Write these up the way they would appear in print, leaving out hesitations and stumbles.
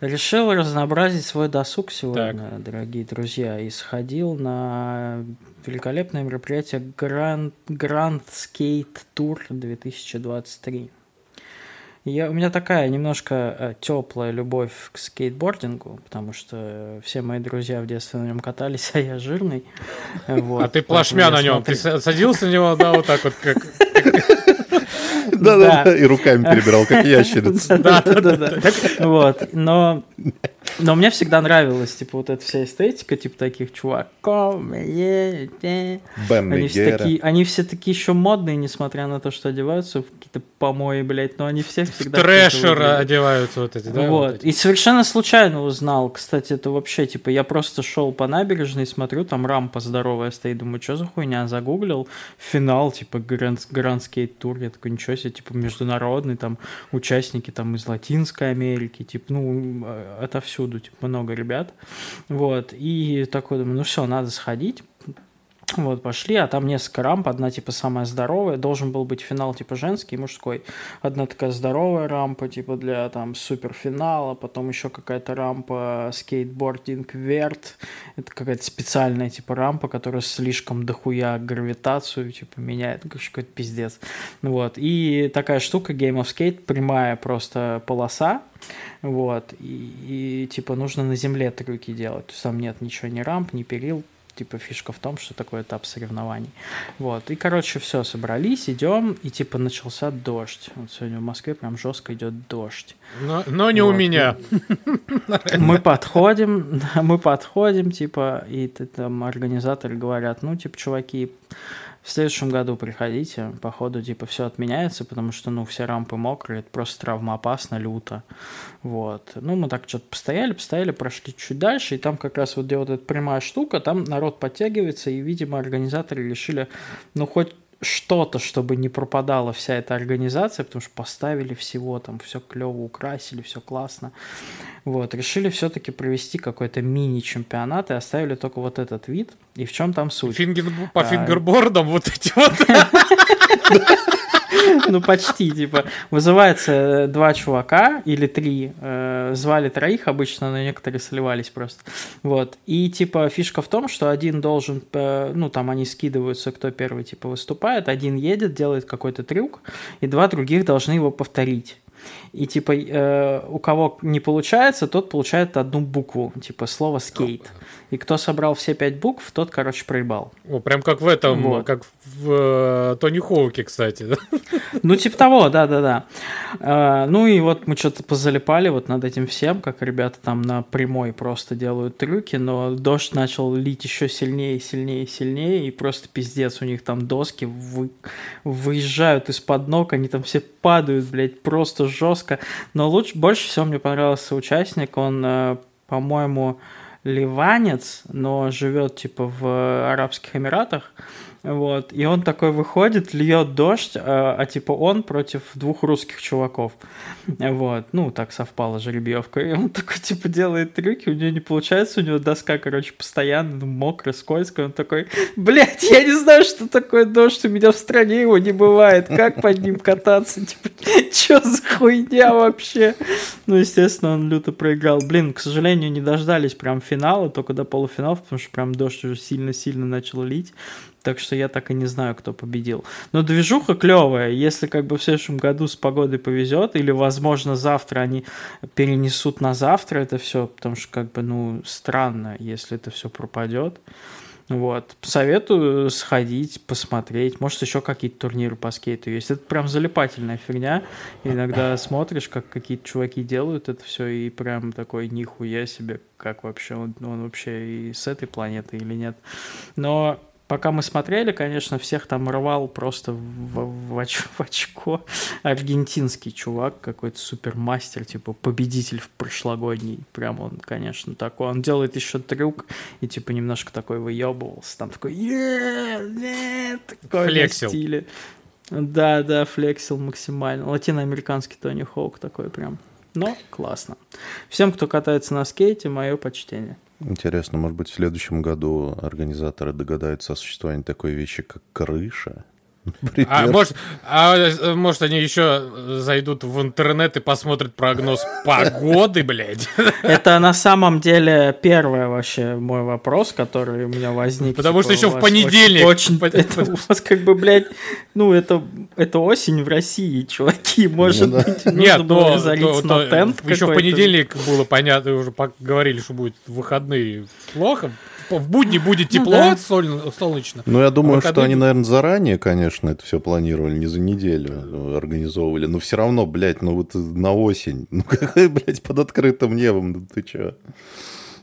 решил разнообразить свой досуг сегодня, так, дорогие друзья, и сходил на великолепное мероприятие Grand Skate Tour 2023. У меня такая немножко теплая любовь к скейтбордингу, потому что все мои друзья в детстве на нем катались, а я жирный. Вот, а ты плашмя на нем, ты садился на него, да, вот так вот, как... Да-да-да, и руками перебирал, как ящерица. Да-да-да. Вот, но мне всегда нравилась, типа, вот эта вся эстетика, типа, таких чуваков. Они все такие еще модные, несмотря на то, что одеваются в какие-то помои, блядь, но они все всегда... В трэшера одеваются вот эти, да? Вот, и совершенно случайно узнал, кстати, это вообще, типа, я просто шел по набережной, смотрю, там рампа здоровая стоит, думаю, что за хуйня, загуглил, финал, типа, Grand Skate Tour, я такой, ничего себе, типа, международный, там, участники, там, из Латинской Америки, типа, ну, отовсюду, типа, много ребят, вот, и такой, думаю, ну, все, надо сходить, вот, пошли, а там несколько рамп, одна, типа, самая здоровая, должен был быть финал, типа, женский и мужской, одна такая здоровая рампа, типа, для, там, суперфинала, потом еще какая-то рампа скейтбординг верт, это какая-то специальная, типа, рампа, которая слишком дохуя гравитацию, типа, меняет, какой-то пиздец, вот, и такая штука, Game of Skate, прямая просто полоса, вот, и типа, нужно на земле трюки делать, то есть там нет ничего, ни рамп, ни перил, типа, фишка в том, что такой этап соревнований. Вот. И, короче, все, собрались, идем, и, типа, начался дождь. Вот сегодня в Москве прям жестко идет дождь. Но не вот. У меня. Мы подходим, типа, и там организаторы говорят, ну, типа, чуваки, в следующем году приходите, походу, типа, все отменяется, потому что, ну, все рампы мокрые, это просто травмоопасно, люто, вот. Ну, мы так что-то постояли, прошли чуть дальше, и там как раз вот где вот эта прямая штука, там народ подтягивается, и, видимо, организаторы решили, ну, хоть что-то, чтобы не пропадала вся эта организация, потому что поставили всего, там, все клево украсили, все классно, вот, решили все-таки провести какой-то мини-чемпионат и оставили только вот этот вид, и в чем там суть? По фингербордам вот эти вот... Ну, почти, типа, вызывается два чувака или три, звали троих обычно, но некоторые сливались просто, вот, и, типа, фишка в том, что один должен, ну, там они скидываются, кто первый, типа, выступает, один едет, делает какой-то трюк, и два других должны его повторить. И, типа, у кого не получается, тот получает одну букву, типа, слово «скейт». И кто собрал все 5 букв, тот, короче, проебал. О, прям как в этом, вот, как в Тони Хоуке, кстати. Ну, типа того, да-да-да. Ну, и вот мы что-то позалипали вот над этим всем, как ребята там на прямой просто делают трюки, но дождь начал лить еще сильнее, и просто пиздец, у них там доски выезжают из-под ног, они там все падают, блядь, просто жестко. Но больше всего мне понравился участник, он, по-моему, ливанец, но живет, типа, в Арабских Эмиратах, вот, и он такой выходит, льет дождь, типа, он против двух русских чуваков, вот, ну, так совпала жеребьевка, и он такой, типа, делает трюки, у него не получается, у него доска, короче, постоянно мокрая, скользкая, он такой, блядь, я не знаю, что такое дождь, у меня в стране его не бывает, как под ним кататься, типа, чё за хуйня вообще, ну, естественно, он люто проиграл, блин, к сожалению, не дождались прям финала, только до полуфиналов, потому что прям дождь уже сильно-сильно начал лить, так что я так и не знаю, кто победил. Но движуха клевая. Если как бы в следующем году с погодой повезет, или, возможно, завтра они перенесут на завтра это все, потому что как бы, ну, странно, если это все пропадет. Вот. Советую сходить, посмотреть. Может, еще какие-то турниры по скейту есть. Это прям залипательная фигня. Иногда смотришь, как какие-то чуваки делают это все, и прям такой, нихуя себе, как вообще, он вообще и с этой планеты или нет. Но... Пока мы смотрели, конечно, всех там рвал просто в очко аргентинский чувак, какой-то супермастер, типа победитель в прошлогодний. Прям он, конечно, такой. Он делает еще трюк и типа немножко такой выебывался. Там такой флексил. Стиле. Да, флексил максимально. Латиноамериканский Тони Хоук такой прям. Но классно. Всем, кто катается на скейте, мое почтение. Интересно, может быть, в следующем году организаторы догадаются о существовании такой вещи, как крыша? А может, они еще зайдут в интернет и посмотрят прогноз погоды, блядь. Это на самом деле первый вообще мой вопрос, который у меня возник. Потому что еще в понедельник. У вас как бы, блядь, ну это осень в России, чуваки, может быть, нужно было залить на тент. Еще в понедельник было понятно, уже говорили, что будет выходные плохо. В будни будет тепло, солнечно. Ну, я думаю, что они, наверное, заранее, конечно, это все планировали, не за неделю организовывали. Но все равно, блядь, ну вот на осень. Ну, какая, блядь, под открытым небом, ну ты че?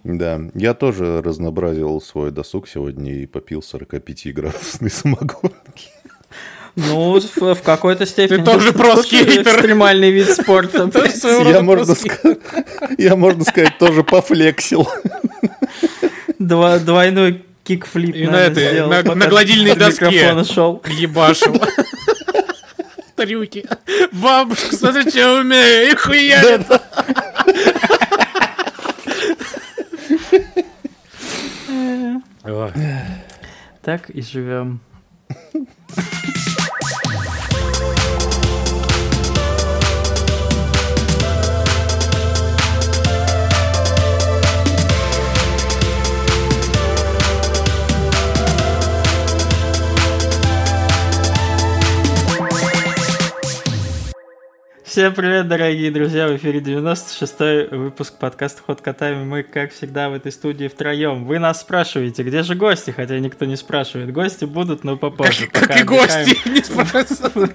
Да, я тоже разнообразил свой досуг сегодня и попил 45-градусной самогонки. Ну, в какой-то степени... Ты тоже проскейтер. Экстремальный вид спорта. Я, можно сказать, тоже пофлексил. Двойной кикфлип сделал. На гладильной доске ебашил. Трюки. Бабушка, смотри, что я умею. И хуя. Так и живем. Всем привет, дорогие друзья, в эфире 96-й выпуск подкаста «Ход Котами». Мы, как всегда, в этой студии втроем. Вы нас спрашиваете, где же гости? Хотя никто не спрашивает. Гости будут, но попозже. Как и гости не спрашивают.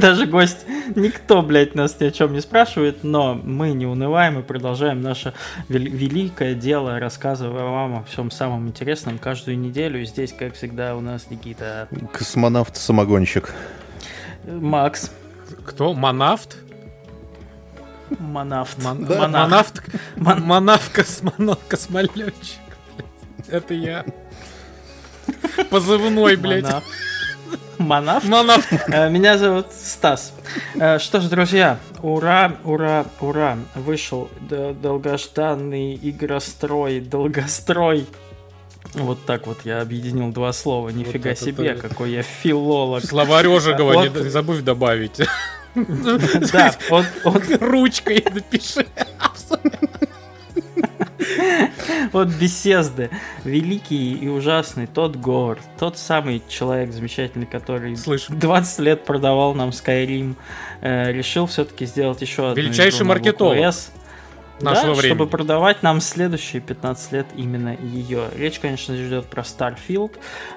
Даже гость. Никто, блядь, нас ни о чем не спрашивает, но мы не унываем и продолжаем наше великое дело, рассказывая вам о всем самом интересном каждую неделю. И здесь, как всегда, у нас Никита... Космонавт-самогонщик. Макс. Кто? Монавт? Монавт. Монавт-космолетчик. Это я. Позывной, блядь. Монавт. Меня зовут Стас. Что ж, друзья, ура. Вышел долгожданный долгострой. Вот так вот я объединил два слова. Нифига вот себе, какой я филолог. Слова Рёжикова не забудь добавить. Да, ручкой напиши. Вот Bethesda, великий и ужасный Todd Howard, тот самый человек замечательный, который 20 лет продавал нам Skyrim, решил все-таки сделать еще одну. Величайший маркетолог. Да, чтобы продавать нам следующие 15 лет именно ее. Речь, конечно, идет про Starfield.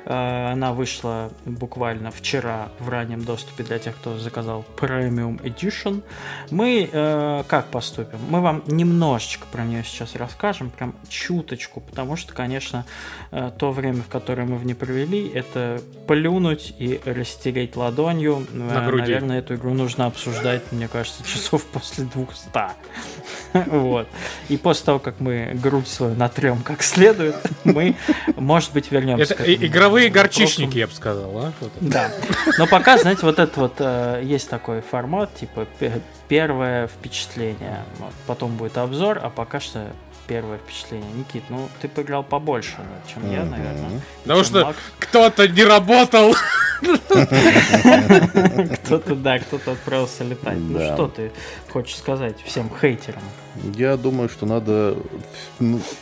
Она вышла буквально вчера в раннем доступе для тех, кто заказал Premium Edition. Мы как поступим? Мы вам немножечко про нее сейчас расскажем, прям чуточку, потому что, конечно, то время, в которое мы в ней провели, это плюнуть и растереть ладонью. Наверное, эту игру нужно обсуждать, мне кажется, часов после 200. Вот. И после того, как мы грудь свою натрем как следует, мы, может быть, вернемся. Это игровые горчичники, я бы сказал, а? Вот да. Но пока, знаете, вот это вот есть такой формат, типа первое впечатление. Потом будет обзор, а пока что первое впечатление. Никит, ну ты поиграл побольше, чем я, наверное. Потому что Макс. Кто-то не работал. Кто-то отправился летать. Ну что ты хочешь сказать всем хейтерам? Я думаю, что надо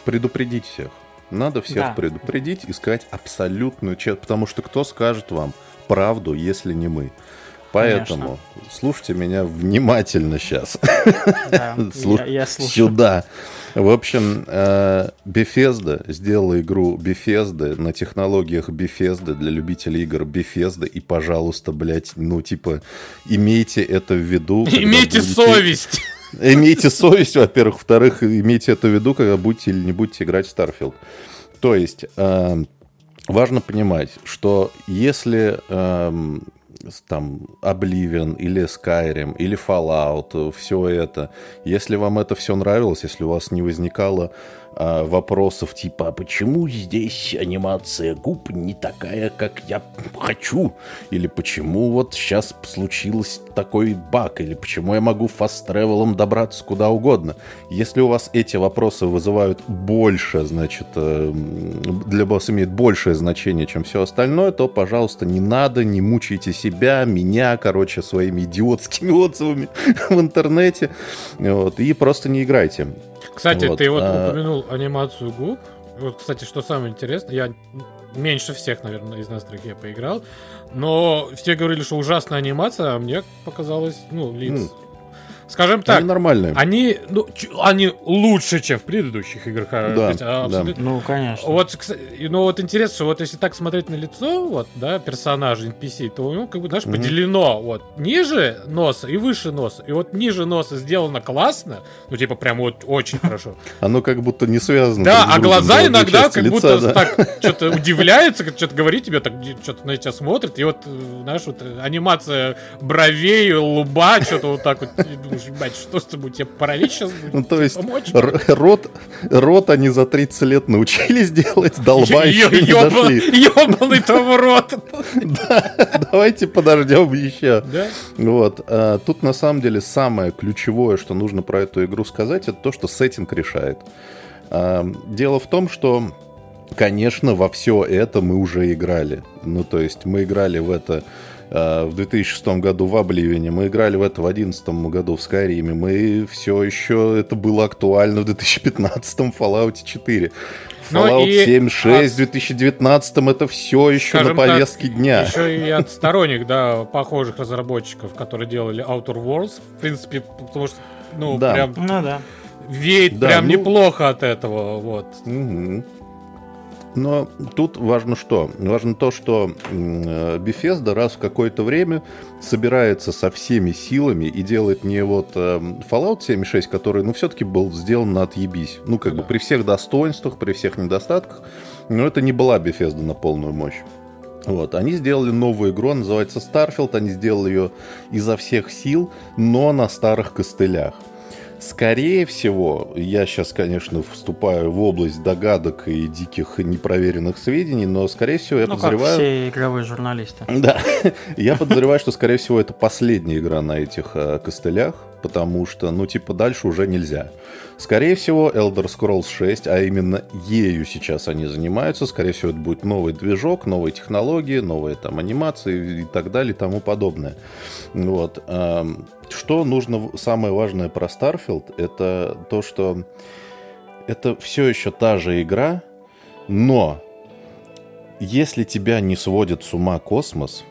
предупредить всех. Надо всех предупредить, искать абсолютную честность. Потому что кто скажет вам правду, если не мы? Поэтому слушайте меня внимательно сейчас. Я слушаю. Сюда. В общем, Bethesda сделала игру Bethesda на технологиях Bethesda для любителей игр Bethesda. И, пожалуйста, блядь, ну, типа, имейте это в виду. Имейте совесть! Имейте совесть, во-первых. Во-вторых, имейте это в виду, когда будете или не будете играть в Starfield. То есть, важно понимать, что если... там Oblivion или Skyrim или Fallout, все это. Если вам это все нравилось, если у вас не возникало вопросов типа, а почему здесь анимация губ не такая, как я хочу? Или почему вот сейчас случился такой баг? Или почему я могу фаст-тревелом добраться куда угодно? Если у вас эти вопросы вызывают больше, значит, для вас имеет большее значение, чем все остальное, то, пожалуйста, не надо, не мучайте себя, меня, короче, своими идиотскими отзывами в интернете. Вот, и просто не играйте. Кстати, вот, ты вот упомянул анимацию губ. Вот, кстати, что самое интересное, я меньше всех, наверное, из нас трех я поиграл, но все говорили, что ужасная анимация, а мне показалось, ну, лиц. Скажем так, они нормальные. Они, ну, они лучше, чем в предыдущих играх. Да, да. Ну, конечно. Вот, ну, вот интересно, что вот если так смотреть на лицо, вот, да, персонажа, NPC, то у него, как бы, знаешь, поделено вот ниже носа и выше носа. И вот ниже носа сделано классно, ну, типа, прям вот очень хорошо. Оно как будто не связано. Да, а глаза иногда как будто так что-то удивляются, что-то говорит тебе, так что-то на тебя смотрит. И вот, знаешь, вот анимация бровей, лба, что-то вот так вот... Ебать, что с тобой? Тебе паралич сейчас будет? Ну, то есть, рот они за 30 лет научились делать, долба еще не дошли. Ёбаный-то в рот! Да, давайте подождем еще. Вот. Тут, на самом деле, самое ключевое, что нужно про эту игру сказать, это то, что сеттинг решает. Дело в том, что, конечно, во все это мы уже играли. Ну, то есть, мы играли в это... В 2006 году в Обливине, мы играли в это в 2011 году в Скайриме, мы все еще, это было актуально в 2015 в Fallout 4. Fallout 7.6 в 2019 это все еще на повестке дня. Еще и от сторонних, да, похожих разработчиков, которые делали Outer Worlds, в принципе, потому что, ну, да. Прям веет, да, прям неплохо от этого, вот. Угу. Но тут важно что? Важно то, что Bethesda раз в какое-то время собирается со всеми силами и делает не вот Fallout 76, который, ну, все-таки был сделан на отъебись. Ну, как бы при всех достоинствах, при всех недостатках, но это не была Bethesda на полную мощь. Вот, они сделали новую игру, она называется Starfield, они сделали ее изо всех сил, но на старых костылях. Скорее всего, я сейчас, конечно, вступаю в область догадок и диких непроверенных сведений, но, скорее всего, я подозреваю... Ну, как все игровые журналисты. Да. Я подозреваю, что, скорее всего, это последняя игра на этих костылях, потому что, ну, типа, дальше уже нельзя. Скорее всего, Elder Scrolls 6, а именно ею сейчас они занимаются, скорее всего, это будет новый движок, новые технологии, новые там анимации и так далее, и тому подобное. Вот. Что нужно, самое важное про Starfield, это то, что это все еще та же игра, но если тебя не сводит с ума космос,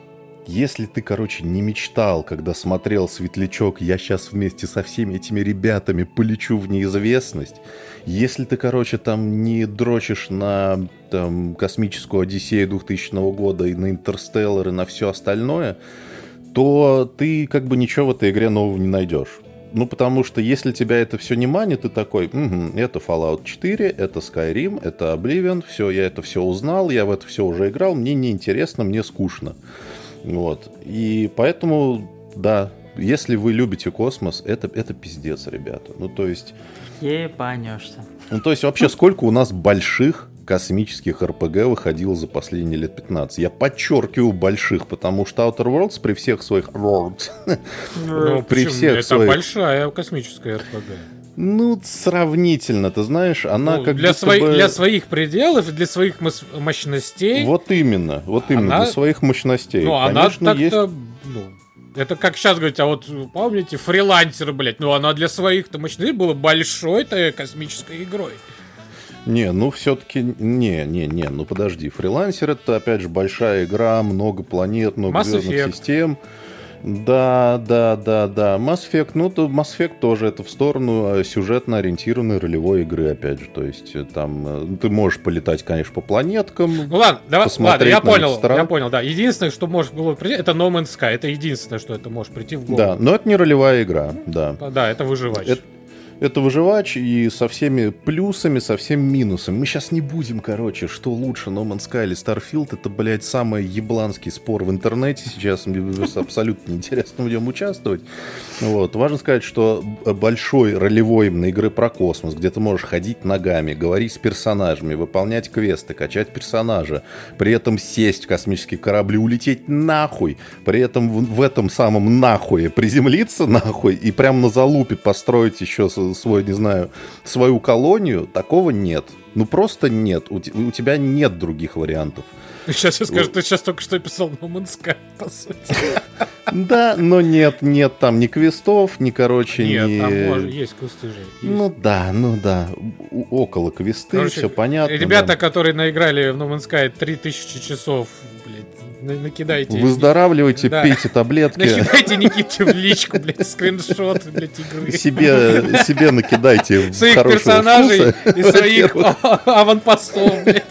если ты, короче, не мечтал, когда смотрел «Светлячок», я сейчас вместе со всеми этими ребятами полечу в неизвестность, если ты, короче, там не дрочишь на там, космическую «Одиссею» 2000 года и на «Интерстеллар» и на все остальное, то ты как бы ничего в этой игре нового не найдешь. Ну, потому что если тебя это все не манит, ты такой, это Fallout 4, это Skyrim, это Oblivion, все, я это все узнал, я в это все уже играл, мне неинтересно, мне скучно. Вот. И поэтому, да, если вы любите космос, это пиздец, ребята. Ну, то есть... Ебанешься. Ну, то есть, вообще, сколько у нас больших космических РПГ выходило за последние лет 15? Я подчеркиваю больших, потому что Outer Worlds при всех своих... Ну, при всех своих... Это большая космическая РПГ. Ну, сравнительно, ты знаешь, она, ну, как для будто бы... Для своих пределов и для своих мощностей... вот именно, для своих мощностей. Ну, конечно, она так-то... Есть... Ну, это как сейчас говорить, а вот, помните, фрилансер, блядь, ну, она для своих-то мощностей была большой-то космической игрой. Не, ну, все-таки... Не, ну, подожди, фрилансер — это, опять же, большая игра, много планет, много звездных систем... Да. Mass Effect, ну, то Mass Effect тоже это в сторону сюжетно ориентированной ролевой игры, опять же. То есть, там, ты можешь полетать, конечно, по планеткам. Ну ладно, давай, я понял, да. Единственное, что может было прийти, это No Man's Sky. Это единственное, что это может прийти в голову. Да, но это не ролевая игра, да. Да, это выживач. Это выживач и со всеми плюсами, со всеми минусами. Мы сейчас не будем, короче, что лучше, No Man's Sky или Starfield. Это, блядь, самый ебланский спор в интернете сейчас. Мне абсолютно неинтересно в нем участвовать. Вот. Важно сказать, что большой ролевой именно игры про космос, где ты можешь ходить ногами, говорить с персонажами, выполнять квесты, качать персонажа, при этом сесть в космический корабль и улететь нахуй, при этом в этом самом нахуе приземлиться нахуй и прям на залупе построить еще свой, не знаю, свою колонию, такого нет. Ну просто нет. У тебя нет других вариантов. Сейчас я скажу, ты сейчас только что писал No Man's Sky, по сути. Да, но нет там ни квестов, ни, короче, ни... Нет, там может, есть квесты же. Ну да. Около квесты, короче, все понятно. Ребята, да, которые наиграли в No Man's Sky 3000 часов, блядь, накидайте... Выздоравливайте, да, пейте таблетки. Накидайте Никите в личку, блядь, скриншоты, блядь, игры. Себе накидайте своих персонажей и своих аванпостов, блядь.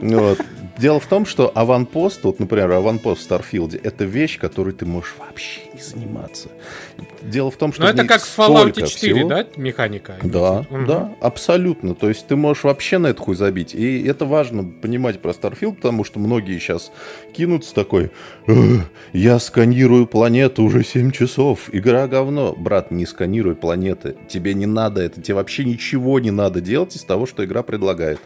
Вот. Дело в том, что аванпост, вот, например, аванпост в Старфилде, это вещь, которой ты можешь вообще не заниматься. Дело в том, что... Ну, это как в Fallout 4, всего, да, механика? Да, угу, да, абсолютно. То есть ты можешь вообще на это хуй забить. И это важно понимать про Starfield, потому что многие сейчас кинутся такой: я сканирую планету уже 7 часов, игра говно. Брат, не сканируй планеты. Тебе не надо это, тебе вообще ничего не надо делать из того, что игра предлагает.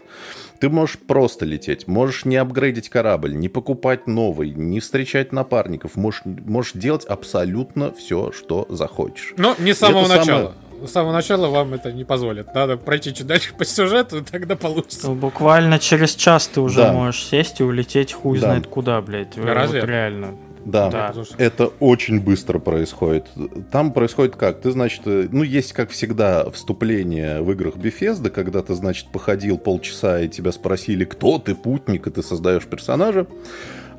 Ты можешь просто лететь, можешь не апгрейдить корабль, не покупать новый, не встречать напарников, можешь делать абсолютно все, что захочешь. Но не с самого начала. С самого начала вам это не позволит. Надо пройти чуть дальше по сюжету, и тогда получится. Ну, буквально через час ты уже, да, можешь сесть и улететь хуй, да, знает куда, блядь. Да, разве? Вот реально. Да, это очень быстро происходит. Там происходит как? Ты, значит, ну, есть, как всегда, вступление в играх Bethesda, когда ты, значит, походил полчаса, и тебя спросили, кто ты, путник, и ты создаешь персонажа.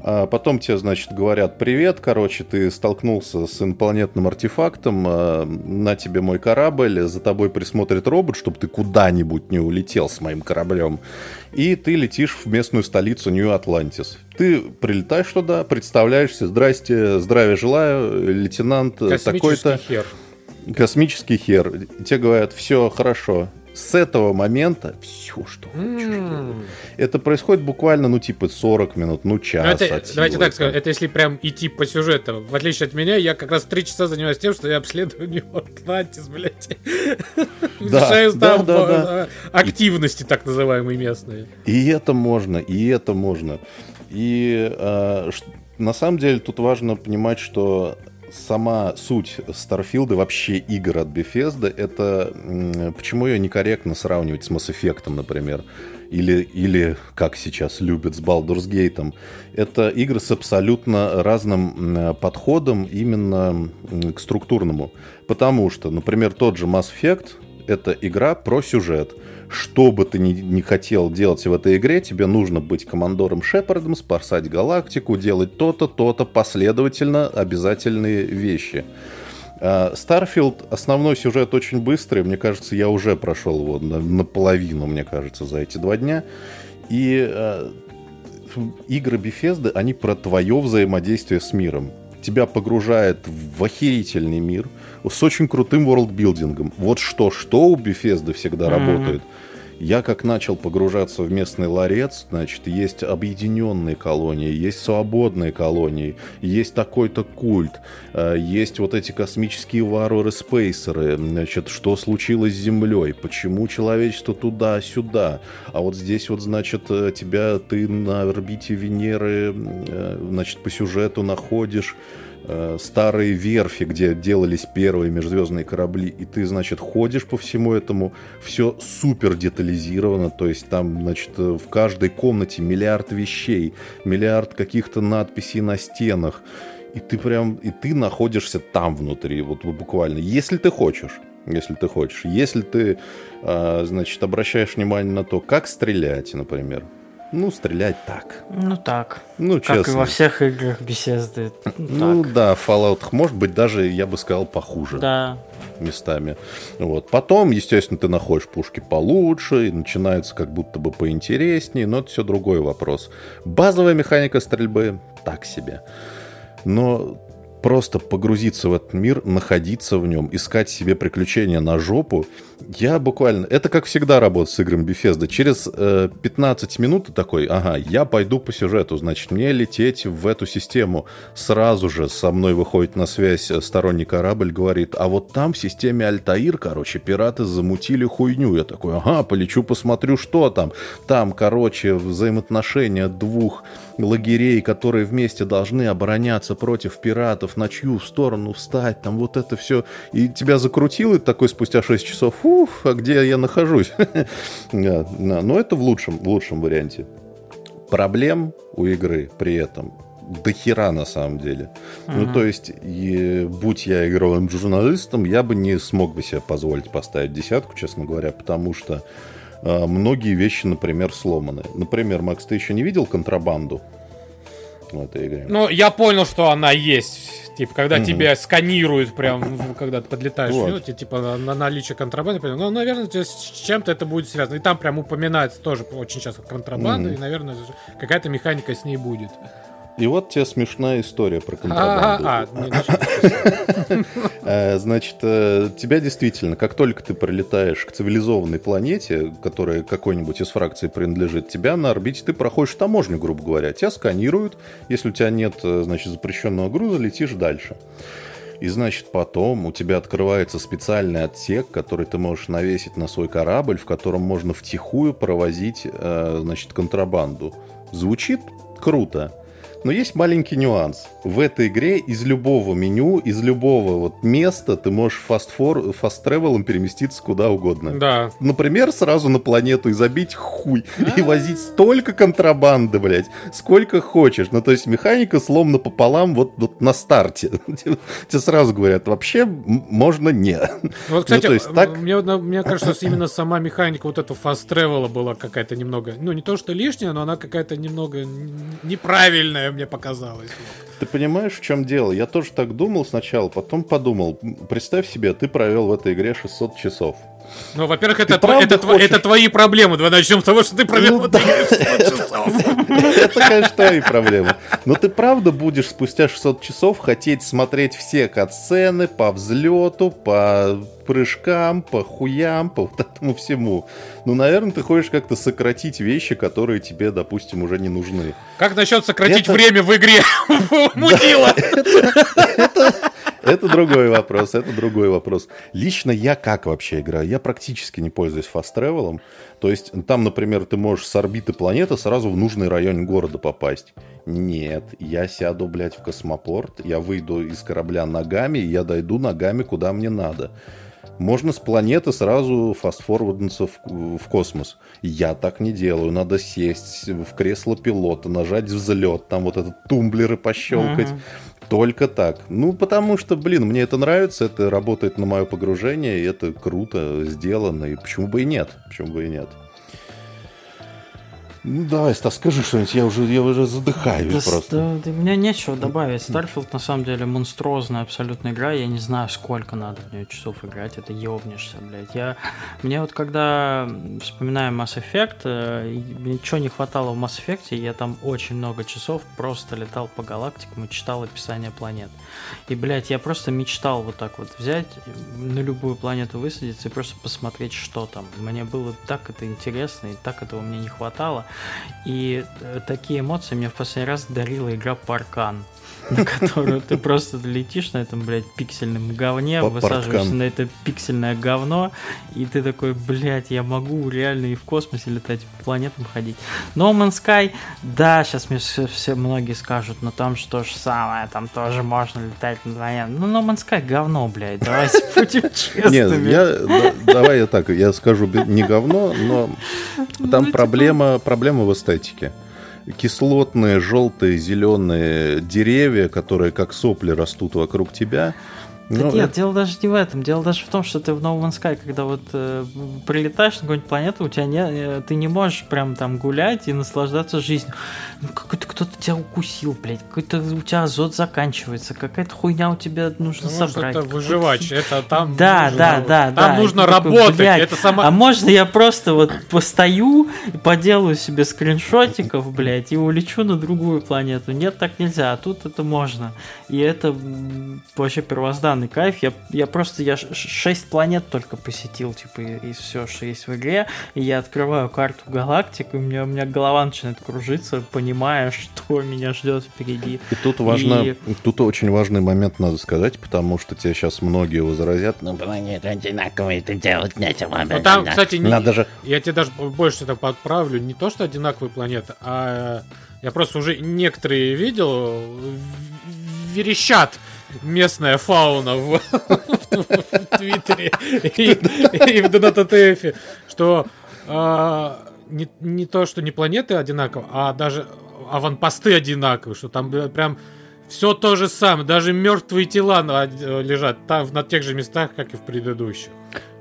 А потом тебе, значит, говорят: привет, короче, ты столкнулся с инопланетным артефактом, на тебе мой корабль, за тобой присмотрит робот, чтобы ты куда-нибудь не улетел с моим кораблем. И ты летишь в местную столицу Нью-Атлантис. Ты прилетаешь туда, представляешься: здрасте, здравия желаю, лейтенант такой-то. Космический хер. Тебе говорят: все хорошо. С этого момента все, что хочешь. Это происходит буквально, ну, типа, 40 минут, ну, час. Давайте так скажем, это если прям идти по сюжету. В отличие от меня, я как раз 3 часа занимаюсь тем, что я обследую Нью-Атлантис, блядь. Решаю там активности, так называемые, местные. И это можно. И на самом деле тут важно понимать, что сама суть Starfield и вообще игр от Bethesda, это почему ее некорректно сравнивать с Mass Effect, например, или как сейчас любят, с Baldur's Gate. Это игры с абсолютно разным подходом именно к структурному. Потому что, например, тот же Mass Effect — это игра про сюжет. Что бы ты ни хотел делать в этой игре, тебе нужно быть командором Шепардом, спасать галактику, делать то-то, то-то, последовательно обязательные вещи. Starfield, основной сюжет очень быстрый, мне кажется, я уже прошел его наполовину, мне кажется, за эти 2 дня. И игры Bethesda, они про твое взаимодействие с миром. Тебя погружает в охерительный мир с очень крутым ворлдбилдингом. Вот что у Bethesda всегда работает. Я как начал погружаться в местный ларец, значит, есть объединенные колонии, есть свободные колонии, есть такой-то культ, есть вот эти космические варвары-спейсеры, значит, что случилось с Землей, почему человечество туда-сюда, а вот здесь вот, значит, ты на орбите Венеры, значит, по сюжету находишь старые верфи, где делались первые межзвездные корабли, и ты, значит, ходишь по всему этому, все супер детализировано, то есть там, значит, в каждой комнате миллиард вещей, миллиард каких-то надписей на стенах, и ты находишься там внутри, вот буквально, если ты хочешь, если ты, значит, обращаешь внимание на то, как стрелять, например. Ну, стрелять так. Ну, так. Ну, честно. Как и во всех играх Bethesda. Ну, так. Да, Fallout, может быть, даже, я бы сказал, похуже. Да. Местами. Вот. Потом, естественно, ты находишь пушки получше, и начинается как будто бы поинтереснее, но это все другой вопрос. Базовая механика стрельбы так себе. Но просто погрузиться в этот мир, находиться в нем, искать себе приключения на жопу. Я буквально... Это как всегда работа с играми Bethesda. Через 15 минут ты такой, ага, я пойду по сюжету, значит, мне лететь в эту систему. Сразу же со мной выходит на связь сторонний корабль, говорит, а вот там в системе Альтаир, короче, пираты замутили хуйню. Я такой, ага, полечу, посмотрю, что там. Там, короче, взаимоотношения двух лагерей, которые вместе должны обороняться против пиратов, на чью сторону встать, там вот это все. И тебя закрутило, и такой спустя 6 часов, уф, а где я нахожусь? Но это в лучшем варианте. Проблем у игры при этом до хера на самом деле. Ну, то есть, будь я игровым журналистом, я бы не смог бы себе позволить поставить 10, честно говоря, потому что многие вещи, например, сломаны. Например, Макс, ты еще не видел контрабанду в этой игре? Ну, я понял, что она есть. Типа, когда тебя сканируют прям, когда ты подлетаешь, вот. Ну, типа, на наличие контрабанды. Ну, наверное, с чем-то это будет связано. И там прям упоминается тоже очень часто контрабанда, и, наверное, какая-то механика с ней будет. И вот тебе смешная история про контрабанду. Значит, тебя действительно, как только ты прилетаешь к цивилизованной планете, которая какой-нибудь из фракций принадлежит, тебя на орбите ты проходишь таможню, грубо говоря. Тебя сканируют. Если у тебя нет, значит, запрещенного груза, летишь дальше. И, значит, потом у тебя открывается специальный отсек, который ты можешь навесить на свой корабль, в котором можно втихую провозить, значит, контрабанду. Звучит круто. Но есть маленький нюанс. В этой игре из любого меню, из любого вот места ты можешь фаст-тревелом переместиться куда угодно. Да. Например, сразу на планету и забить хуй. И возить столько контрабанды, блядь, сколько хочешь. Ну, то есть механика сломана пополам вот на старте. Тебе сразу говорят, вообще можно не. Вот, кстати, ну, есть, так... мне кажется, что именно сама механика вот этого фаст-тревела была какая-то немного... Ну, не то, что лишняя, но она какая-то немного неправильная. Мне показалось. Ты понимаешь, в чем дело? Я тоже так думал сначала, потом подумал. Представь себе, ты провел в этой игре 600 часов. Ну, во-первых, это твои проблемы. Давай начнем с того, что ты провел в этой игре 600 часов. Это, конечно, твои проблемы. Но ты правда будешь спустя 600 часов хотеть смотреть все катсцены по взлету, по прыжкам, по хуям, по вот этому всему. Ну, наверное, ты хочешь как-то сократить вещи, которые тебе, допустим, уже не нужны. Как насчет сократить время в игре? Мудила! Это другой вопрос, это другой вопрос. Лично я как вообще играю? Я практически не пользуюсь фаст-тревелом. То есть там, например, ты можешь с орбиты планеты сразу в нужный район города попасть. Нет, я сяду, блядь, в космопорт, я выйду из корабля ногами, и я дойду ногами, куда мне надо. Можно с планеты сразу фастфорварднуться в космос. Я так не делаю. Надо сесть в кресло пилота, нажать взлет, там вот этот тумблеры пощелкать. Только так. Ну, потому что, блин, мне это нравится, это работает на мое погружение, и это круто сделано, и почему бы и нет? Почему бы и нет? Ну, давай, Стас, скажи что-нибудь, я уже задыхаюсь просто. Да, мне нечего добавить. Starfield, на самом деле, монструозная абсолютно игра. Я не знаю, сколько надо в нее часов играть. Это ёбнешься, блядь. Мне вот, когда вспоминаю Mass Effect, ничего не хватало в Mass Effect. Я там очень много часов просто летал по галактикам и читал описание планет. И, блядь, я просто мечтал вот так вот взять, на любую планету высадиться и просто посмотреть, что там. Мне было так это интересно, и так этого мне не хватало. И такие эмоции мне в последний раз дарила игра Паркан, на которую ты просто летишь на этом, блядь, пиксельном говне, высаживаешься на это пиксельное говно, и ты такой, блядь, я могу реально и в космосе летать, по планетам ходить. No Man's Sky, да, сейчас мне все многие скажут, но там же то же самое, там тоже можно летать на планету. Ну, No Man's Sky говно, блядь, давайте будем честными. Нет, давай я так, я скажу, не говно, но там проблема в эстетике. Кислотные, желтые, зеленые деревья, которые как сопли растут вокруг тебя. Так нет, дело даже не в этом. Дело даже в том, что ты в No Man's Sky, когда вот прилетаешь на какую-нибудь планету, у тебя ты не можешь прям там гулять и наслаждаться жизнью. Ну, какой-то кто-то тебя укусил, блядь, какой-то у тебя азот заканчивается, какая-то хуйня у тебя нужно собрать. Это выживач, это там. Да. Нужно работать. Такой, это сама... А можно я просто вот постою, поделаю себе скриншотиков, блядь, и улечу на другую планету? Нет, так нельзя, а тут это можно. И это вообще первозданный кайф. Я 6 планет только посетил, типа, из всего, что есть в игре. И я открываю карту галактик, и у меня голова начинает кружиться, понимая, что меня ждет впереди. И тут очень важный момент надо сказать, потому что тебе сейчас многие возразят, ну, планеты одинаковые, ты делать нечего. Ну, там, кстати, я тебе даже больше это подправлю, не то, что одинаковые планеты, а я просто уже некоторые видел, верещат. Местная фауна в Твиттере и в ДНТТФе, что не то, что не планеты одинаковые, а даже аванпосты одинаковые, что там прям все то же самое, даже мертвые тела лежат там на тех же местах, как и в предыдущих.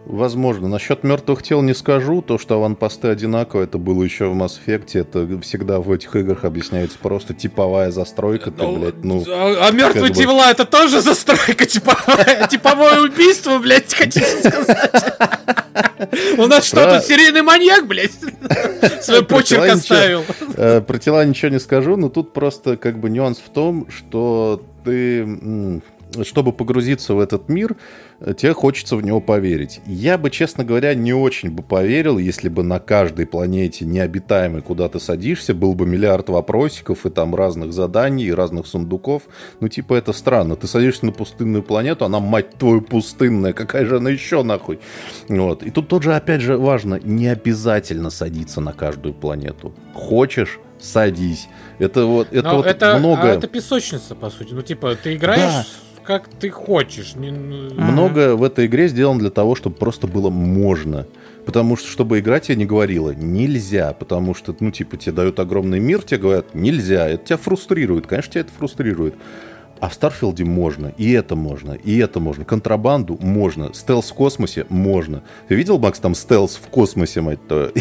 Возможно. Насчет мертвых тел не скажу. То, что аванпосты одинаковые, это было еще в Mass Effect. Это всегда в этих играх объясняется просто типовая застройка. Мертвые тела — это тоже застройка типовая. Типовое убийство, блядь, хотите сказать? У нас что, тут серийный маньяк, блядь? Свой почерк оставил. Про тела ничего не скажу, но тут просто как бы нюанс в том, что ты... Чтобы погрузиться в этот мир, тебе хочется в него поверить. Я бы, честно говоря, не очень бы поверил, если бы на каждой планете необитаемой, куда ты садишься, был бы миллиард вопросиков и там разных заданий, и разных сундуков. Ну, типа, это странно. Ты садишься на пустынную планету, она, мать твою, пустынная. Какая же она еще, нахуй? Вот. И тут тоже, опять же, важно, не обязательно садиться на каждую планету. Хочешь? Садись. Это многое. А это песочница, по сути. Ну, типа, ты играешь... Да. Как ты хочешь. Многое в этой игре сделано для того, чтобы просто было можно. Потому что, чтобы игра тебе не говорила «нельзя», потому что, ну, типа, тебе дают огромный мир, тебе говорят «нельзя», это тебя фрустрирует, конечно, тебя это фрустрирует. А в Старфилде можно, и это можно, и это можно. Контрабанду можно, стелс в космосе можно. Ты видел, Макс, там стелс в космосе, мать твою?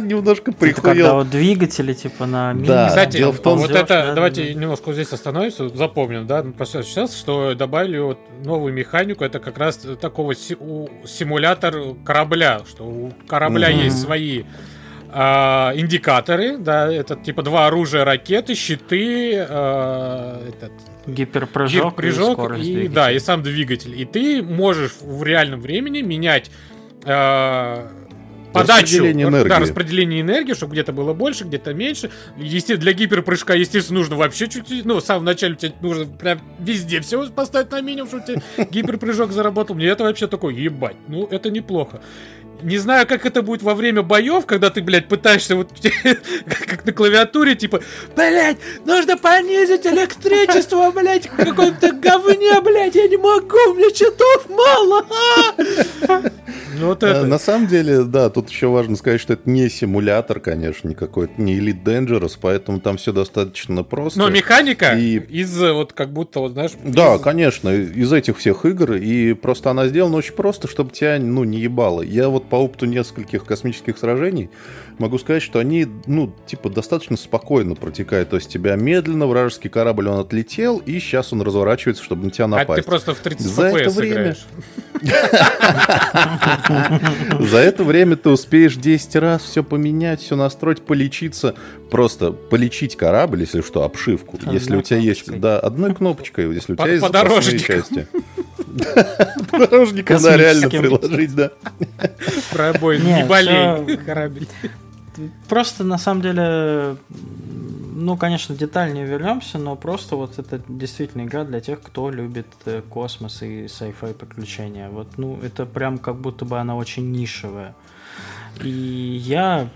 Немножко прихуел. Когда вот двигатели, типа, на мини. Да, кстати, вот это, давайте немножко здесь остановимся, запомним, да, сейчас, что добавили вот новую механику, это как раз такого симулятор корабля, что у корабля есть свои... индикаторы, да, это типа два оружия, ракеты, щиты, гиперпрыжок и да, и сам двигатель. И ты можешь в реальном времени менять подачу, распределение энергии, чтобы где-то было больше, где-то меньше. Естественно, для гиперпрыжка, естественно, нужно вообще чуть-чуть, ну, в самом начале тебе нужно прям везде все поставить на минимум, чтобы тебе гиперпрыжок заработал. Мне это вообще такое, ебать, ну, это неплохо. Не знаю, как это будет во время боев, когда ты, блядь, пытаешься вот как на клавиатуре, типа, блядь, нужно понизить электричество, блядь, в каком-то говне, блядь, я не могу, мне читов мало. Вот это. На самом деле, да, тут еще важно сказать, что это не симулятор, конечно, никакой, не Elite Dangerous, поэтому там все достаточно просто. Но механика из вот как будто, вот, знаешь... Да, конечно, из этих всех игр, и просто она сделана очень просто, чтобы тебя, ну, не ебало. Я вот по опыту нескольких космических сражений могу сказать, что они, ну, типа, достаточно спокойно протекают. То есть тебя медленно, вражеский корабль, он отлетел, и сейчас он разворачивается, чтобы на тебя напасть. А ты просто в 30 FPS играешь. За это время ты успеешь 10 раз все поменять, все настроить, полечиться. Просто полечить корабль, если что, обшивку. Если у тебя есть... Да, одной кнопочкой, если у тебя есть запасные части. Подорожника, да, реально приложить, да. Пробой, не болей, корабль. Просто, на самом деле... Ну, конечно, детальнее вернемся, но просто вот это действительно игра для тех, кто любит космос и sci-fi приключения. Вот, ну, это прям как будто бы она очень нишевая. И я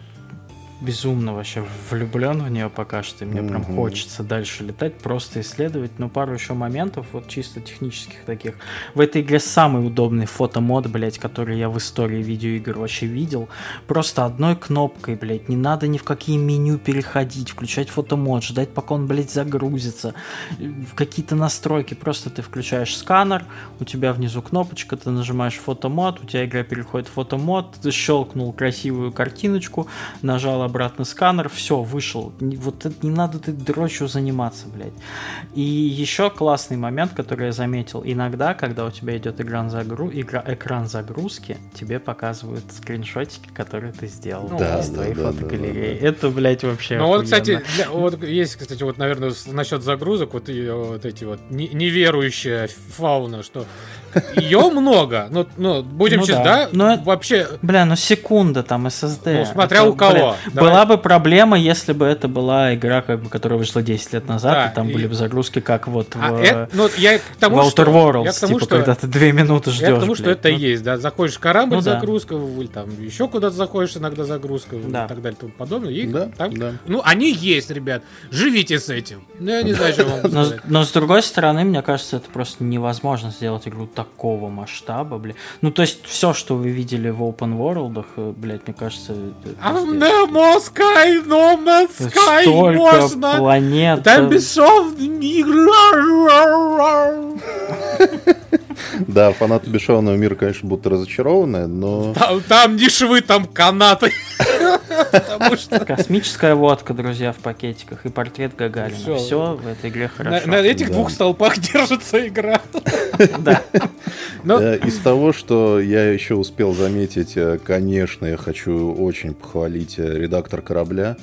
безумно вообще влюблен в нее пока что, и мне прям хочется дальше летать, просто исследовать. Но пару еще моментов, вот чисто технических таких. В этой игре самый удобный фотомод, блять, который я в истории видеоигр вообще видел. Просто одной кнопкой, блять, не надо ни в какие меню переходить, включать фотомод, ждать, пока он, блять, загрузится. В какие-то настройки просто ты включаешь сканер, у тебя внизу кнопочка, ты нажимаешь фотомод, у тебя игра переходит в фотомод, ты щелкнул красивую картиночку, нажал обратно сканер, все, вышел. Вот это, не надо ты дрочью заниматься, блядь. И еще классный момент, который я заметил. Иногда, когда у тебя идет экран загрузки, тебе показывают скриншотики, которые ты сделал из твоей фотогалереи. Это, блядь, вообще охуенно. Ну вот, кстати, вот есть, кстати, вот, наверное, насчет загрузок, вот, и, вот эти вот неверующая фауна, что ее много, ну, будем честны, да, вообще... Бля, ну секунда там SSD. Ну, смотря у кого. Была бы проблема, если бы это была игра, которая вышла 10 лет назад, и там были бы загрузки, как вот в Outer Worlds, типа, когда ты 2 минуты ждешь. Я к тому, что это и есть, да, заходишь в корабль, загрузка, или там еще куда-то заходишь, иногда загрузка, и так далее, и тому подобное. Ну, они есть, ребят, живите с этим. Я не знаю, что вам сказать. Но, с другой стороны, мне кажется, это просто невозможно сделать игру такого масштаба, блядь. Ну, то есть, все, что вы видели в Open World'ах, блядь, мне кажется... No Man's Sky можно! Столько планет! Там Бешов... Да, фанаты бесшовного мира, конечно, будут разочарованы, но... Там не швы, там канаты. Космическая водка, друзья, в пакетиках и портрет Гагарина. Все в этой игре хорошо. На этих двух столпах держится игра. Из того, что я еще успел заметить, конечно, я хочу очень похвалить редактор корабля.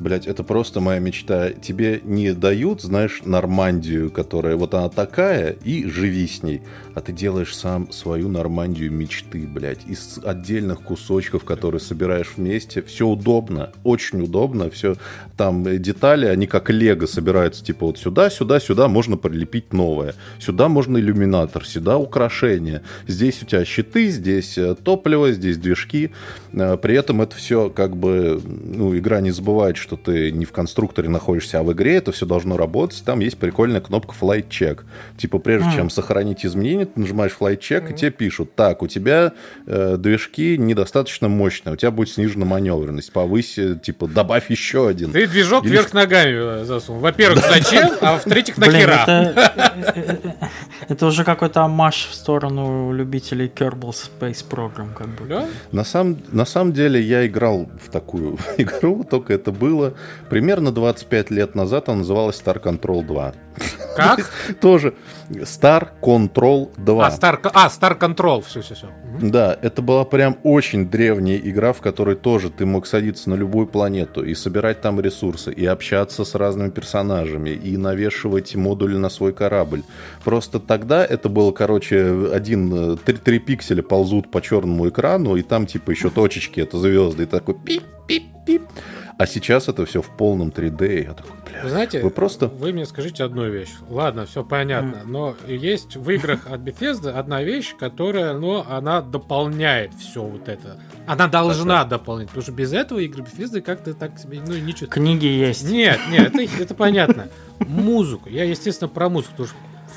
Блять, это просто моя мечта. Тебе не дают, знаешь, Нормандию, которая вот она такая, и живи с ней. А ты делаешь сам свою Нормандию мечты, блять, из отдельных кусочков, которые собираешь вместе. Все удобно, очень удобно. Все там детали, они как лего собираются. Типа вот сюда, сюда, сюда можно прилепить новое. Сюда можно иллюминатор, сюда украшения. Здесь у тебя щиты, здесь топливо, здесь движки. При этом это все как бы, ну, игра не забывает, что ты не в конструкторе находишься, а в игре, это все должно работать. Там есть прикольная кнопка Flight Check. Типа, прежде чем сохранить изменения, ты нажимаешь Flight Check, и тебе пишут: так, у тебя движки недостаточно мощные, у тебя будет снижена маневренность, повысь, типа, добавь еще один. Ты движок вверх ногами засунул. Во-первых, зачем, а в-третьих, нахера. Это уже какой-то амаш в сторону любителей Kerbal Space Program, как бы. На самом деле, я играл в такую игру, только это было примерно 25 лет назад, она называлась Star Control 2. Как? Тоже Star Control 2. Star Control, все. Да, это была прям очень древняя игра, в которой тоже ты мог садиться на любую планету и собирать там ресурсы, и общаться с разными персонажами, и навешивать модули на свой корабль. Просто тогда это было, короче, три пикселя ползут по черному экрану, и там типа еще точечки, это звезды, и такой пип-пип-пип. А сейчас это все в полном 3D. Я такой, бля, знаете, вы мне скажите одну вещь. Ладно, все понятно, но есть в играх от Bethesda одна вещь, которая, ну, она дополняет все вот это. Она должна дополнить, потому что без этого игры Bethesda как-то так себе, ну, ничего. Книги есть. Нет, это понятно. Музыку. Я, естественно, про музыку, потому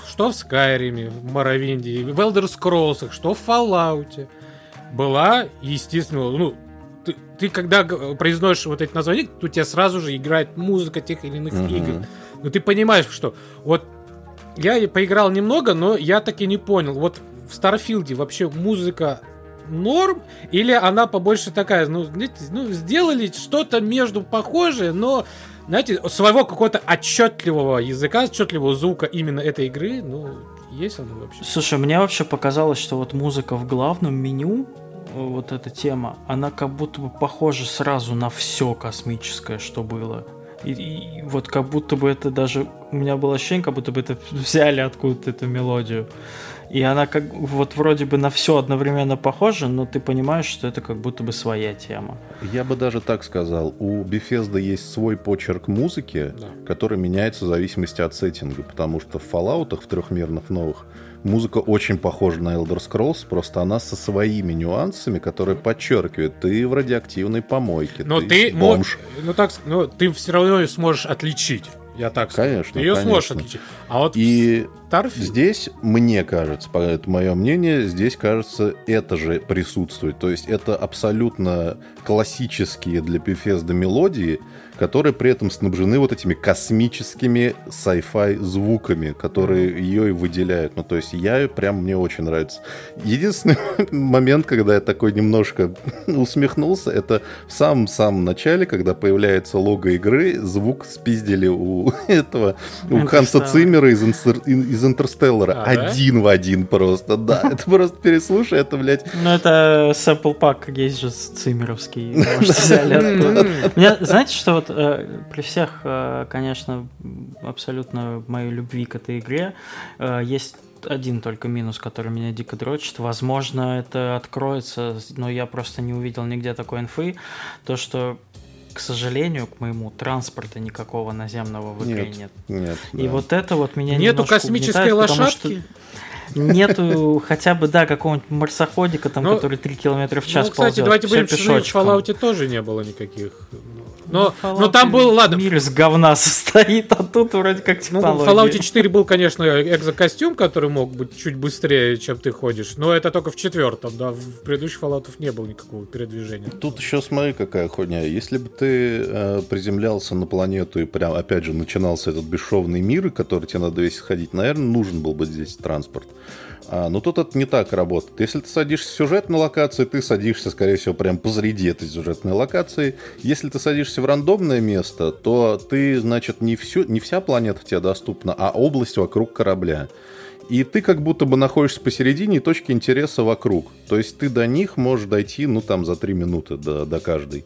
что в Skyrim, в Моровинде, в Elder Scrolls, что в Fallout была, естественно, ну, ты когда произносишь вот эти названия, то у тебя сразу же играет музыка тех или иных игр. Но ты понимаешь, что вот я поиграл немного, но я так и не понял, вот в Старфилде вообще музыка норм, или она побольше такая, ну, знаете, ну, сделали что-то между похожее, но, знаете, своего какого-то отчетливого языка, отчетливого звука именно этой игры, ну, есть оно вообще? Слушай, мне вообще показалось, что вот музыка в главном меню, вот эта тема, она как будто бы похожа сразу на все космическое, что было. И вот как будто бы это даже... У меня было ощущение, как будто бы это взяли откуда-то эту мелодию. И она как вот вроде бы на все одновременно похожа, но ты понимаешь, что это как будто бы своя тема. Я бы даже так сказал. У Bethesda есть свой почерк музыки, который меняется в зависимости от сеттинга. Потому что в Fallout'ах, в трехмерных новых, музыка очень похожа на Elder Scrolls, просто она со своими нюансами, которые подчеркивают, ты в радиоактивной помойке, но ты бомж. Но ты все равно ее сможешь отличить. Я так скажу. Конечно, ты ее сможешь отличить. А вот... И Starfield. Здесь, мне кажется, это мое мнение, здесь, кажется, это же присутствует. То есть это абсолютно классические для Bethesda мелодии, которые при этом снабжены вот этими космическими sci-fi звуками, которые ее и выделяют. Ну, то есть я прям, мне очень нравится. Единственный момент, когда я такой немножко усмехнулся, это в самом-самом начале, когда появляется лого игры, звук спиздили у этого, у Ханса Циммера из Интерстеллара. Один в один просто, да. Это просто переслушай, это, блядь... Ну, это сэппл-пак есть же циммеровский. Может, взяли. Знаете, что вот при всех, конечно, абсолютно моей любви к этой игре, есть один только минус, который меня дико дрочит. Возможно, это откроется, но я просто не увидел нигде такой инфы. То, что, к сожалению, к моему, транспорта никакого наземного в игре нет. И да. Вот это вот меня нету космической лошадки? Нету хотя бы, да, какого-нибудь марсоходика, там, который 3 км в час ползет. Ну, кстати, давайте будем честны, в Fallout'е тоже не было никаких... Но там был, ладно... Мир из говна состоит, а тут вроде как технологии. В Fallout 4 был, конечно, экзокостюм, который мог быть чуть быстрее, чем ты ходишь. Но это только в 4-м, да. В предыдущих Fallout'ов не было никакого передвижения. Тут еще смотри, какая хуйня. Если бы ты приземлялся на планету и прям, опять же, начинался этот бесшовный мир, который тебе надо весь ходить, наверное, нужен был бы здесь транспорт. Но тут это не так работает. Если ты садишься в сюжетной локации, ты садишься, скорее всего, прям посреди этой сюжетной локации. Если ты садишься в рандомное место, то ты, значит, не вся планета тебе доступна, а область вокруг корабля. И ты как будто бы находишься посередине точки интереса вокруг. То есть ты до них можешь дойти, за 3 минуты до каждой.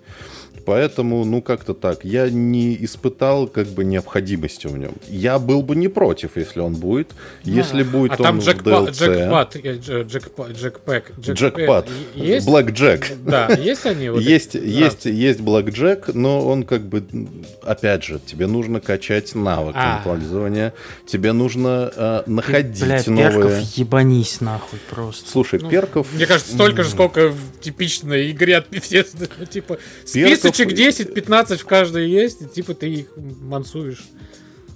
Поэтому, как-то так. Я не испытал, необходимости в нем. Я был бы не против, если он будет. Если будет он в DLC. Джекпад. Блэкджек. Да, есть они? Есть блэкджек, но он опять же, тебе нужно качать навык интуализования. Тебе нужно находить новые... перков ебанись нахуй просто. Слушай, перков... Мне кажется, столько же, сколько в типичной игре от Bethesda. Типа, список 10-15 в каждой есть, и ты их мансуешь.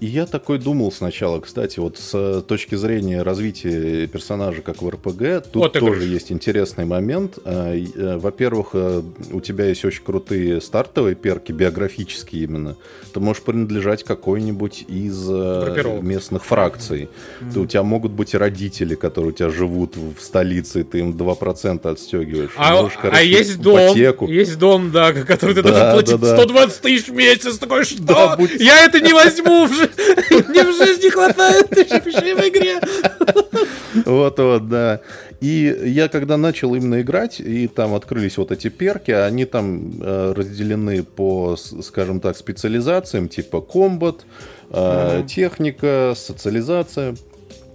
И я такой думал сначала, кстати, вот с точки зрения развития персонажа, как в РПГ, тут тоже есть интересный момент. Во-первых, у тебя есть очень крутые стартовые перки, биографические именно. Ты можешь принадлежать какой-нибудь из местных фракций. У тебя могут быть родители, которые у тебя живут в столице, и ты им 2% отстегиваешь. Есть дом, да, который ты должен платить 120 тысяч в месяц. Такой, что? Да, я это не возьму уже! Мне в жизни хватает, ты же пиши в игре. Вот, да. И я когда начал именно играть, и там открылись вот эти перки, они там разделены по, скажем так, специализациям, типа комбат, техника, социализация.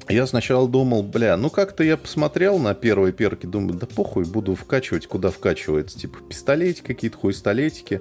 Я сначала думал, как-то я посмотрел на первые перки, думаю, да похуй, буду вкачивать, куда вкачивается. Типа пистолетики, какие-то хуйстолетики.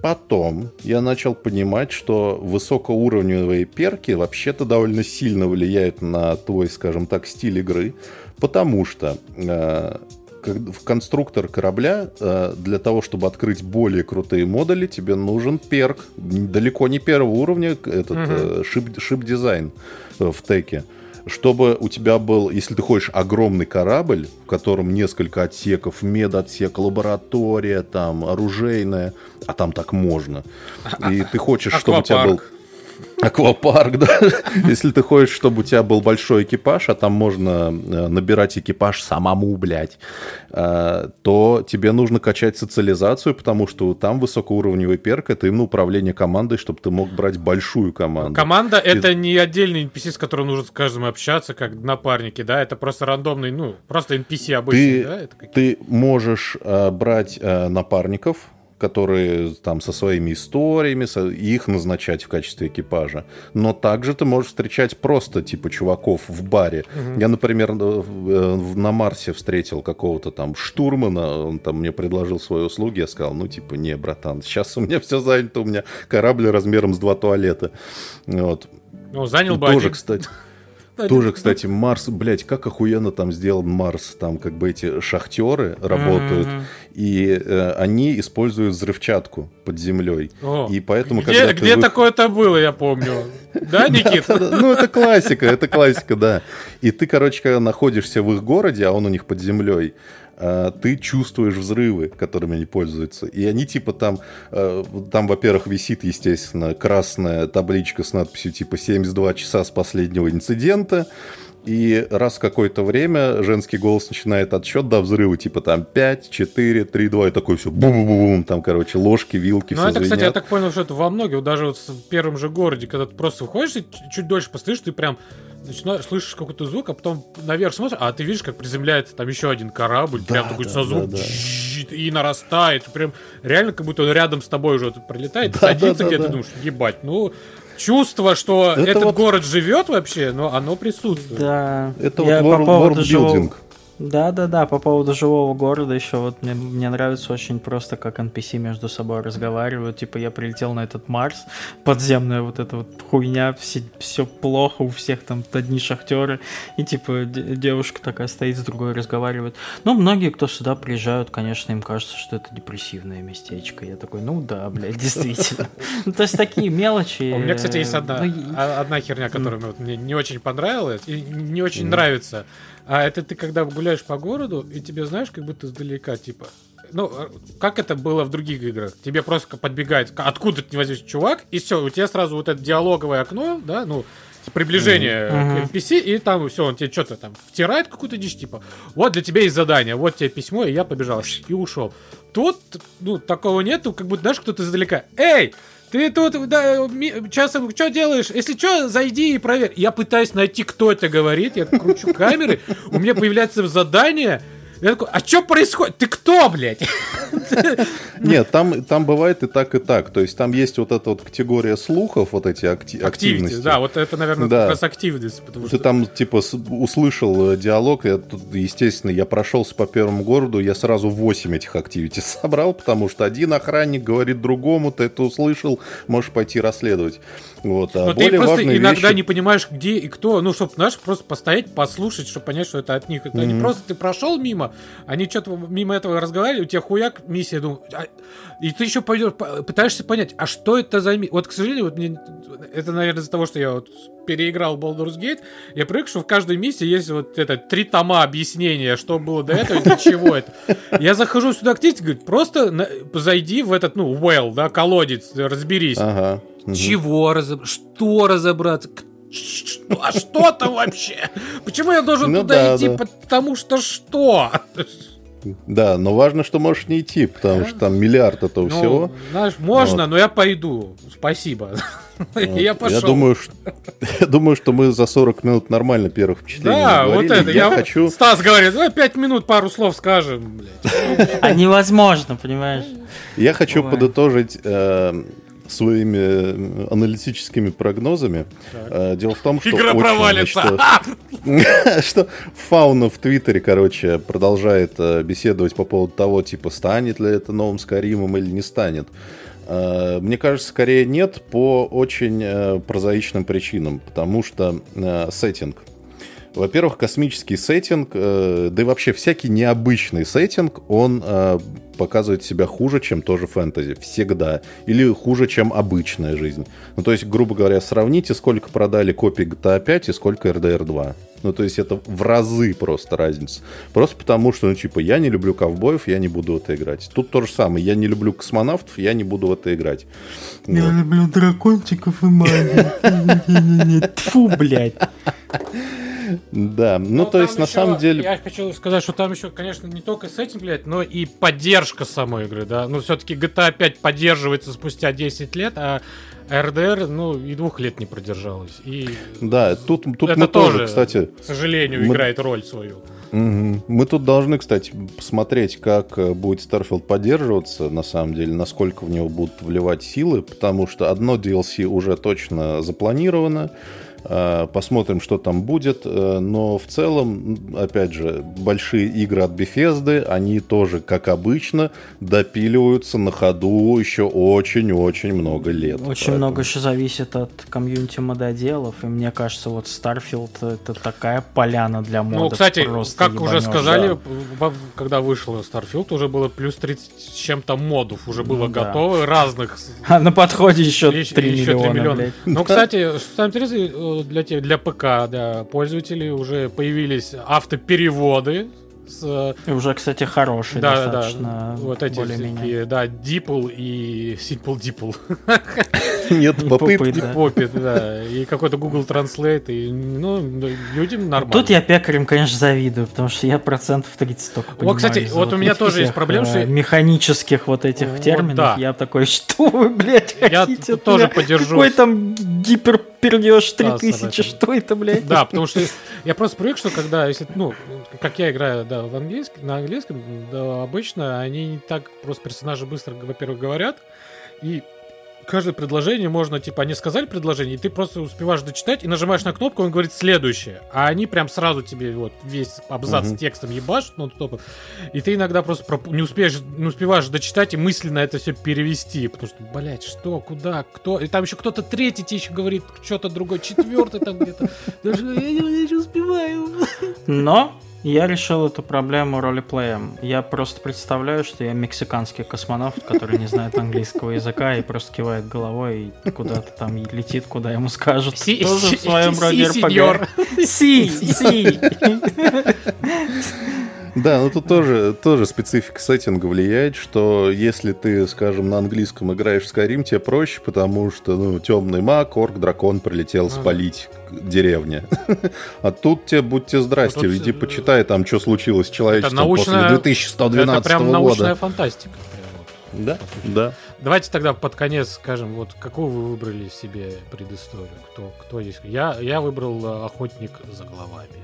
Потом я начал понимать, что высокоуровневые перки вообще-то довольно сильно влияют на твой, скажем так, стиль игры, потому что в конструктор корабля для того, чтобы открыть более крутые модули, тебе нужен перк, далеко не первого уровня, шип-дизайн в теке. Чтобы у тебя был, если ты хочешь, огромный корабль, в котором несколько отсеков, медотсек, лаборатория, там, оружейная, а там так можно. И ты хочешь, чтобы у тебя был... Аквапарк, да. Если ты хочешь, чтобы у тебя был большой экипаж, а там можно набирать экипаж самому, то тебе нужно качать социализацию, потому что там высокоуровневый перк, это именно управление командой, чтобы ты мог брать большую команду. Команда — это не отдельный NPC, с которым нужно с каждым общаться, как напарники, да, это просто рандомный, просто NPC обычный, да? Ты можешь брать напарников, которые там со своими историями, и их назначать в качестве экипажа. Но также ты можешь встречать просто, чуваков в баре. Я, например, на Марсе встретил какого-то там штурмана, он там мне предложил свои услуги, я сказал, не, братан, сейчас у меня все занято, у меня корабль размером с 2 туалета. Вот. Занял бы тоже, кстати... Тоже, кстати, Марс, блять, как охуенно там сделан Марс. Там как бы эти шахтеры работают, и они используют взрывчатку под землей. И поэтому, где такое-то было, я помню. Да, Никит? Ну, это классика, да. И ты, короче, когда находишься в их городе, а он у них под землей, ты чувствуешь взрывы, которыми они пользуются. И они типа там, во-первых, висит, естественно, красная табличка с надписью типа 72 часа с последнего инцидента. И раз в какое-то время женский голос начинает отсчет до взрыва, типа там 5, 4, 3, 2, и такое все бум-бум-бум, там, короче, ложки, вилки, все звенят. Ну, это, кстати, я так понял, что это во многих, даже вот в первом же городе, когда ты просто выходишь и чуть дольше постоишь, ты прям начинаешь, слышишь какой-то звук, а потом наверх смотришь, а ты видишь, как приземляется там еще один корабль, да, прям такой созвук, и нарастает, прям реально, как будто он рядом с тобой уже прилетает, садится где-то, ты думаешь, ебать, ну... Чувство, что этот вот... город живет вообще, но оно присутствует. Да. Это я вот ворлдбилдинг. Да-да-да, по поводу живого города еще вот мне нравится очень просто, как NPC между собой разговаривают. Типа, я прилетел на этот Марс, подземная вот эта вот хуйня, все плохо, у всех там одни шахтеры. И типа девушка такая стоит, с другой разговаривает. Ну, многие, кто сюда приезжают, конечно, им кажется, что это депрессивное местечко. Я такой, ну да, блядь, действительно. Ну, то есть такие мелочи. У меня, кстати, есть одна херня, которая мне не очень понравилась и не очень нравится. А это ты когда гуляешь по городу, и тебе, знаешь, как будто издалека, типа... Ну, как это было в других играх? Тебе просто подбегает, откуда ты не возьмешь чувак, и все, у тебя сразу вот это диалоговое окно, да, ну... приближение к NPC, и там все, он тебе что-то там втирает какую-то дичь, типа, вот для тебя есть задание, вот тебе письмо, и я побежал, и ушел. Тут, ну, такого нету, как будто, знаешь, кто-то издалека, эй, ты тут, да, часом, что делаешь? Если что, зайди и проверь. Я пытаюсь найти, кто это говорит, я кручу камеры, у меня появляется задание, я такой, а что происходит? Ты кто, блядь? Нет, там бывает и так, и так. То есть там есть вот эта вот категория слухов, вот эти активности. Да, вот это, наверное, как раз активность. Ты там, типа, услышал диалог, естественно, я прошелся по первому городу, я сразу 8 этих активити собрал, потому что один охранник говорит другому, ты это услышал, можешь пойти расследовать. Вот, а но ты просто иногда не понимаешь, где и кто. Ну, чтобы, знаешь, просто постоять, послушать, чтобы понять, что это от них. Это не просто ты прошел мимо, они что-то мимо этого разговаривали, у тебя хуяк, миссия, думаю, и ты еще пойдешь, пытаешься понять, а что это за миссия. Вот, к сожалению, вот мне это, наверное, из-за того, что я вот переиграл Baldur's Gate, я привык, что в каждой миссии есть вот это 3 тома объяснения, что было до этого и для чего это. Я захожу сюда к Тите, говорит, просто зайди в этот, ну, well, да, колодец, разберись. Ага. Чего разобраться? Что разобраться? А что там вообще? Почему я должен туда идти? Потому что что? Да, но важно, что можешь не идти, потому что там миллиард этого всего. Знаешь, можно, но я пойду. Спасибо. Я пошел. Я думаю, что мы за 40 минут нормально первых впечатлений наговорили. Да, вот это. Стас говорит, 5 минут пару слов скажем. А невозможно, понимаешь? Я хочу подытожить... своими аналитическими прогнозами. Дело в том, что... Игра провалится! Что Фауна в Твиттере, короче, продолжает беседовать по поводу того, типа, станет ли это новым Скайримом или не станет. Мне кажется, скорее нет, по очень прозаичным причинам. Потому что сеттинг. Во-первых, космический сеттинг, да и вообще всякий необычный сеттинг, он показывает себя хуже, чем тоже фэнтези. Всегда. Или хуже, чем обычная жизнь. Ну, то есть, грубо говоря, сравните, сколько продали копий GTA 5 и сколько RDR 2. Ну, то есть, это в разы просто разница. Просто потому, что, ну, типа, я не люблю ковбоев, я не буду в это играть. Тут то же самое. Я не люблю космонавтов, я не буду в это играть. Я люблю дракончиков и магию. Тьфу, блядь. Да, ну то есть на самом деле... Я хочу сказать, что там еще, конечно, не только сеттинг, блядь, но и поддержка самой игры, да. Ну все-таки GTA 5 поддерживается спустя 10 лет, а RDR, ну, и 2 лет не продержалась. И... Да, тут это мы тоже, кстати... к сожалению, играет роль свою. Мы тут должны, кстати, посмотреть, как будет Starfield поддерживаться, на самом деле, насколько в него будут вливать силы, потому что одно DLC уже точно запланировано, Посмотрим, что там будет. Но в целом, опять же, большие игры от Bethesda, они тоже, как обычно, допиливаются на ходу еще очень-очень много лет. Очень много еще зависит от комьюнити мододелов. И мне кажется, вот Starfield — это такая поляна для модов. Ну, кстати, как ебанёшь, уже сказали, да, когда вышел Starfield, уже было плюс 30 с чем-то модов. Уже было готово, разных. А на подходе еще 3 миллиона. Ну, кстати, что самое интересное, для ПК, для пользователей уже появились автопереводы. И уже, кстати, хорошие, да, достаточно. Да, вот эти всякие, да, Дипл и Симпл Дипл. Нет, попыт, да. И какой-то Google Translate, и, ну, людям нормально. Тут я пекарем, конечно, завидую, потому что я 30% только понимаю. Вот, кстати, вот у меня тоже есть проблема, что... механических вот этих терминов. Я такой, что вы, блядь, хотите? Я тоже подержусь. Какой там гиперпердеж 3000, что это, блядь? Да, потому что я просто привык, что когда, если, ну, как я играю, да, на английском, да, обычно они не так просто, персонажи быстро, во-первых, говорят, и каждое предложение можно, типа, они сказали предложение, и ты просто успеваешь дочитать, и нажимаешь на кнопку, он говорит следующее, а они прям сразу тебе вот весь абзац текстом ебашат, нон-стопом, и ты иногда просто не успеваешь дочитать и мысленно это все перевести, потому что, блять, что, куда, кто, и там еще кто-то третий тебе еще говорит что-то другое, четвертый там где-то, даже я не успеваю. Но я решил эту проблему ролеплеем. Я просто представляю, что я мексиканский космонавт, который не знает английского языка и просто кивает головой и куда-то там летит, куда ему скажут. Тоже в своем роде РПГ. Да, но тут тоже специфика сеттинга влияет, что если ты, скажем, на английском играешь в Skyrim, тебе проще, потому что, ну, темный маг, орк, дракон прилетел спалить деревня. А тут тебе, будьте здрасте, тут... иди почитай там, что случилось с человечеством после 2112 года. Это прям научная фантастика. Прям, вот, да. Давайте тогда под конец скажем, вот какую вы выбрали себе предысторию? Кто здесь? Я выбрал «Охотник за головами».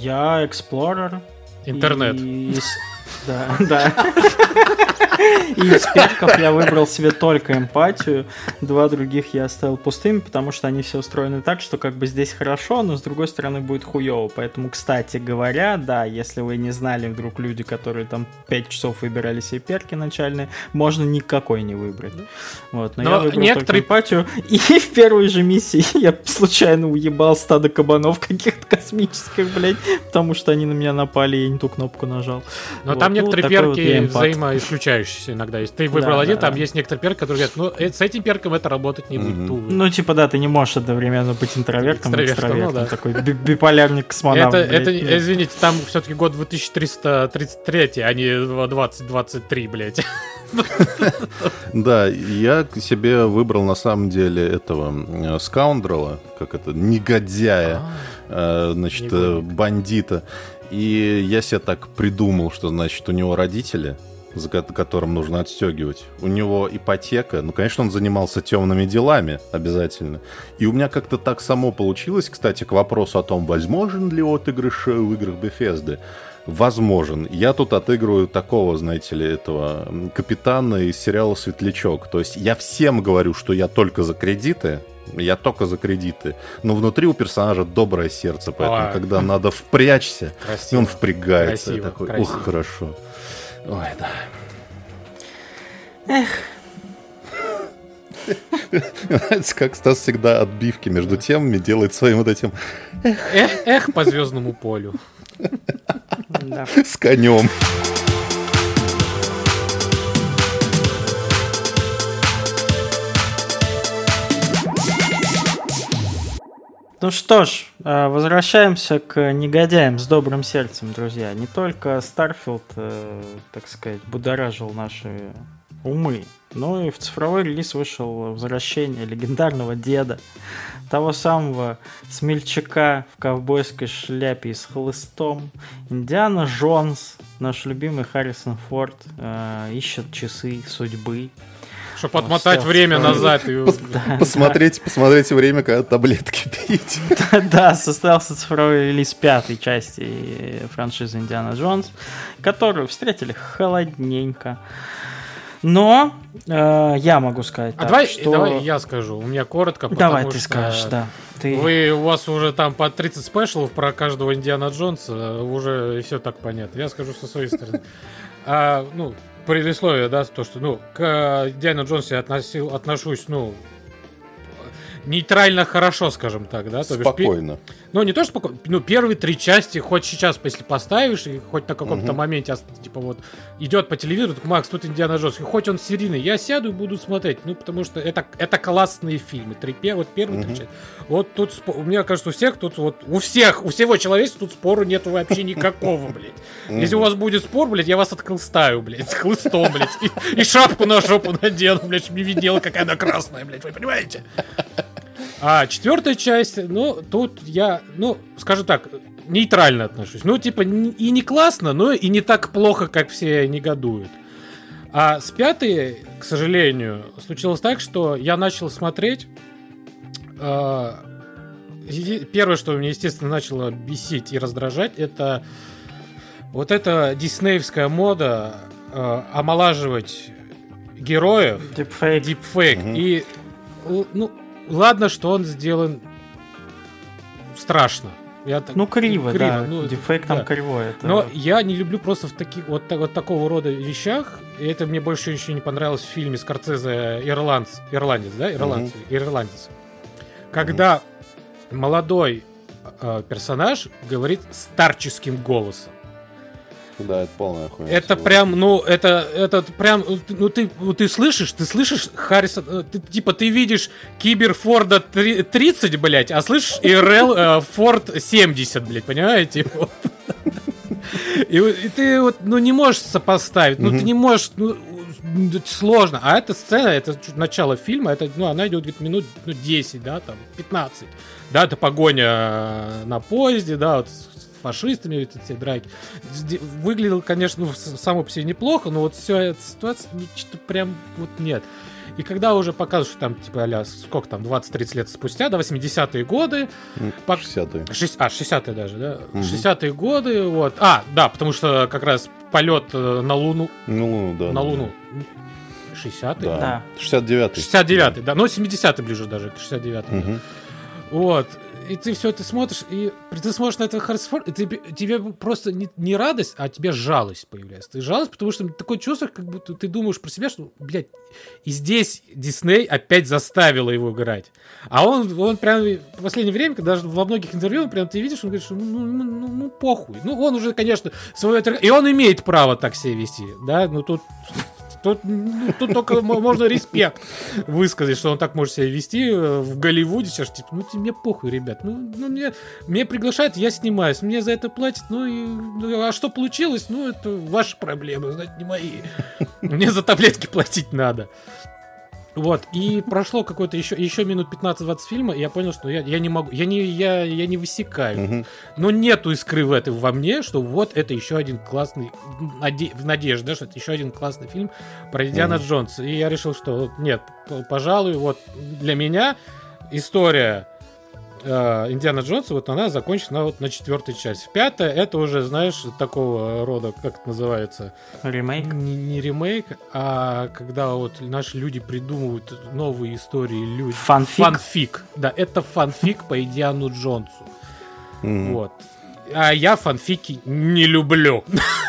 Я эксплорер. Интернет. Да. И из пятков я выбрал себе только эмпатию. 2 других я оставил пустыми, потому что они все устроены так, что как бы здесь хорошо, но с другой стороны будет хуёво. Поэтому, кстати говоря, да, если вы не знали, вдруг люди, которые там 5 часов выбирали себе перки начальные, можно никакой не выбрать. Вот, но я выбрал только эмпатию. И в первой же миссии я случайно уебал стадо кабанов каких-то космических, блядь, потому что они на меня напали, и я не ту кнопку нажал. Но вот, там некоторые перки вот взаимоисключающиеся иногда есть. Ты выбрал там есть некоторые перки, которые говорят, ну, с этим перком это работать не будет. Ну, типа, да, ты не можешь одновременно быть интровертом и экстравертом. Да. Такой биполярный космонавт. Это, извините, там все-таки год 2333, а не 2023, блядь. Да, я себе выбрал, на самом деле, этого скаундрела, как это, негодяя, значит, бандита. И я себе так придумал, что, значит, у него родители, за которым нужно отстегивать. У него ипотека. Ну, конечно, он занимался темными делами обязательно. И у меня как-то так само получилось, кстати, к вопросу о том, возможен ли отыгрыш в играх Bethesda. Возможен. Я тут отыгрываю такого, знаете ли, этого капитана из сериала «Светлячок». То есть я всем говорю, что я только за кредиты. Я только за кредиты. Но внутри у персонажа доброе сердце, поэтому, когда надо впрячься, красиво, он впрягается. Красиво, такой, красиво. Ух, хорошо. Ой, да. Эх. Нравится, как Стас всегда отбивки между темами делает своим вот этим. Эх, по звездному полю. С конем. Ну что ж, возвращаемся к негодяям с добрым сердцем, друзья. Не только Starfield, так сказать, будоражил наши умы, но и в цифровой релиз вышел возвращение легендарного деда, того самого смельчака в ковбойской шляпе и с хлыстом. Индиана Джонс, наш любимый Харрисон Форд, ищет часы судьбы. Чтобы отмотать время назад. И... Посмотреть время, когда таблетки пить. Да, состоялся цифровой релиз 5-й части франшизы «Индиана Джонс», которую встретили холодненько. Но я могу сказать. А так, давай я скажу. У меня коротко. Давай ты скажешь, да. У вас уже там по 30 спешалов про каждого Индиана Джонса. Уже все так понятно. Я скажу со своей стороны. Ну, предисловие, да, то, что, ну, к Индиану Джонсу я отношусь, ну, нейтрально хорошо, скажем так, да? То спокойно. Ну, не то, что спокойно. Ну, первые три части, хоть сейчас, если поставишь, и хоть на каком-то моменте, типа, вот, идет по телевизору, так, Макс, тут Индиана Джонс, и хоть он серийный, я сяду и буду смотреть, ну, потому что это классные фильмы. Первые три части. Вот тут, мне кажется, у всех тут, вот, у всего человечества тут спору нету вообще никакого, блядь. Если у вас будет спор, блядь, я вас отколстаю, блядь, с хлыстом, блядь, и шапку на жопу надену, блядь, чтобы не видела, какая она красная, блядь, вы понимаете? А четвертая часть, ну, тут я, ну, скажу так, нейтрально отношусь. Ну, типа, и не классно, но и не так плохо, как все негодуют. А с пятой, к сожалению, случилось так, что я начал смотреть. Первое, что меня, естественно, начало бесить и раздражать, это вот эта диснеевская мода омолаживать героев. Дипфейк. И, ну... Ладно, что он сделан страшно. Криво, да. Ну, дефект там кривой. Это... Но я не люблю просто в таких вот такого рода вещах. И это мне больше еще не понравилось в фильме Скорсезе «Ирландец». Когда молодой персонаж говорит старческим голосом. Да, это полная хуйня. Это прям, ну, это прям, ну, ты слышишь, Харрисон, ты видишь Киберфорда 30, блядь, а слышишь ИРЛ Форд 70, блядь, понимаете? Вот. И ты вот, ну, не можешь сопоставить, ну, ты не можешь, ну, сложно. А эта сцена, это начало фильма, это, ну, она идет где-то минут 10, да, там, 15, да, это погоня на поезде, да, вот, фашистами, эти все драки. Выглядело, конечно, само по себе неплохо, но вот вся эта ситуация, ну, что-то прям вот нет. И когда уже показывают, что там, типа, а-ля, сколько там, 20-30 лет спустя, да, 80-е годы. 60-е. 60-е даже, да. 60-е годы, вот. А, да, потому что как раз полет на Луну. На Луну. 60-е? Да. 69-й. 69-й, да. Ну, 70-й ближе даже, к 69-й. Да. Вот. И ты все это смотришь, и ты смотришь на этого Харрисона Форда, и тебе просто не радость, а тебе жалость появляется. Ты жалость, потому что такое чувство, как будто ты думаешь про себя, что, блядь, и здесь Дисней опять заставила его играть. А он прям в последнее время, даже во многих интервью, прям ты видишь, он говорит, что ну похуй. Ну, он уже, конечно, свой... И он имеет право так себя вести, да? Ну, тут только можно респект высказать, что он так может себя вести в Голливуде. Сейчас, типа, ну, мне похуй, ребят. Ну меня приглашают, я снимаюсь. Мне за это платят. А что получилось? Ну, это ваши проблемы, знаете, не мои. Мне за таблетки платить надо. Вот. И прошло какое-то еще минут 15-20 фильма, и я понял, что я не могу. Я не высекаю. Но нету искры в этом во мне, что вот это еще один классный надежда, что это еще один классный фильм про Индиана Джонса. И я решил, что нет, пожалуй, вот для меня история Индиана Джонса, вот она закончена вот на 4-й части. 5-я, это уже, знаешь, такого рода, как это называется? Ремейк? Не ремейк, а когда вот наши люди придумывают новые истории людей. Фанфик. Да, это фанфик по Индиану Джонсу. Вот. А я фанфики не люблю.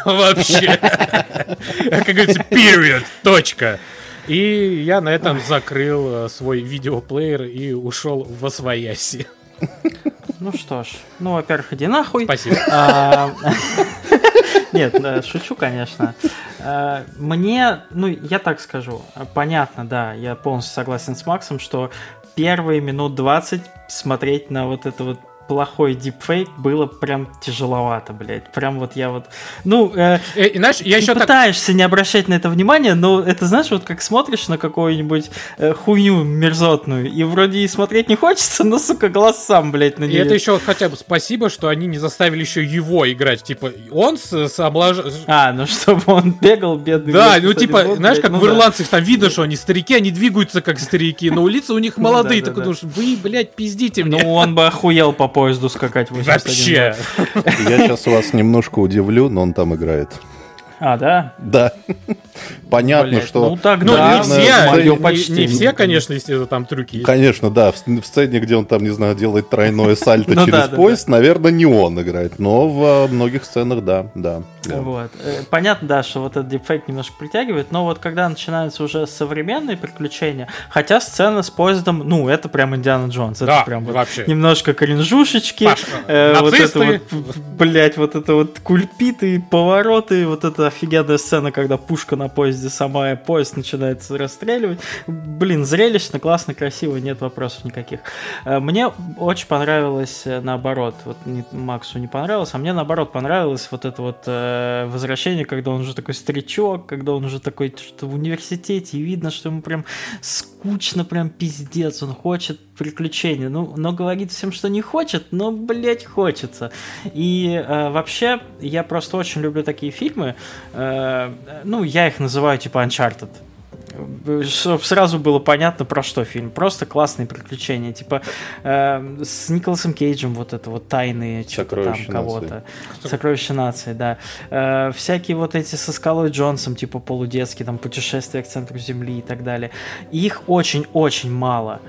Вообще. Как говорится, period, точка. И я на этом закрыл свой видеоплеер и ушел во свояси. Ну что ж, ну, во-первых, иди нахуй. Спасибо. Нет, шучу, конечно. Мне, ну, я так скажу, понятно, да, я полностью согласен с Максом, что первые минут 20 смотреть на вот это вот плохой дипфейк было прям тяжеловато, блядь. Прям вот я вот... Ну, знаешь, я еще пытаешься так... не обращать на это внимание, но это, знаешь, вот как смотришь на какую-нибудь хуйню мерзотную, и вроде и смотреть не хочется, но, сука, глаз сам, блядь, на нее. И это еще хотя бы спасибо, что они не заставили еще его играть. Типа, он ну, чтобы он бегал, бедный. Да, ну, типа, блядь, знаешь, как ну, в ирландцах, там видно, что они старики, они двигаются как старики, но улицы у них молодые. Такой думаешь, вы, блядь, пиздите мне. Ну, он бы охуел по поезду скакать. Вообще. Я сейчас вас немножко удивлю, но он там играет. А, да? Да. понятно, что... Ну, так, наверное, не все, конечно, естественно, там трюки есть. Конечно, да, в сцене, где он там, не знаю, делает тройное сальто через поезд, наверное, не он играет, но во многих сценах, да. Вот. Понятно, да, что вот этот дипфейк немножко притягивает, но вот когда начинаются уже современные приключения, хотя сцена с поездом, ну, это прям Индиана Джонс, это прям вообще немножко кринжушечки, вот это вот, блять, вот это вот кульпиты, повороты, вот эта офигенная сцена, когда пушка на поезде сама, и поезд начинает расстреливать. Блин, зрелищно, классно, красиво, нет вопросов никаких. Мне очень понравилось наоборот, вот Максу не понравилось, а мне наоборот понравилось вот это вот возвращение, когда он уже такой старичок, когда он уже такой что в университете, и видно, что ему прям скучно, прям пиздец, он хочет приключения, ну, но говорит всем, что не хочет, но, блять, хочется. И вообще, я просто очень люблю такие фильмы, ну, я их называю типа Uncharted, чтобы сразу было понятно, про что фильм. Просто классные приключения. Типа с Николасом Кейджем вот это вот тайные что-то там кого-то. Сокровища нации, да. Всякие вот эти со Скалой Джонсом, типа полудетские, там путешествия к центру Земли и так далее. И их очень-очень мало.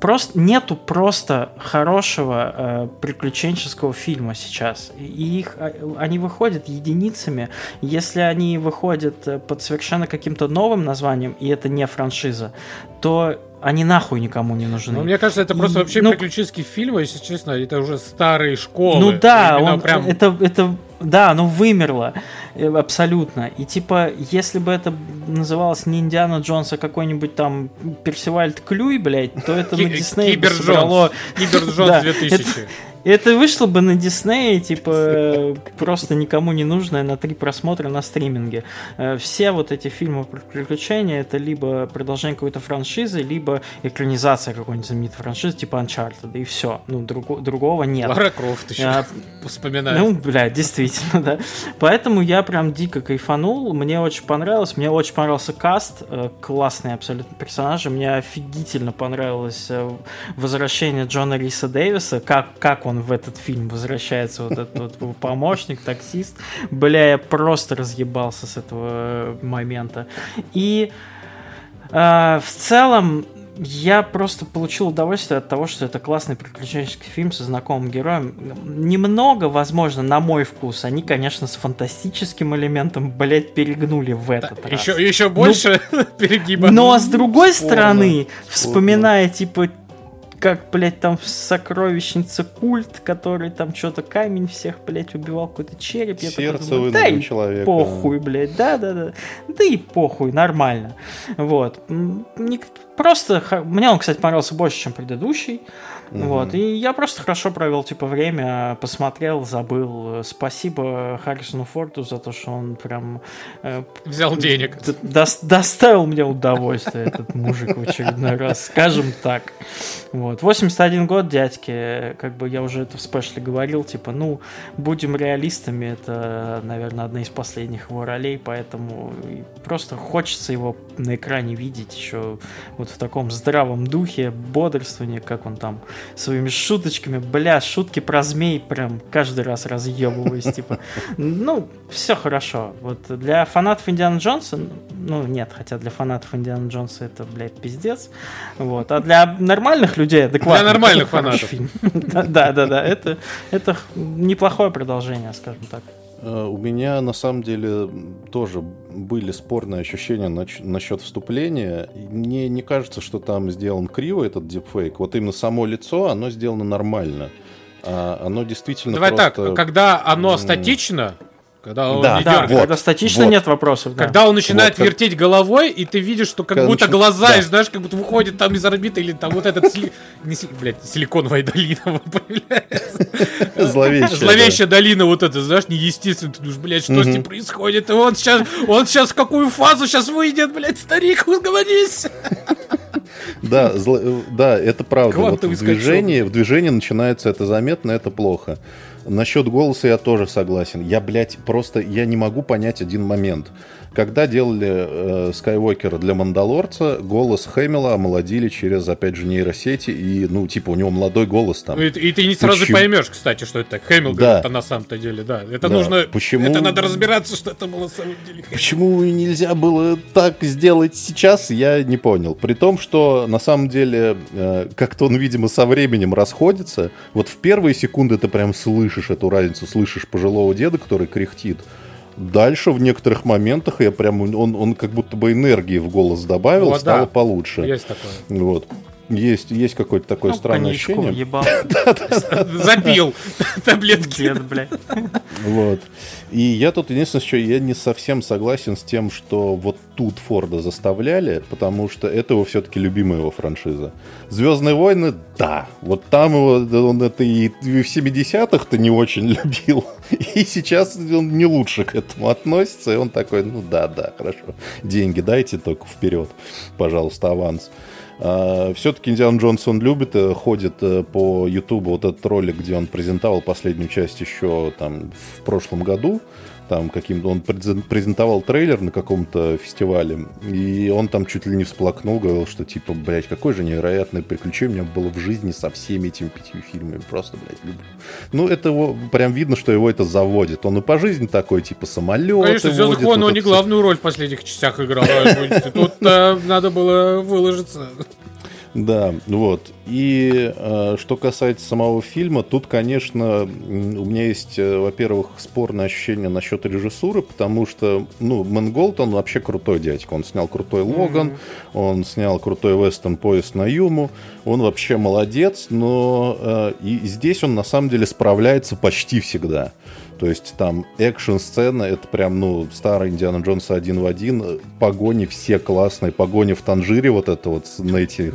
Просто нету просто хорошего приключенческого фильма сейчас. И их, они выходят единицами. Если они выходят под совершенно каким-то новым названием, и это не франшиза, то они нахуй никому не нужны. Ну, мне кажется, это просто вообще приключенческие фильмы, если честно, это уже старые школы. Ну да, он, прям... это да, оно вымерло абсолютно. И типа, если бы это называлось не Индиана Джонс, а какой-нибудь там Персивальд Клюй, блядь, то это на Дисней бы собрало... Кибер Джонс 2000. Это вышло бы на Диснее, типа, просто никому не нужное на 3 просмотра на стриминге. Все вот эти фильмы про приключения, это либо продолжение какой-то франшизы, либо экранизация какой-нибудь знаменитой франшизы, типа Uncharted, и все. Ну, другого нет. Лара Крофт еще вспоминает. Ну, блядь, действительно, да. Поэтому я прям дико кайфанул, мне очень понравилось, мне очень понравился каст, классные абсолютно персонажи, мне офигительно понравилось возвращение Джона Риса Дэвиса, как он в этот фильм возвращается, вот этот вот помощник, таксист. Бля, я просто разъебался с этого момента. И в целом я просто получил удовольствие от того, что это классный приключенческий фильм со знакомым героем. Немного, возможно, на мой вкус, они, конечно, с фантастическим элементом, блядь, перегнули в этот раз. Еще больше перегибали. Но с другой стороны, вспоминая, типа, как, блядь, там в «Сокровищнице» культ, который там что-то камень всех, блядь, убивал, какой-то череп. Сердце вынули у человека. Похуй, блядь, да-да-да. Да и похуй, нормально. Вот. Просто... Мне он, кстати, понравился больше, чем предыдущий. Mm-hmm. Вот. И я просто хорошо провел, типа, время, посмотрел, забыл. Спасибо Харрисону Форду за то, что он прям... взял денег. Доставил мне удовольствие этот мужик в очередной раз, скажем так. Вот. 81 год, дядьки, как бы я уже это в спешле говорил, типа, ну, будем реалистами, это, наверное, одна из последних его ролей, поэтому просто хочется его на экране видеть еще вот в таком здравом духе, бодрствовании, как он там своими шуточками, бля, шутки про змей прям каждый раз разъебываюсь, типа, ну, все хорошо. Вот для фанатов Индиана Джонса, ну, нет, хотя для фанатов Индиана Джонса это, блядь, пиздец, вот, а для нормальных людей адекватно. Для нормальных фанатов. Да, это неплохое продолжение, скажем так. У меня, на самом деле, тоже были спорные ощущения насчет вступления. Мне не кажется, что там сделан криво этот дипфейк. Вот именно само лицо, оно сделано нормально. Оно действительно Давай так, когда оно статично... Когда он когда статично нет вопросов. Да. Когда он начинает вертеть головой, и ты видишь, что как будто глаза, и, знаешь, как будто выходит там из орбиты, или там вот этот силиконовая долина появляется. Зловещая долина вот эта, знаешь, неестественно. Ты думаешь, блядь, что с ним происходит? И он сейчас в какую фазу сейчас выйдет, блядь, старик, уговорись! Да, это правда. В движении начинается это заметно, это плохо. Насчет голоса я тоже согласен. Я, блядь, просто я не могу понять один момент. Когда делали Скайуокера для Мандалорца, голос Хэмилла омолодили через, опять же, нейросети. И, ну, типа, у него молодой голос там. И ты не сразу поймешь, кстати, что это так. Хэмилл, да, говорит, это на самом-то деле, да. Это да. Нужно... Почему... Это надо разбираться, что это было на самом деле. Почему нельзя было так сделать сейчас, я не понял. При том, что, на самом деле, как-то он, видимо, со временем расходится. Вот в первые секунды ты прям слышишь эту разницу, слышишь пожилого деда, который кряхтит. Дальше в некоторых моментах я прям, он как будто бы энергии в голос добавил, ну, стало да. получше. Есть такое. Вот. Есть какое-то такое странное ощущение. Ебал. Забил таблетки. Дед, блядь. Вот. И я тут единственное, что я не совсем согласен с тем, что вот тут Форда заставляли, потому что это его все-таки любимая его франшиза. «Звездные войны», да. Вот там его, он это и в 70-х-то не очень любил. И сейчас он не лучше к этому относится. И он такой, ну да, хорошо. Деньги дайте только вперед. Пожалуйста, аванс. Все-таки Индиана Джонс он любит, ходит по Ютубу вот этот ролик, где он презентовал последнюю часть еще там в прошлом году, там каким-то он презентовал трейлер на каком-то фестивале, и он там чуть ли не всплакнул, говорил, что типа, блять, какое же невероятное приключение у меня было в жизни со всеми этими 5 фильмами, просто, блять, люблю. Ну, это его, прям видно, что его это заводит. Он и по жизни такой, типа, самолет. Конечно, «Звездных войн», но не главную роль в последних частях играл. Тут надо было выложиться. Да, вот. И что касается самого фильма, тут, конечно, у меня есть, во-первых, спорное ощущение насчет режиссуры, потому что, ну, Мэнголд, он вообще крутой дядька. Он снял крутой «Логан», он снял крутой «Вестерн поезд на Юму», он вообще молодец, но и здесь он, на самом деле, справляется почти всегда. То есть там экшн-сцена, это прям, ну, старый «Индиана Джонса» один в один. Погони все классные. Погони в Танжире вот это вот на этих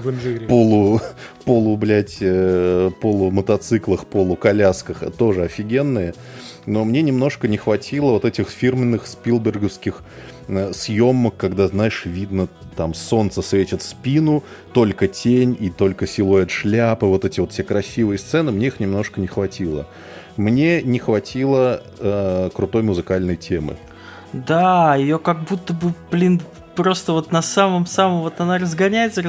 полумотоциклах, полуколясках тоже офигенные. Но мне немножко не хватило вот этих фирменных спилберговских съемок, когда, знаешь, видно, там солнце светит в спину, только тень и только силуэт шляпы. Вот эти вот все красивые сцены, мне их немножко не хватило. Мне не хватило крутой музыкальной темы. Да, ее как будто бы, блин, просто вот на самом-самом вот она разгоняется,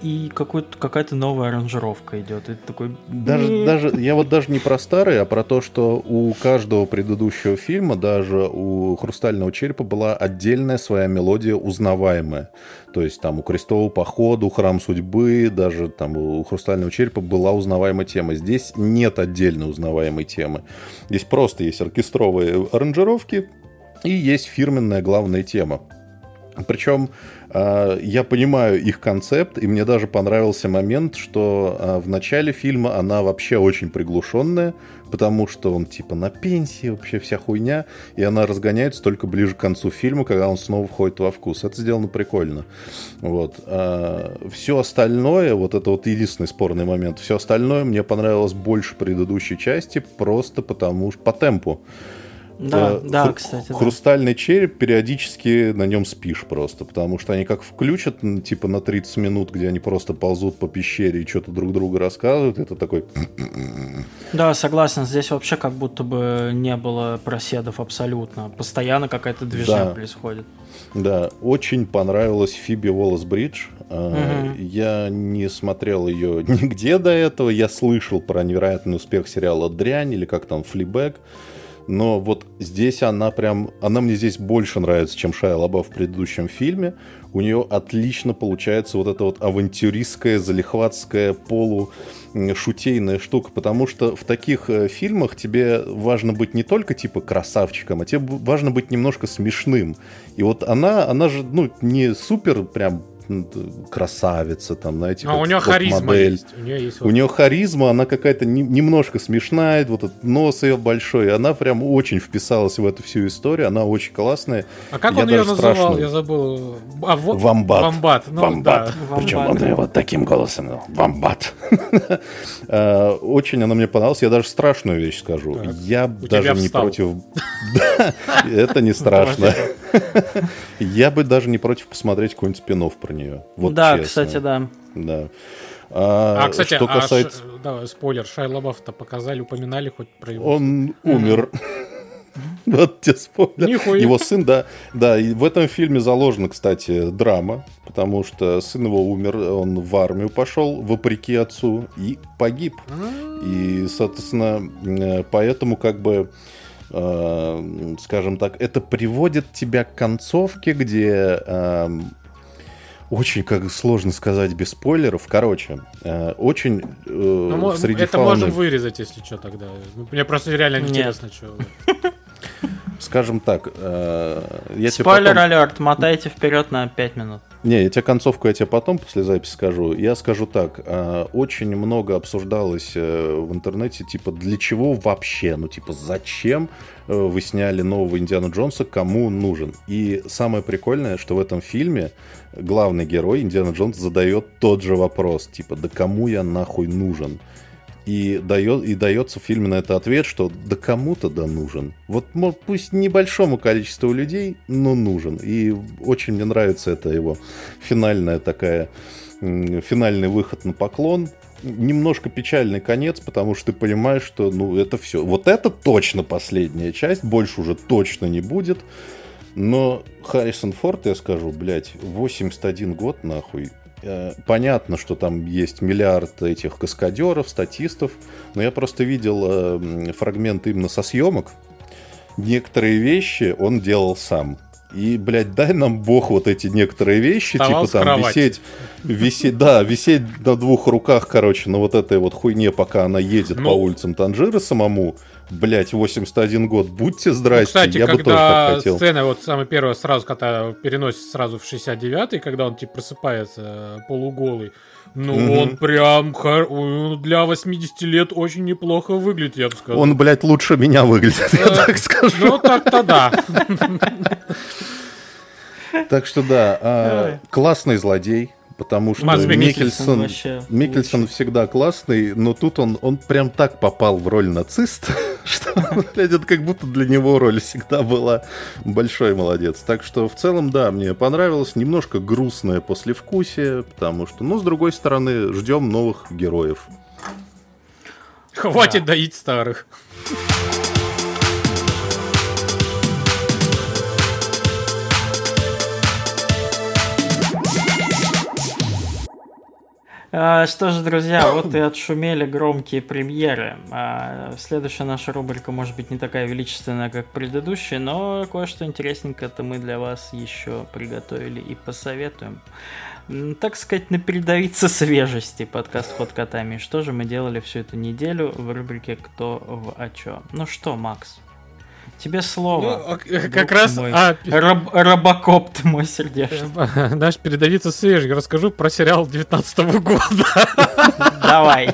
и какая-то новая аранжировка идет. Это такой... Даже я вот даже не про старые, а про то, что у каждого предыдущего фильма, даже у «Хрустального черепа», была отдельная своя мелодия, узнаваемая. То есть там у «Крестового похода», у «Храм судьбы», даже там у «Хрустального черепа» была узнаваемая тема. Здесь нет отдельно узнаваемой темы. Здесь просто есть оркестровые аранжировки и есть фирменная главная тема. Причем я понимаю их концепт, и мне даже понравился момент, что в начале фильма она вообще очень приглушенная, потому что он типа на пенсии, вообще вся хуйня, и она разгоняется только ближе к концу фильма, когда он снова входит во вкус. Это сделано прикольно. Вот. Все остальное, вот это вот единственный спорный момент, все остальное мне понравилось больше предыдущей части, просто потому что по темпу. Да, да, кстати. «Хрустальный череп», периодически на нем спишь просто, потому что они как включат, типа, на 30 минут, где они просто ползут по пещере и что-то друг другу рассказывают, это такой... Да, согласен, здесь вообще как будто бы не было проседов абсолютно, постоянно какая-то движение происходит. Да, очень понравилась Фиби Уоллес-Бридж. Я не смотрел ее нигде до этого, я слышал про невероятный успех сериала «Дрянь» или как там «Флибэг». Но вот здесь она прям... Она мне здесь больше нравится, чем Шайа LaBeouf в предыдущем фильме. У нее отлично получается вот эта вот авантюристская, залихватская, полушутейная штука. Потому что в таких фильмах тебе важно быть не только типа красавчиком, а тебе важно быть немножко смешным. И вот она же, ну, не супер прям... красавица, там, знаете, у нее харизма есть. У нее харизма, она какая-то немножко смешная, вот этот нос ее большой, она прям очень вписалась в эту всю историю, она очень классная. А как он ее называл? Я забыл. Вомбат. Вомбат. Причем он ее вот таким голосом назвал. Вомбат. Очень она мне понравилась. Я даже страшную вещь скажу. Я даже не против... Это не страшно. Я бы даже не против посмотреть какой-нибудь спин-офф про нее. Вот да, честно. Кстати, да. Кстати, что касается... да, спойлер, Шайя Лабафа-то показали, упоминали хоть про его... Он умер. Вот тебе спойлер. Нихуя. Его сын, да. Да, и в этом фильме заложена, кстати, драма, потому что сын его умер, он в армию пошел, вопреки отцу, и погиб. И, соответственно, поэтому как бы... скажем так, это приводит тебя к концовке, где очень, как сложно сказать без спойлеров, короче, очень среди это фауны... можно вырезать, если что, тогда. Мне просто реально интересно, что... Скажем так... Спойлер-алерт, мотайте вперед на 5 минут. Не, я тебе концовку, потом после записи скажу. Я скажу так, очень много обсуждалось в интернете, типа, для чего вообще, ну, типа, зачем вы сняли нового Индиану Джонса, кому он нужен. И самое прикольное, что в этом фильме главный герой, Индиана Джонс, задает тот же вопрос, типа, да кому я нахуй нужен? И дается в фильме на это ответ, что да кому-то да нужен. Вот пусть небольшому количеству людей, но нужен. И очень мне нравится это его финальный выход на поклон. Немножко печальный конец, потому что ты понимаешь, что ну, это все. Вот это точно последняя часть, больше уже точно не будет. Но Харрисон Форд, я скажу, блядь, 81 год нахуй. Понятно, что там есть миллиард этих каскадеров, статистов, но я просто видел фрагменты именно со съемок. Некоторые вещи он делал сам. И, блядь, дай нам бог вот эти некоторые вещи, вставал типа там висеть на двух руках, короче, на вот этой вот хуйне, пока она едет по улицам Танжира самому. Блять, 81 год, будьте здрасте, кстати, я бы тоже так хотел. Сцена, вот самая первая, сразу, когда переносит сразу в 69-й, когда он типа просыпается полуголый, он прям для 80 лет очень неплохо выглядит, я бы сказал. Он, блядь, лучше меня выглядит, я так скажу. Ну, так-то да. Так что да, классный злодей. Потому что Миккельсон всегда классный, но тут он прям так попал в роль нациста, что выглядит, как будто для него роль всегда была большой молодец. Так что в целом, да, мне понравилось. Немножко грустное послевкусие, потому что, с другой стороны, ждем новых героев. Хватит доить старых. Что же, друзья, вот и отшумели громкие премьеры. Следующая наша рубрика может быть не такая величественная, как предыдущая, но кое-что интересненькое-то мы для вас еще приготовили и посоветуем. Так сказать, напередавиться свежести подкаст «Ход Котами». Что же мы делали всю эту неделю в рубрике «Кто в а чё?». Ну что, Макс? Тебе слово. Как раз Робокоп ты мой сердечный. Наш передавиться свежий. Расскажу про сериал 19-го года. Давай.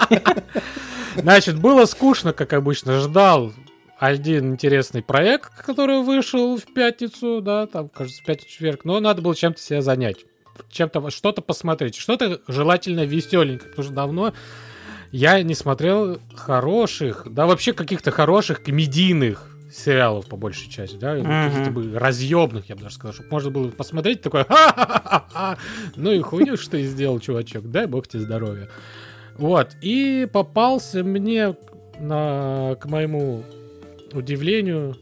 Значит, было скучно, как обычно. Ждал один интересный проект, который вышел в пятницу, да, там, кажется, в пятницу-четверг. Но надо было чем-то себя занять. Чем-то, что-то посмотреть. Что-то желательно веселенькое, потому что давно... я не смотрел хороших, да вообще каких-то хороших комедийных сериалов по большей части, да, каких-то бы разъебных, я бы даже сказал, чтобы можно было посмотреть, такое, ну и хуйню, что ты сделал, чувачок, дай бог тебе здоровья. Вот, и попался мне, к моему удивлению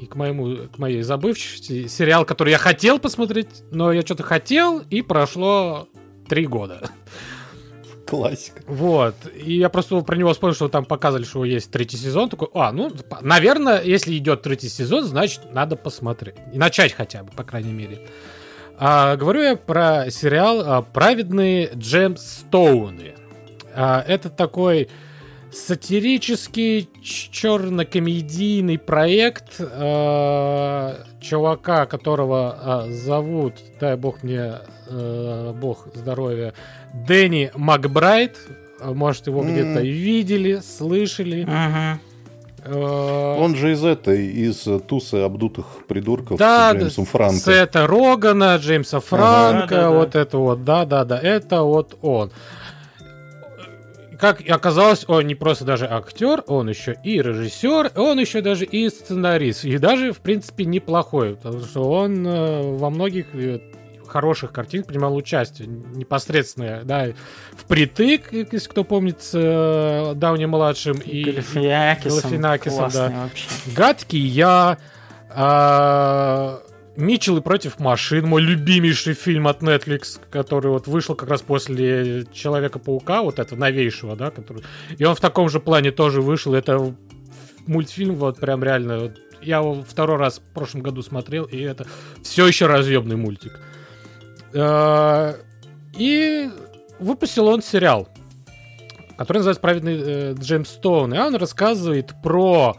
и к моей забывчивости, сериал, который я хотел посмотреть, но я что-то хотел, и прошло 3 года. Классика. Вот. И я просто про него вспомнил, что там показывали, что есть 3-й сезон. Такой, наверное, если идет 3-й сезон, значит, надо посмотреть. И начать хотя бы, по крайней мере. Говорю я про сериал «Праведные Джемстоуны». Это такой сатирический, черно-комедийный проект чувака, которого зовут, дай бог мне, бог здоровья, Дэнни Макбрайд. Может, его где-то видели, слышали. Он же из тусы обдутых придурков, да, с Джеймсом Франко. Сета Рогана, Джеймса Франко, это вот, да-да-да, это вот он. Как оказалось, он не просто даже актер, он еще и режиссер, он еще даже и сценарист. И даже, в принципе, неплохой, потому что он во многих хороших картинах принимал участие непосредственно, да, впритык, если кто помнит, с Дауни-младшим и Галифианакисом, да. «Гадкий я», «Митчеллы против машин», мой любимейший фильм от Netflix, который вот вышел как раз после Человека-паука, вот этого новейшего, да, который... И он в таком же плане тоже вышел. Это мультфильм, вот прям реально... Вот, я его второй раз в прошлом году смотрел, и это все еще разъебный мультик. И выпустил он сериал, который называется «Праведные Джемстоуны». И он рассказывает про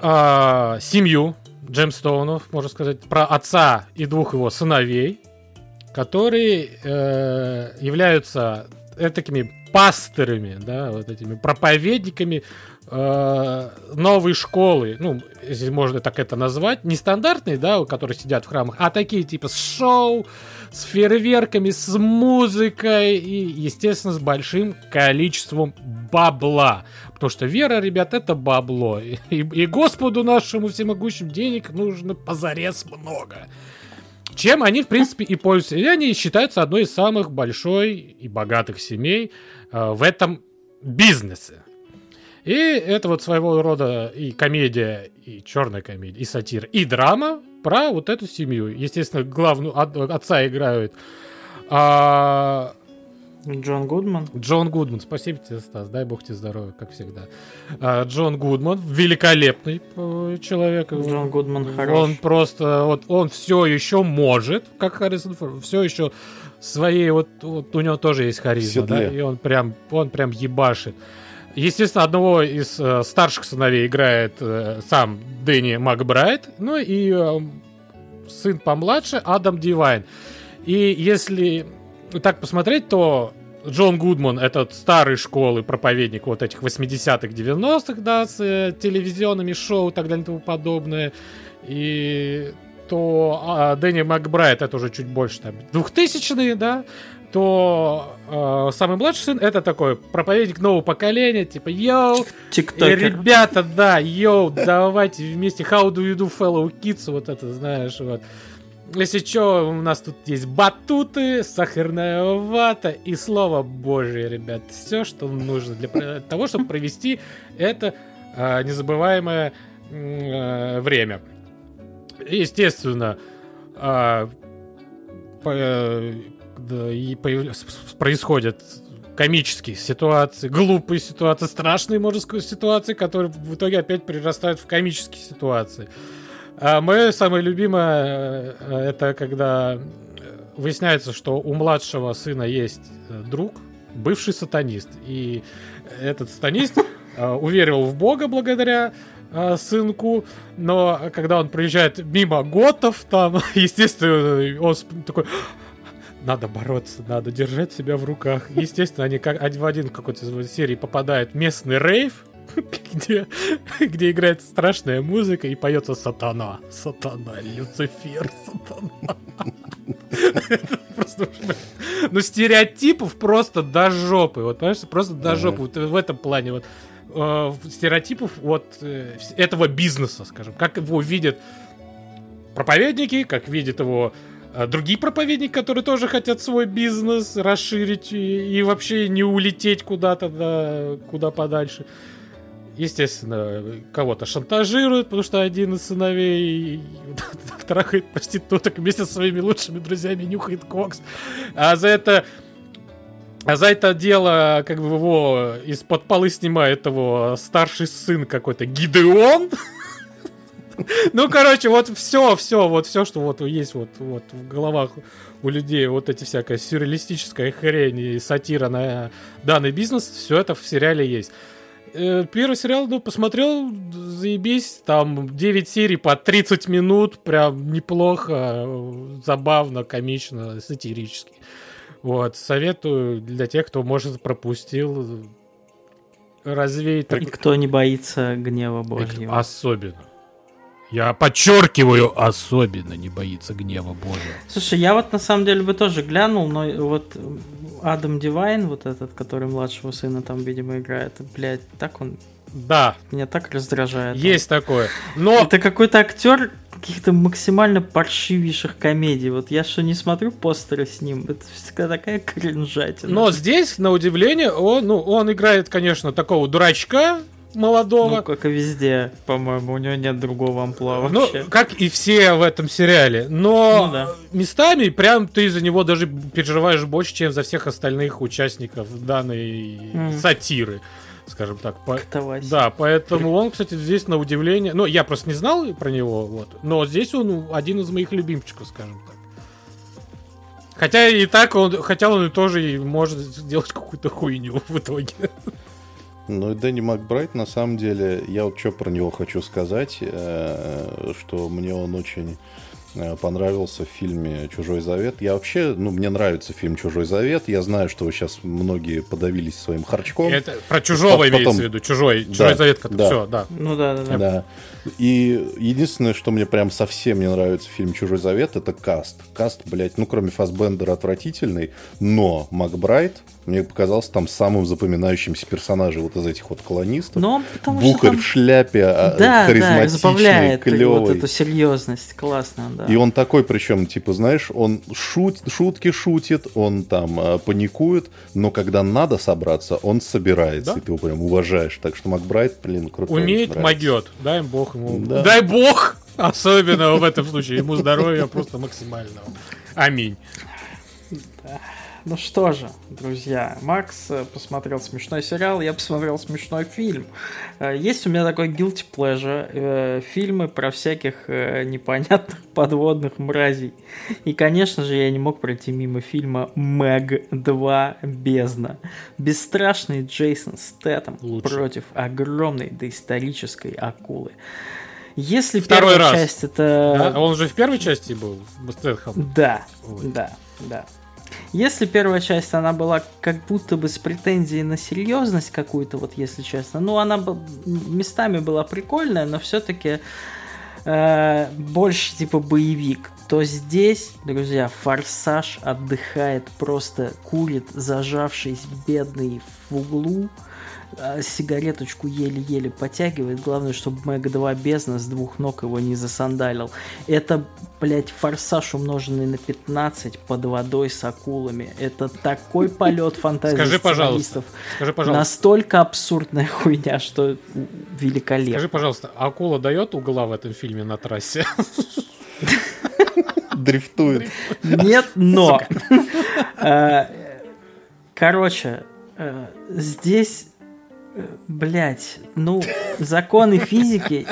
семью Джемстоунов, можно сказать, про отца и двух его сыновей, которые являются такими пастырами, да, вот этими проповедниками новой школы, ну, если можно так это назвать, не стандартные, да, которые сидят в храмах, а такие типа с шоу, с фейерверками, с музыкой и, естественно, с большим количеством бабла. Потому что вера, ребят, это бабло. И Господу нашему всемогущему денег нужно позарез много. Чем они, в принципе, и пользуются. И они считаются одной из самых большой и богатых семей в этом бизнесе. И это вот своего рода и комедия, и черная комедия, и сатира, и драма про вот эту семью. Естественно, главную отца играют... Джон Гудман. Джон Гудман. Спасибо тебе, Стас. Дай бог тебе здоровья, как всегда. Джон Гудман. Великолепный человек. Джон Гудман хорош. Он просто... Вот, он все еще может, как Харрисон Форд. Все еще своей... Вот у него тоже есть харизма. Да? И он прям ебашит. Естественно, одного из старших сыновей играет сам Дэнни Макбрайд. Ну и сын помладше Адам Дивайн. И если... так посмотреть, то Джон Гудман, этот старый школы проповедник вот этих 80-х, 90-х, да, с телевизионными шоу и так далее и тому подобное, и то Дэнни Макбрайд, это уже чуть больше, там, 2000-е, да, то самый младший сын, это такой проповедник нового поколения, типа, йоу, ребята, да, йоу, давайте вместе, how do you do, fellow kids, вот это, знаешь, вот. Если что, у нас тут есть батуты, сахарная вата и слово Божие, ребят. Все, что нужно для того, чтобы провести это незабываемое время. Естественно, происходят комические ситуации, глупые ситуации, страшные, можно сказать, ситуации, которые в итоге опять перерастают в комические ситуации. А мое самое любимое — это когда выясняется, что у младшего сына есть друг, бывший сатанист. И этот сатанист уверовал в Бога благодаря сынку, но когда он проезжает мимо готов, там, естественно, он такой... Надо бороться, надо держать себя в руках. Естественно, они как один в один какой-то из серий попадают местный рейв, где играет страшная музыка и поется «Сатана». Сатана, Люцифер, Сатана. Это просто... Ну, стереотипов просто до жопы. Вот, понимаешь, просто до жопы. Вот в этом плане вот стереотипов вот этого бизнеса, скажем. Как его видят проповедники, как видят его другие проповедники, которые тоже хотят свой бизнес расширить и вообще не улететь куда-то, да, куда подальше. Естественно, кого-то шантажируют, потому что один из сыновей трахает проституток вместе со своими лучшими друзьями, нюхает кокс. А за это дело, как бы, его из-под полы снимает его старший сын какой-то, Гидеон. Ну, короче, вот все, что вот есть вот в головах у людей, вот эти всякая сюрреалистическая хрень и сатира на данный бизнес, все это в сериале есть. Первый сериал, ну, посмотрел, заебись, там 9 серий по 30 минут, прям неплохо, забавно, комично, сатирически. Вот, советую для тех, кто, может, пропустил, развеять... И кто не боится гнева Божьего. Особенно. Я подчеркиваю, особенно не боится гнева Божьего. Слушай, я вот на самом деле бы тоже глянул, но вот... Адам Дивайн, вот этот, который младшего сына там, видимо, играет. Блядь, так он... Да. Меня так раздражает. Есть он. Такое. Но... Это какой-то актер, каких-то максимально паршивейших комедий. Вот я что, не смотрю постеры с ним? Это всегда такая кринжатина. Но здесь, на удивление, он играет, конечно, такого дурачка молодого. Ну, как и везде, по-моему, у него нет другого амплуа вообще. Ну, как и все в этом сериале. Но местами прям ты за него даже переживаешь больше, чем за всех остальных участников данной сатиры, скажем так. Да, поэтому он, кстати, здесь на удивление... Ну, я просто не знал про него, но здесь он один из моих любимчиков, скажем так. Хотя и так он... Хотя он тоже может сделать какую-то хуйню в итоге. Ну и Дэнни Макбрайт, на самом деле, я вот что про него хочу сказать, что мне он очень понравился в фильме «Чужой завет». Я вообще, мне нравится фильм «Чужой завет». Я знаю, что вы сейчас многие подавились своим харчком. Это про «Чужого» имеется в виду, «Чужой», да, «Чужой завет», как-то все, да. Ну да. И единственное, что мне прям совсем не нравится в фильме «Чужой завет», это каст. Каст, блядь, кроме Фассбендера, отвратительный, но Макбрайт мне показался там самым запоминающимся персонажем вот из этих вот колонистов. Бухарь там... в шляпе, харизматичный, клёвый. Вот эту серьезность, классно, да. И он такой, причем, он шутки шутит, он там паникует, но когда надо собраться, он собирается, да? И ты его прям уважаешь. Так что Макбрайт, крутой. Умеет, могёт, дай бог ему. Да. Дай бог! Особенно в этом случае. Ему здоровья просто максимального. Аминь. Ну что же, друзья, Макс посмотрел смешной сериал, я посмотрел смешной фильм. Есть у меня такой guilty pleasure, фильмы про всяких непонятных подводных мразей. И, конечно же, я не мог пройти мимо фильма «Мег 2: Бездна». Бесстрашный Джейсон Стэттем против огромной доисторической акулы. Если второй раз. Часть это... Да, он же в первой части был, Стэттем. Да. Если первая часть, она была как будто бы с претензией на серьезность какую-то, вот если честно, она местами была прикольная, но все-таки больше боевик, то здесь, друзья, форсаж отдыхает, просто курит, зажавшись бедный в углу, сигареточку еле-еле потягивает. Главное, чтобы Мег 2: Бездна с двух ног его не засандалил. Это, блядь, форсаж умноженный на 15 под водой с акулами. Это такой полет фантазии. Скажи, пожалуйста. Настолько абсурдная хуйня, что великолепно. Скажи, пожалуйста, акула дает угла в этом фильме на трассе? Дрифтует. Нет, но... Короче, здесь... Блять, законы физики...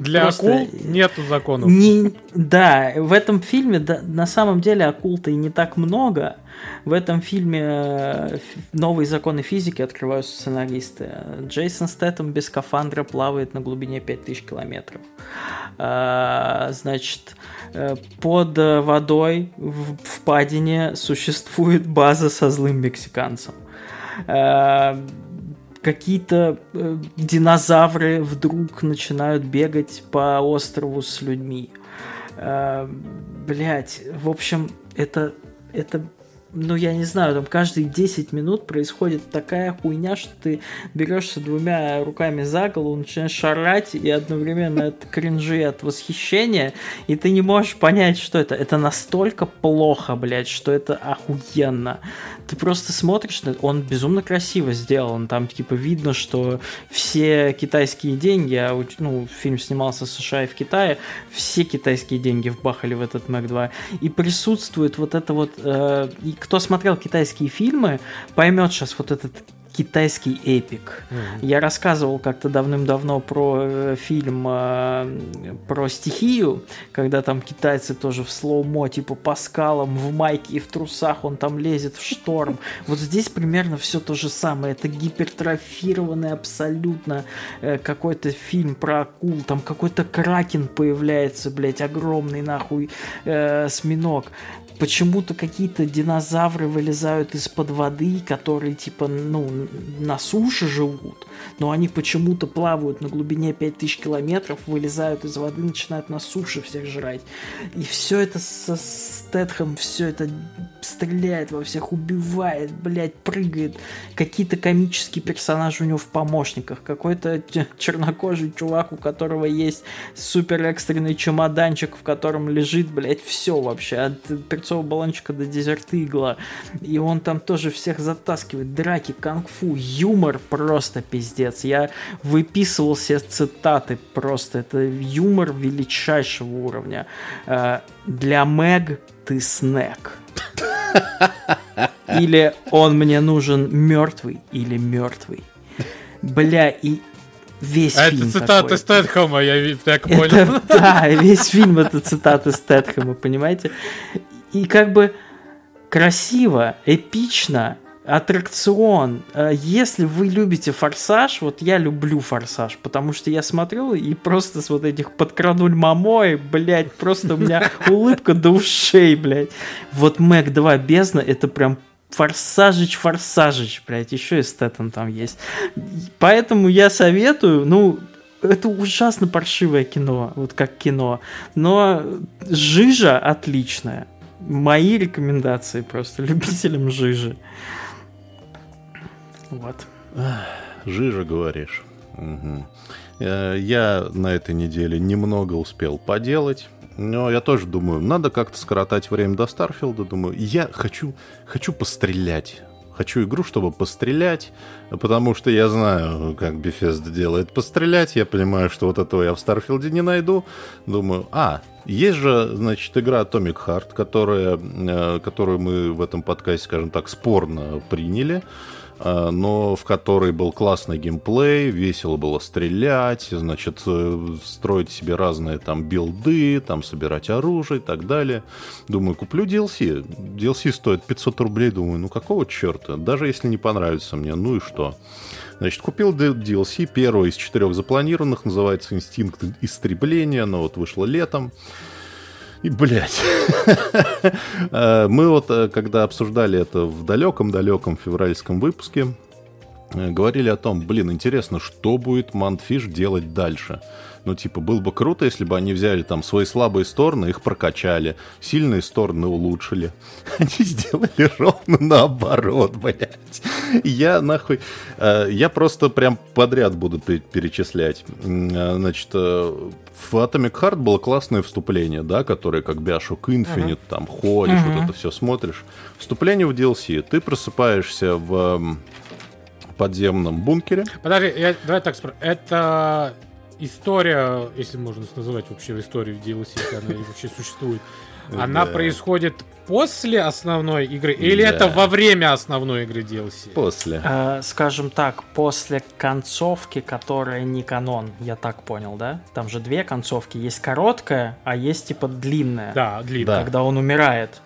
Для акул нету законов. В этом фильме, на самом деле, акул-то и не так много. В этом фильме новые законы физики открывают сценаристы. Джейсон Стэттем без скафандра плавает на глубине 5000 километров. Значит, под водой в впадине существует база со злым мексиканцем. Какие-то динозавры вдруг начинают бегать по острову с людьми. В общем, это... я не знаю, там каждые 10 минут происходит такая хуйня, что ты берешься двумя руками за голову, начинаешь шарать, и одновременно от кринжи, от восхищения, и ты не можешь понять, что это. Это настолько плохо, что это охуенно. Ты просто смотришь, он безумно красиво сделан, там видно, что все китайские деньги, фильм снимался в США и в Китае, все китайские деньги вбахали в этот Мег 2, и присутствует и кто смотрел китайские фильмы, поймет сейчас этот китайский эпик. Я рассказывал как-то давным-давно про фильм про стихию, когда там китайцы тоже в слоумо, по скалам, в майке и в трусах он там лезет в шторм. Вот здесь примерно все то же самое. Это гипертрофированный абсолютно какой-то фильм про акул. Там какой-то кракен появляется, огромный нахуй осьминог. Почему-то какие-то динозавры вылезают из-под воды, которые на суше живут, но они почему-то плавают на глубине 5000 километров, вылезают из воды, начинают на суше всех жрать. И все это со Стэтхэмом, все это стреляет во всех, убивает, блядь, прыгает. Какие-то комические персонажи у него в помощниках. Какой-то чернокожий чувак, у которого есть супер экстренный чемоданчик, в котором лежит, блядь, все вообще. От перцового баллончика до дезерты игла. И он там тоже всех затаскивает. Драки, кунг-фу, юмор просто пиздец. Я выписывал себе цитаты просто. Это юмор величайшего уровня. Для Мэг ты снэк. Или он мне нужен мертвый, или мертвый. Бля, и весь фильм. Это цитаты Стэтхэма, я так понял. Да, весь фильм это цитаты Стэтхэма, понимаете? И как бы красиво, эпично, аттракцион. Если вы любите «Форсаж», вот я люблю «Форсаж», потому что я смотрел и просто с вот этих подкрануль мамой, блядь, просто у меня улыбка до ушей, блядь. Вот «Мег 2: Бездна» это прям форсажич, блядь, еще и Стэттон там есть. Поэтому я советую, ну, это ужасно паршивое кино, вот как кино, но жижа отличная. Мои рекомендации просто любителям жижи. Вот. Жижа, говоришь. Угу. Я на этой неделе немного успел поделать. Но я тоже думаю, надо как-то скоротать время до Старфилда. Думаю, я хочу пострелять. Хочу игру, чтобы пострелять, потому что я знаю, как Bethesda делает пострелять. Я понимаю, что вот этого я в Старфилде не найду. Думаю, есть же, значит, игра Atomic Heart, которую мы в этом подкасте, скажем так, спорно приняли, но в которой был классный геймплей, весело было стрелять, значит, строить себе разные там билды, там собирать оружие и так далее. Думаю, куплю DLC. DLC стоит 500 рублей, думаю, ну какого черта? Даже если не понравится мне, ну и что? Значит, купил DLC, первый из 4 запланированных, называется «Инстинкт истребления», оно вот вышло летом. И, блядь, мы вот, когда обсуждали это в далеком-далеком февральском выпуске, говорили о том, блин, интересно, что будет Мунфиш делать дальше. Ну, типа, было бы круто, если бы они взяли там свои слабые стороны, их прокачали, сильные стороны улучшили. Они сделали ровно наоборот, блядь. Я нахуй... Я просто прям подряд буду перечислять. Значит, в Atomic Heart было классное вступление, да, которое как Bioshock Infinite, там ходишь, вот это все смотришь. Вступление в DLC. Ты просыпаешься в подземном бункере. Подожди, давай так спрошу. Это... История, если можно называть вообще историю в DLC, если она вообще существует, она происходит после основной игры или это во время основной игры DLC? После. Скажем так, после концовки, которая не канон, я так понял, да? Там же две концовки, есть короткая, а есть типа длинная. Да, длинная. Когда он умирает.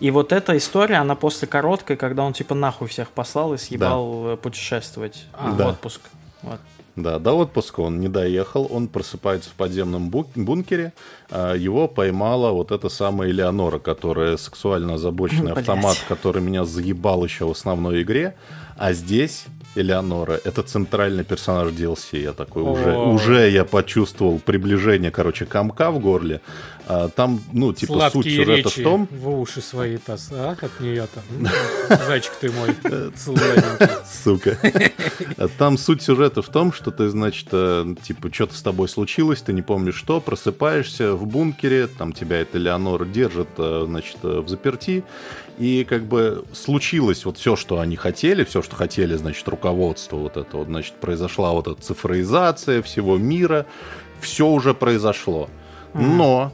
И вот эта история, она после короткой, когда он типа нахуй всех послал и съебал путешествовать в отпуск. Вот. Да, до отпуска он не доехал, он просыпается в подземном бункере, его поймала вот эта самая Элеонора, которая сексуально озабоченный автомат, который меня заебал еще в основной игре, а здесь Элеонора, это центральный персонаж DLC, я такой уже я почувствовал приближение, короче, комка в горле, там, ну, типа, сладкие суть сюжета речи в том... в уши свои таз, от нее там, зайчик ты мой, сладенький. Сука. Там суть сюжета в том, что ты, значит, типа, что-то с тобой случилось, ты не помнишь что, просыпаешься в бункере, там тебя эта Элеонора держит, значит, в заперти, и как бы случилось вот все, что они хотели, значит, руководство вот это, вот, значит, произошла вот эта цифровизация всего мира, все уже произошло, но...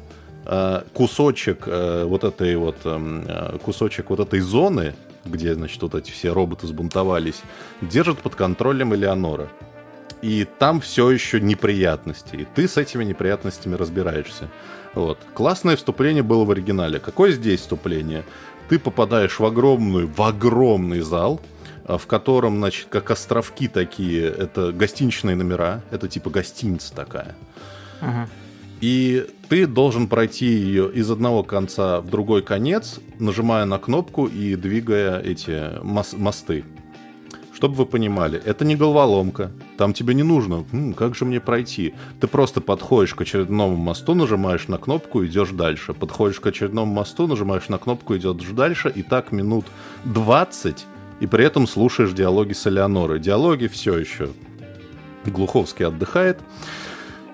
кусочек вот этой зоны, где, значит, вот эти все роботы сбунтовались, держат под контролем Элеонора. И там все еще неприятности. И ты с этими неприятностями разбираешься. Вот. Классное вступление было в оригинале. Какое здесь вступление? Ты попадаешь в огромный зал, в котором, значит, как островки такие, это гостиничные номера, это типа гостиница такая. И ты должен пройти ее из одного конца в другой конец, нажимая на кнопку и двигая эти мосты. Чтобы вы понимали, это не головоломка. Там тебе не нужно, как же мне пройти? Ты просто подходишь к очередному мосту, нажимаешь на кнопку, идешь дальше. Подходишь к очередному мосту, нажимаешь на кнопку, идешь дальше. И так минут 20, и при этом слушаешь диалоги с Элеонорой. Диалоги все еще. Глуховский отдыхает.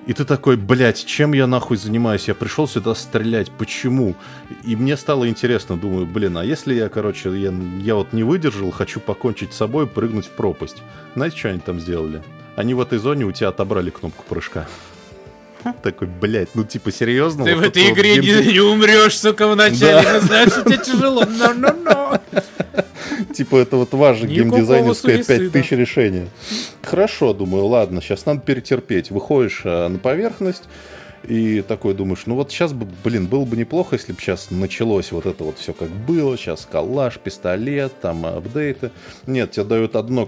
И ты такой, блядь, чем я нахуй занимаюсь? Я пришел сюда стрелять, почему? И мне стало интересно, думаю, блин, а если я, короче, я вот не выдержал, хочу покончить с собой, прыгнуть в пропасть. Знаете, что они там сделали? Они в этой зоне у тебя отобрали кнопку прыжка. Такой, блядь, ну типа серьезно? Ты вот в этой игре не умрешь, сука, вначале, да. Знаешь, что тебе тяжело, но-но-но. Типа это вот ваше геймдизайнерское 5000 решение. Хорошо, думаю, ладно, сейчас надо перетерпеть. Выходишь на поверхность и такой думаешь, ну вот сейчас, блин, было бы неплохо, если бы сейчас началось вот это вот все как было. Сейчас калаш, пистолет, там апдейты. Нет, тебе дают одну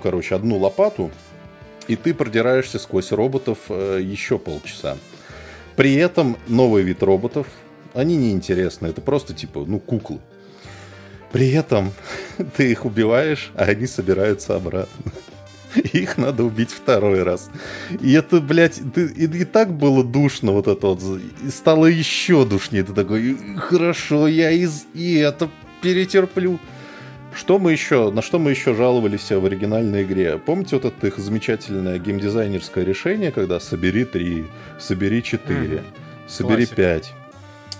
лопату, и ты продираешься сквозь роботов еще полчаса. При этом новый вид роботов, они неинтересны, это просто типа, ну, куклы. При этом ты их убиваешь, а они собираются обратно. Их надо убить второй раз. И это, блядь, и так было душно вот это вот. И стало еще душнее. Ты такой, хорошо, я и это перетерплю. На что мы еще жаловались в оригинальной игре? Помните вот это их замечательное геймдизайнерское решение, когда собери 3, собери 4, собери 5.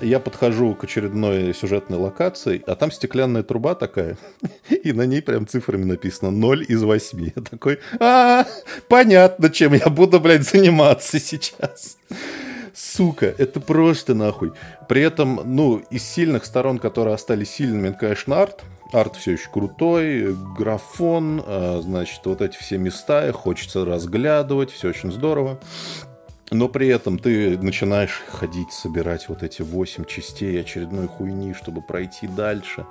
Я подхожу к очередной сюжетной локации, а там стеклянная труба такая, и на ней прям цифрами написано 0 из 8. Я такой, понятно, чем я буду, блядь, заниматься сейчас. Сука, это просто нахуй. При этом, ну, из сильных сторон, которые остались сильными, это, конечно, арт. Арт все еще крутой, графон, значит, вот эти все места, их хочется разглядывать, все очень здорово. Но при этом ты начинаешь ходить, собирать вот эти 8 частей очередной хуйни, чтобы пройти дальше.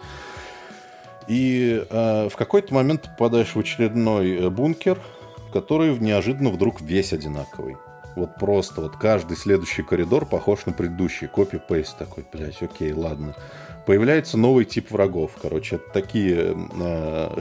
И в какой-то момент ты попадаешь в очередной бункер, который неожиданно вдруг весь одинаковый. Вот просто вот каждый следующий коридор похож на предыдущий. Копи-пейст такой, блядь, окей, ладно. Появляется новый тип врагов. Короче, это такие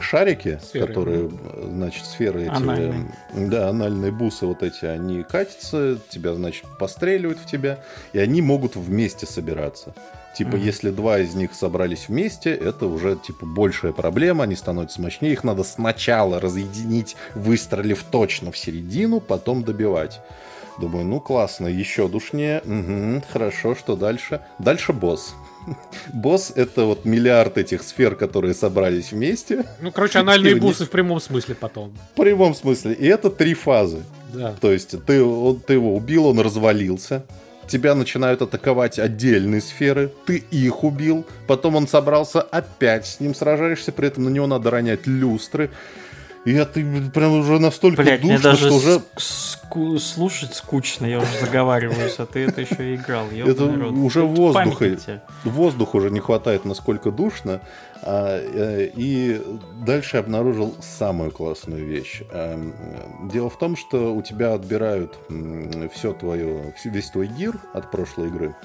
шарики, сферы, которые, значит, сферы анальные. Эти... Да, анальные бусы вот эти, они катятся, тебя, значит, постреливают в тебя, и они могут вместе собираться. Типа, если два из них собрались вместе, это уже, типа, большая проблема, они становятся мощнее, их надо сначала разъединить, выстрелив точно в середину, потом добивать. Думаю, ну классно, еще душнее, хорошо, что дальше? Дальше босс. Босс — это вот миллиард этих сфер, которые собрались вместе. Ну, короче, анальные бусы в прямом смысле потом. В прямом смысле. И это 3 фазы. Да. То есть ты его убил, он развалился. Тебя начинают атаковать отдельные сферы. Ты их убил. Потом он собрался, опять с ним сражаешься. При этом на него надо ронять люстры. И ты прям уже настолько душно, даже что уже... слушать скучно, я уже заговариваюсь, а ты это еще и играл. Это уже воздуха уже не хватает, насколько душно. И дальше обнаружил самую классную вещь. Дело в том, что у тебя отбирают весь твой гир от прошлой игры.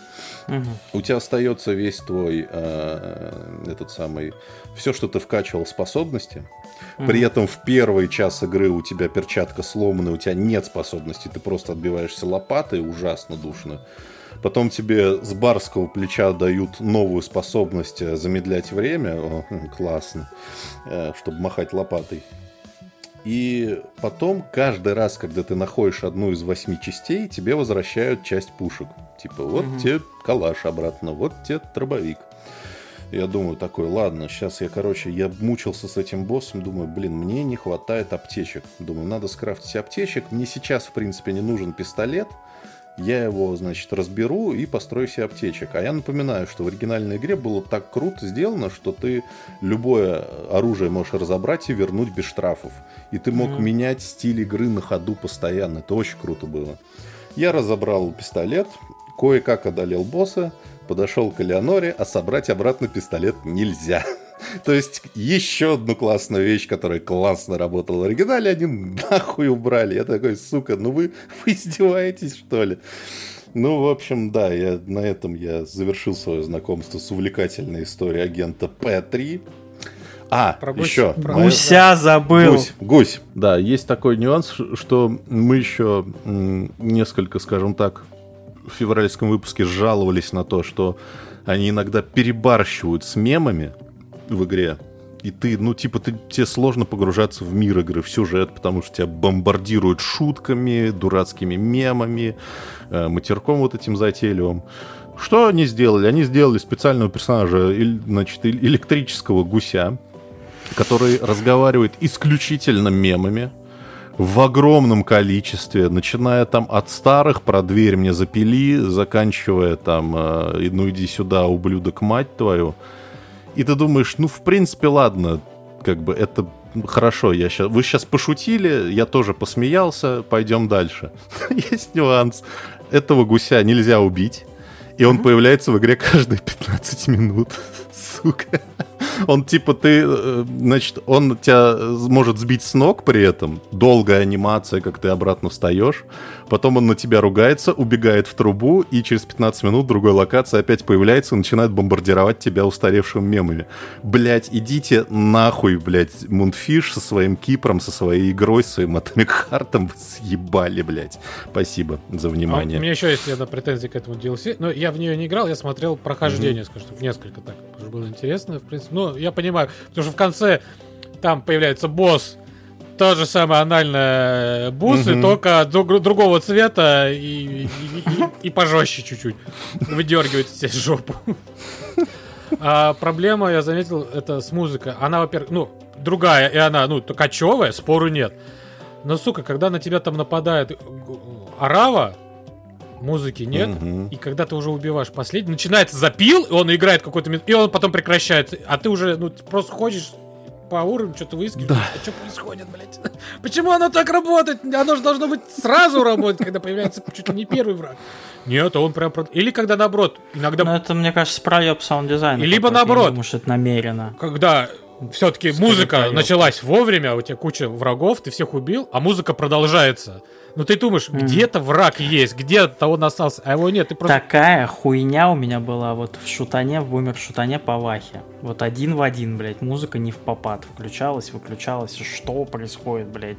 У тебя остается весь твой все, что ты вкачивал способности. При этом в первый час игры у тебя перчатка сломана, у тебя нет способностей, ты просто отбиваешься лопатой, ужасно душно. Потом тебе с барского плеча дают новую способность замедлять время, классно, чтобы махать лопатой. И потом каждый раз, когда ты находишь одну из 8 частей, тебе возвращают часть пушек. Типа вот тебе калаш обратно, вот тебе дробовик. Я думаю, такой, ладно, сейчас я мучился с этим боссом, думаю, блин, мне не хватает аптечек. Думаю, надо скрафтить аптечек, мне сейчас, в принципе, не нужен пистолет, я его, значит, разберу и построю себе аптечек. А я напоминаю, что в оригинальной игре было так круто сделано, что ты любое оружие можешь разобрать и вернуть без штрафов. И ты мог менять стиль игры на ходу постоянно, это очень круто было. Я разобрал пистолет, кое-как одолел босса, подошел к Элеоноре, а собрать обратно пистолет нельзя. То есть, еще одну классную вещь, которая классно работала в оригинале, они нахуй убрали. Я такой, сука, ну вы издеваетесь, что ли? Ну, в общем, да, на этом я завершил свое знакомство с увлекательной историей агента P3. Про еще. Про гуся забыл. Гусь. Да, есть такой нюанс, что мы еще несколько, скажем так, в февральском выпуске жаловались на то, что они иногда перебарщивают с мемами в игре. И ты, тебе сложно погружаться в мир игры, в сюжет, потому что тебя бомбардируют шутками, дурацкими мемами, матерком вот этим затейливым. Что они сделали? Они сделали специального персонажа, значит, электрического гуся, который разговаривает исключительно мемами в огромном количестве, начиная там от старых «Про дверь мне запили», заканчивая там «Ну иди сюда, ублюдок, мать твою». И ты думаешь, в принципе, ладно, как бы это хорошо, вы сейчас пошутили, я тоже посмеялся, пойдем дальше. Есть нюанс. Этого гуся нельзя убить, и он появляется в игре каждые 15 минут. Сука. Он он тебя может сбить с ног при этом. Долгая анимация, как ты обратно встаешь. Потом он на тебя ругается, убегает в трубу, и через 15 минут в другой локации опять появляется и начинает бомбардировать тебя устаревшими мемами. Блять, идите нахуй, блять, Мунфиш со своим Кипром, со своей игрой, своим Atomic Heart'ом, вы съебали, блять. Спасибо за внимание. У меня еще есть одна претензия к этому DLC, но я в нее не играл, я смотрел прохождение, скажем, несколько так, потому что было интересно, в принципе. Я понимаю, потому что в конце там появляется босс, то же самое анальное бусы, только другого цвета и пожестче чуть-чуть. Выдергивает себе жопу. А проблема, я заметил, это с музыкой. Она, во-первых, другая, и она, качевая, спору нет. Но, сука, когда на тебя там нападает арава, музыки нет, и когда ты уже убиваешь последний, начинается запил, и он играет какой-то, и он потом прекращается, а ты уже, просто ходишь по уровню, что-то выискиваешь, а что происходит, блядь? Почему оно так работает? Оно же должно быть сразу работать, когда появляется чуть ли не первый враг. Нет, он прям... Или когда наоборот, иногда... Ну, это, мне кажется, проеб саунд-дизайна. Либо наоборот. Потому что это намеренно. Когда... Все-таки музыка началась вовремя, у тебя куча врагов, ты всех убил, а музыка продолжается. Но ты думаешь, где-то враг есть, где-то он остался, а его нет. Ты просто... Такая хуйня у меня была вот в шутане, в бумер-шутане по Вахе. Вот один в один, блядь, музыка не в попад. Включалась, выключалась, что происходит, блядь.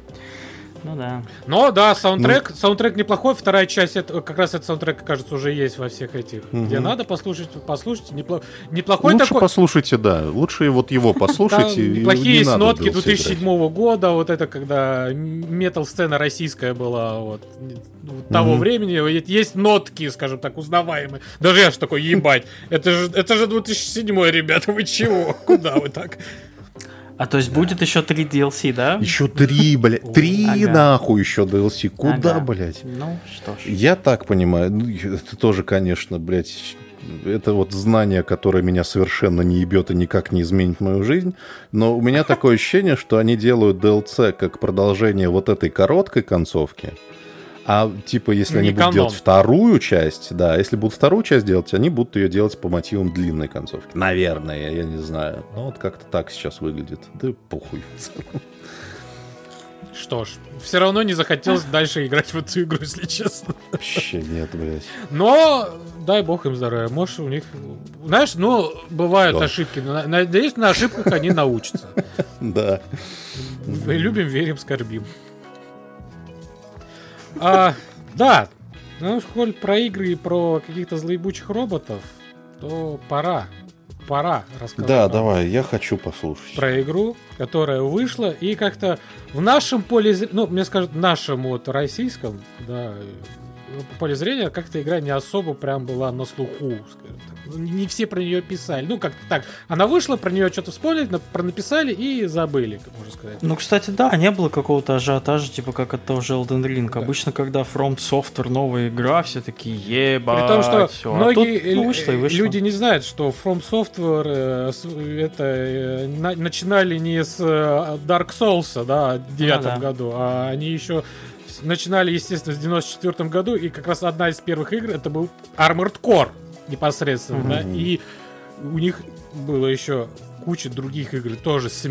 Ну да. Но да, саундтрек неплохой. Вторая часть, это, как раз этот саундтрек, кажется, уже есть во всех этих. Где надо послушать. Неплохой лучше такой. Лучше послушайте, да. Лучше вот его послушайте. Неплохие есть нотки 2007 года. Вот это, когда метал-сцена российская была. Вот того времени. Есть нотки, скажем так, узнаваемые. Даже я же такой, ебать. Это же 2007-й, ребята. Вы чего? Куда вы так... А то есть будет еще 3 DLC, да? Еще 3, блядь. 3 нахуй еще DLC. Куда, блядь? Ну, что ж. Я так понимаю. Это тоже, конечно, блядь... Это вот знание, которое меня совершенно не ебет и никак не изменит мою жизнь. Но у меня такое ощущение, что они делают DLC как продолжение вот этой короткой концовки. А типа, если они будут делать вторую часть, да, если будут вторую часть делать, они будут ее делать по мотивам длинной концовки. Наверное, я не знаю. Но вот как-то так сейчас выглядит. Да похуй. Что ж, все равно не захотелось дальше играть в эту игру, если честно. Вообще нет, блядь. Но дай бог им здоровья. Может, у них... Знаешь, бывают ошибки. Надеюсь, на ошибках они научатся. Да. Любим, верим, скорбим. Да, коль про игры и про каких-то злоебучих роботов, то пора рассказать. Да, давай, я хочу послушать. Про игру, которая вышла, и как-то в нашем поле зрения, мне скажут, нашем вот российском, да, поле зрения, как-то игра не особо прям была на слуху, скажем так. Не все про нее писали, как-то так. Она вышла, про нее что-то вспомнили, написали и забыли, можно сказать. Кстати, да, не было какого-то ажиотажа, типа как от того же Elden Ring. Да. Обычно, когда From Software новая игра, все такие ебать. При том, что все. Многие люди не знают, что From Software начинали не с Dark Souls, да, в 2009 году, а они еще... Начинали, естественно, в 1994 году, и как раз одна из первых игр это был Armored Core непосредственно, да, и у них было еще куча других игр тоже со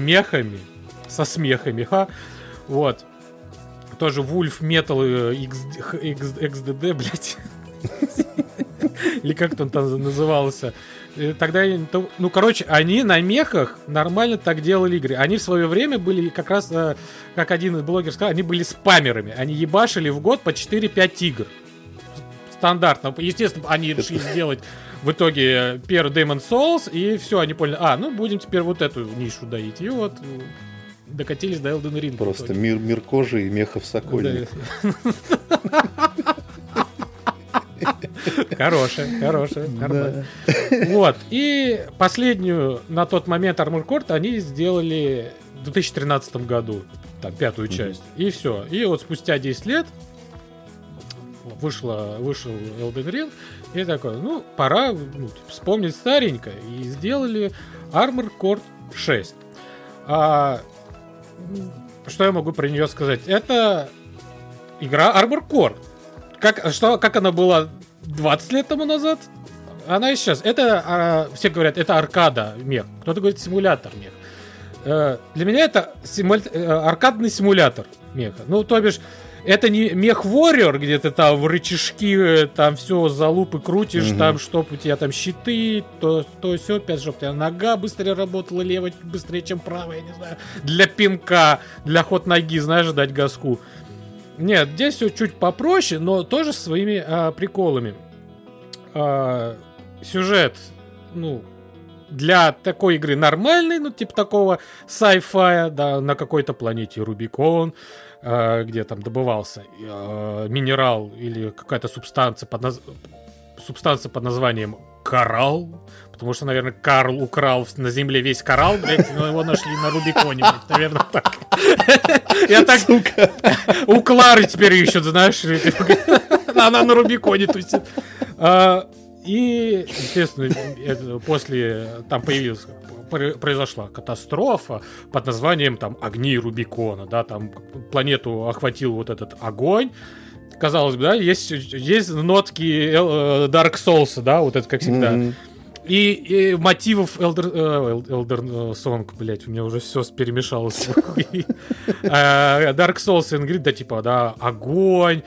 смехами, вот, тоже Wolf Metal XDD, блять, или как он там назывался, тогда... Ну, короче, они на мехах нормально так делали игры. Они в свое время были как раз, как один блогер сказал, они были спамерами. Они ебашили в год по 4-5 игр. Стандартно. Естественно, они решили сделать в итоге первый Demon's Souls, и все, они поняли, ну, будем теперь вот эту нишу доить. И вот докатились до Elden Ring. Просто мир кожи и мехов Сокольник. Хорошая. Да. Вот. И последнюю на тот момент Armored Core они сделали в 2013 году, там, пятую часть. И все. И вот спустя 10 лет вышел Elden Ring, и такой, пора вспомнить старенько. И сделали Armored Core 6. Что я могу про нее сказать? Это игра Armored Core. Как она была 20 лет тому назад, она и сейчас. Это, все говорят, это аркада мех. Кто-то говорит симулятор мех. Для меня это аркадный симулятор меха. Ну, то бишь, это не мех-вориор, где ты там в рычажки, там все за лупы крутишь, там, чтоб у тебя там щиты, то все, опять, чтоб у тебя нога быстрее работала, левая быстрее, чем правая, я не знаю, для пинка, для ход ноги, знаешь, дать газку. Нет, здесь все чуть попроще, но тоже со своими приколами. Сюжет, для такой игры нормальный, типа такого sci-fi, да, на какой-то планете Рубикон, где там добывался минерал или какая-то субстанция под названием коралл, потому что, наверное, Карл украл на земле весь коралл, блядь, но его нашли на Рубиконе, блядь, наверное, так. Я так... У Клары теперь еще, знаешь, она на Рубиконе тусит. И, естественно, после там произошла катастрофа под названием там «Огни Рубикона», да, там планету охватил вот этот огонь. Казалось бы, да, есть нотки Dark Souls, да, вот это как всегда. И мотивов Elder Song, блять, у меня уже все перемешалось. Dark Souls и Ingrid, да, типа, да, огонь,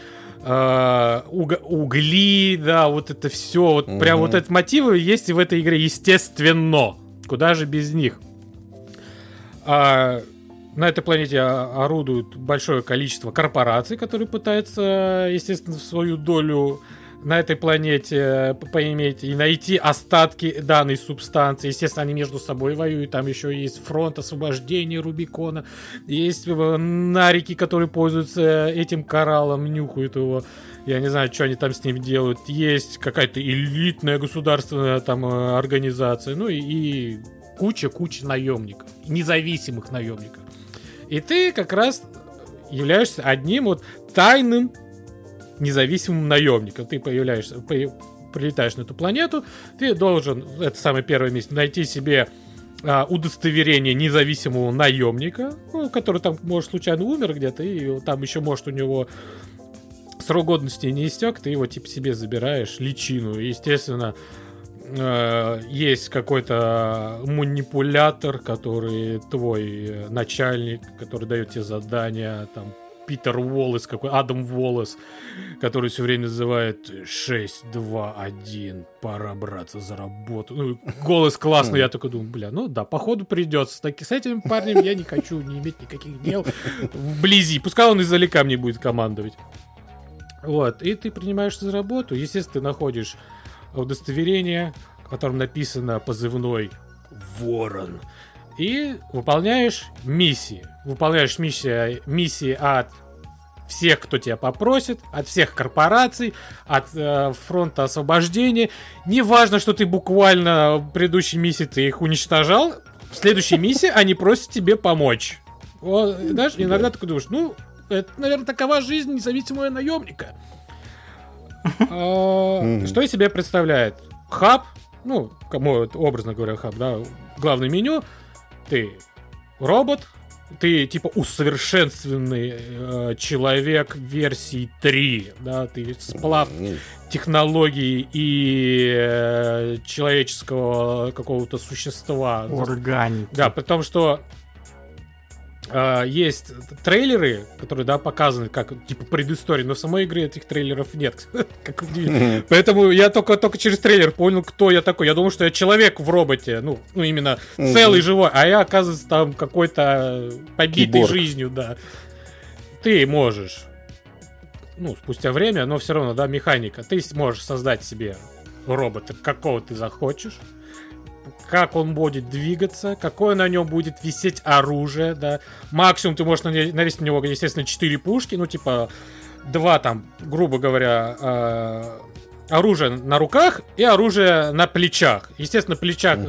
угли, да, вот это все, вот прям вот эти мотивы есть и в этой игре, естественно. Куда же без них? На этой планете орудует большое количество корпораций, которые пытаются, естественно, свою долю на этой планете поиметь и найти остатки данной субстанции. Естественно, они между собой воюют. Там еще есть фронт освобождения Рубикона. Есть нарики, которые пользуются этим кораллом, нюхают его. Я не знаю, что они там с ним делают. Есть какая-то элитная государственная там организация. Ну и куча наемников. Независимых наемников. И ты как раз являешься одним вот тайным независимым наемником. Ты прилетаешь на эту планету, ты должен, это самое первое место, найти себе удостоверение независимого наемника, который там, может, случайно умер где-то, и там еще, может, у него срок годности не истек, ты его, типа, себе забираешь, личину. Естественно, есть какой-то манипулятор, который твой начальник, который дает тебе задания, там, Питер Уоллес, какой Адам Уоллес, который все время называет 6-2-1, пора браться за работу. Голос классный, я только думаю, походу придется. Так и с этим парнем я не хочу не иметь никаких дел вблизи. Пускай он издалека мне будет командовать. Вот, и ты принимаешься за работу. Естественно, ты находишь удостоверение, в котором написано позывной «Ворон». И выполняешь миссии. Выполняешь миссии от всех, кто тебя попросит, от всех корпораций, от фронта освобождения. Неважно, что ты буквально в предыдущей миссии ты их уничтожал, в следующей миссии они просят тебе помочь. Вот, знаешь, иногда ты думаешь, это, наверное, такова жизнь независимого наемника. Что из себя представляет? Хаб, кому образно говоря, хаб, да, главное меню. Ты робот, ты типа усовершенствованный человек версии 3, да, ты сплав технологий и человеческого какого-то существа. Органики. Да, при том, что Есть трейлеры, которые, да, показаны как, типа, предыстория, но в самой игре этих трейлеров нет. Поэтому я только через трейлер понял, кто я такой. Я думал, что я человек в роботе, ну, именно целый, живой, а я, оказывается, там какой-то побитый жизнью, да. Ты можешь, ну, спустя время, но все равно, да, механика. Ты можешь создать себе робота, какого ты захочешь. Как он будет двигаться, какое на нем будет висеть оружие, да. Максимум ты можешь навесить на него, естественно, 4 пушки, ну, типа, 2 там, грубо говоря, оружие на руках и оружие на плечах. Естественно, в плечах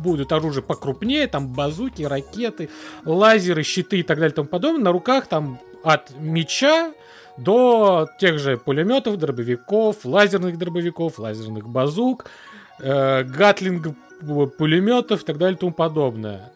будут оружие покрупнее, там, базуки, ракеты, лазеры, щиты и так далее и тому подобное. На руках там от меча до тех же пулеметов, дробовиков, лазерных базук, гатлингов, пулеметов и так далее и тому подобное.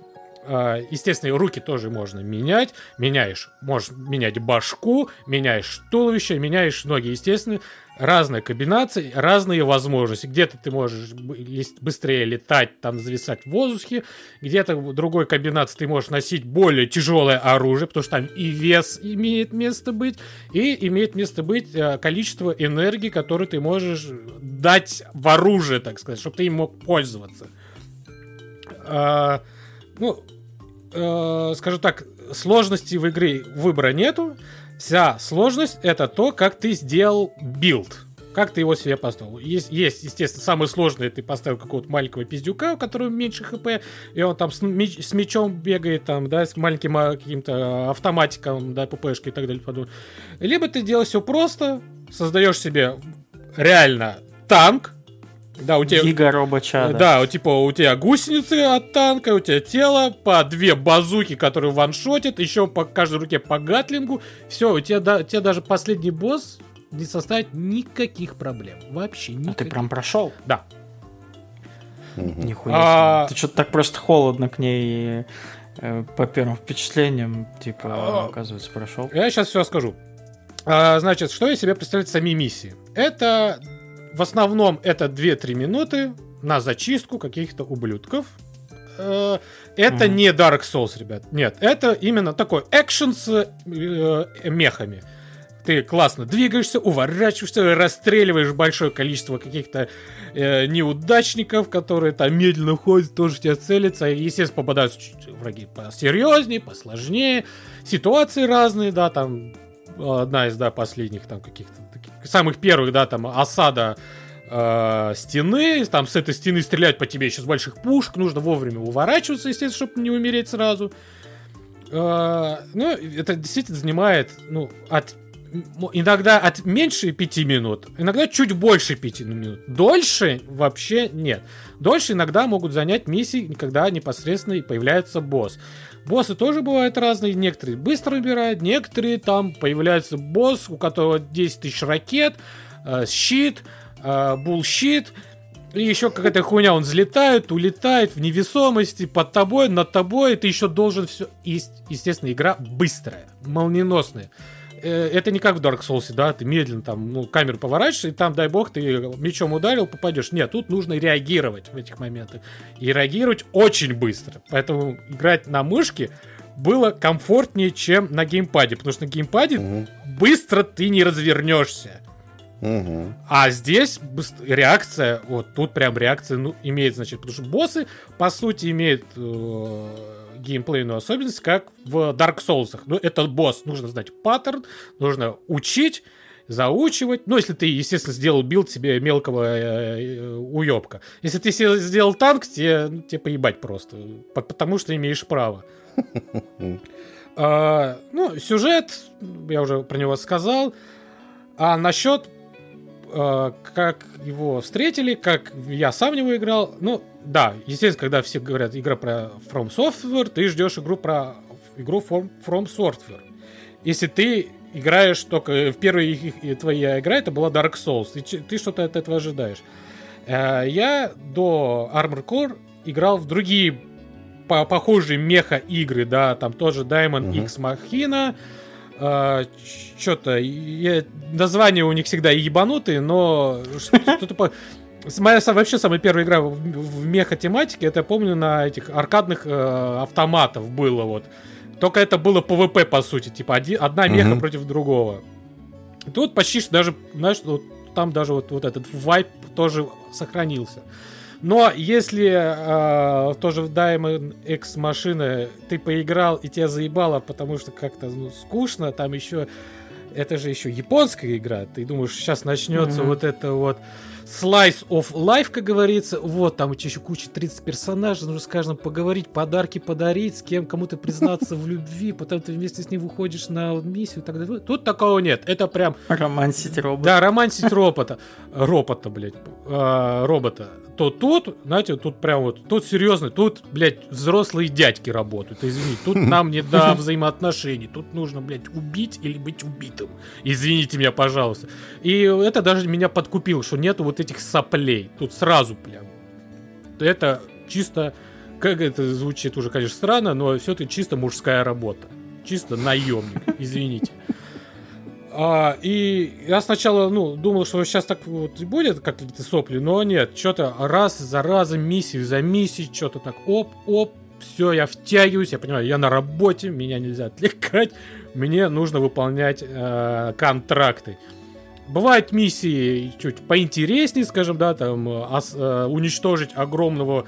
Естественно, руки тоже можно менять. Меняешь, можешь менять башку, меняешь туловище, меняешь ноги. Естественно, разные комбинации, разные возможности. Где-то ты можешь быстрее летать, там зависать в воздухе. Где-то в другой комбинации ты можешь носить более тяжелое оружие, потому что там и вес имеет место быть, и имеет место быть количество энергии, которую ты можешь дать в оружие, так сказать, чтобы ты им мог пользоваться. Ну, скажу так, сложности в игре выбора нету. Вся сложность — это то, как ты сделал билд, как ты его себе поставил. Есть, естественно, самое сложное — ты поставил какого-то маленького пиздюка, у которого меньше хп, и он там с мечом бегает, там, да, с маленьким каким-то автоматиком, да, ППшкой и так далее, подобное. Либо ты делаешь все просто, создаешь себе реально танк. Да, у тебя гига-робоча, да, типа, у тебя гусеницы от танка, у тебя тело, по 2 базуки, которые ваншотят, еще по каждой руке по гатлингу. Все, у тебя даже последний босс не составит никаких проблем. Вообще никаких. А ты прям прошел? Да. Нихуя себе. Ты что-то так просто холодно к ней по первым впечатлениям, типа, оказывается, прошел. Я сейчас все расскажу. Значит, что я себе представляю сами миссии? Это... В основном это 2-3 минуты на зачистку каких-то ублюдков. Это не Dark Souls, ребят. Нет, это именно такой экшен с мехами. Ты классно двигаешься, уворачиваешься, расстреливаешь большое количество каких-то неудачников, которые там медленно ходят, тоже тебя целятся. И, естественно, попадаются враги посерьезнее, посложнее. Ситуации разные, да, там... Одна из, да, последних, там, каких-то таких, самых первых, да, там, осада стены. Там с этой стены стреляют по тебе еще с больших пушек. Нужно вовремя уворачиваться, естественно, чтобы не умереть сразу. Ну, это действительно занимает, ну, иногда от меньше 5 минут, иногда чуть больше 5 минут. Дольше вообще нет. Дольше иногда могут занять миссии, когда непосредственно и появляется босс. Боссы тоже бывают разные, некоторые быстро убирают, некоторые там появляется босс, у которого 10 тысяч ракет, щит, булл-щит, и еще какая-то хуйня, он взлетает, улетает в невесомости, под тобой, над тобой, и ты еще должен все... Естественно, игра быстрая, молниеносная. Это не как в Dark Souls, да, ты медленно там, ну, камеру поворачиваешь, и там, дай бог, ты мечом ударил, попадешь. Нет, тут нужно реагировать в этих моментах. И реагировать очень быстро. Поэтому играть на мышке было комфортнее, чем на геймпаде. Потому что на геймпаде быстро ты не развернешься. А здесь реакция, вот тут прям реакция, ну, имеет значение. Потому что боссы, по сути, имеют... геймплейную особенность, как в Dark Souls'ах. Ну, это босс. Нужно знать паттерн, нужно учить, заучивать. Ну, если ты, естественно, сделал билд себе мелкого уёбка. Если ты сделал танк, тебе поебать просто. Потому что имеешь право. Ну, сюжет, я уже про него сказал. А насчет как его встретили, как я сам в него играл, ну, да, естественно, когда все говорят игра про From Software, ты ждешь игру про игру From Software. Если ты играешь только в первой твоя игра, это была Dark Souls, и ты что-то от этого ожидаешь. Я до Armored Core играл в другие похожие меха-игры, да, там тоже Diamond X Machina, что-то... Названия у них всегда ебанутые, но... Моя вообще самая первая игра в меха-тематике, это я помню, на этих аркадных автоматов было вот. Только это было ПВП, по сути. Типа одна меха против другого. Тут почти даже, знаешь, вот, там даже вот этот вайп тоже сохранился. Но если тоже в Diamond X машина ты поиграл и тебя заебало, потому что как-то скучно, там еще это же еще японская игра, ты думаешь, сейчас начнется вот это вот slice of life, как говорится, вот там еще куча 30 персонажей, нужно с каждым поговорить, подарки подарить, с кем кому-то признаться в любви, потом ты вместе с ним выходишь на миссию и так далее. Тут такого нет, это прям... Романсить робота. Да, романсить робота. Робота. То тут, знаете, тут прям вот, тут серьезно, тут, блядь, взрослые дядьки работают, извините, тут нам не до взаимоотношений, тут нужно, блядь, убить или быть убитым, извините меня, пожалуйста. И это даже меня подкупило, что нету вот этих соплей, тут сразу прям. Это чисто, как это звучит уже, конечно, странно, но все-таки чисто мужская работа, чисто наемник, извините. И я сначала, думал, что сейчас так вот и будет, как какие-то сопли, но нет, что-то раз за разом, миссию за миссией, что-то так, оп, все, я втягиваюсь, я понимаю, я на работе, меня нельзя отвлекать, мне нужно выполнять контракты. Бывают миссии чуть поинтереснее, скажем, да, там, уничтожить огромного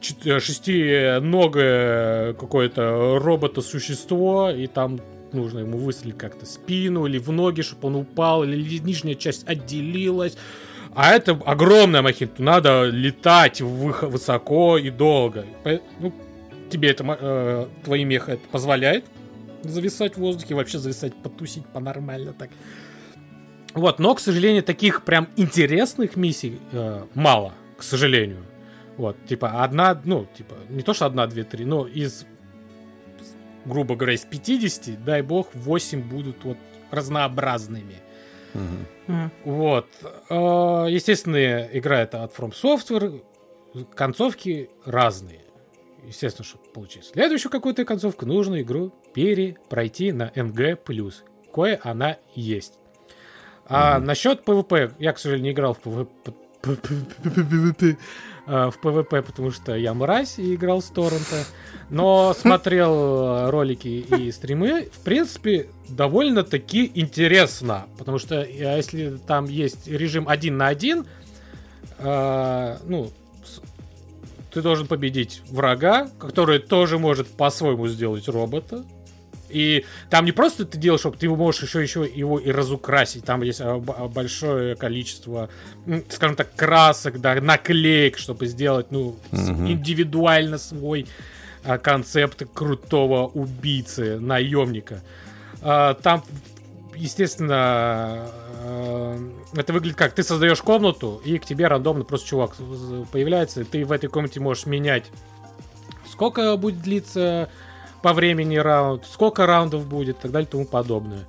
шестиногое какое-то робота-существо, и там нужно ему выстрелить как-то в спину или в ноги, чтобы он упал, или нижняя часть отделилась. А это огромная махина. Надо летать высоко и долго. Тебе это, твои меха это позволяет зависать в воздухе, вообще зависать, потусить по-нормально так. Вот, но, к сожалению, таких прям интересных миссий мало, к сожалению. Вот, типа одна, не то что одна, две, три, но из... грубо говоря, из 50, дай бог, 8 будут вот разнообразными. Вот. Естественно, игра это от From Software. Концовки разные. Естественно, чтобы получить следующую какую-то концовку, нужно игру перепройти на NG+. Кое она есть. А насчет PvP, я, к сожалению, не играл в PvP, потому что я мразь и играл с торрента, но смотрел ролики и стримы, в принципе, довольно-таки интересно, потому что если там есть режим 1 на 1, ты должен победить врага, который тоже может по-своему сделать робота. И там не просто ты делаешь, чтобы ты можешь еще его и разукрасить. Там есть большое количество, скажем так, красок, да, наклеек, чтобы сделать, индивидуально свой концепт крутого убийцы, наемника. Там, естественно, это выглядит как: ты создаешь комнату, и к тебе рандомно просто чувак появляется, и ты в этой комнате можешь менять, сколько будет длиться по времени раунд, сколько раундов будет, и так далее, и тому подобное.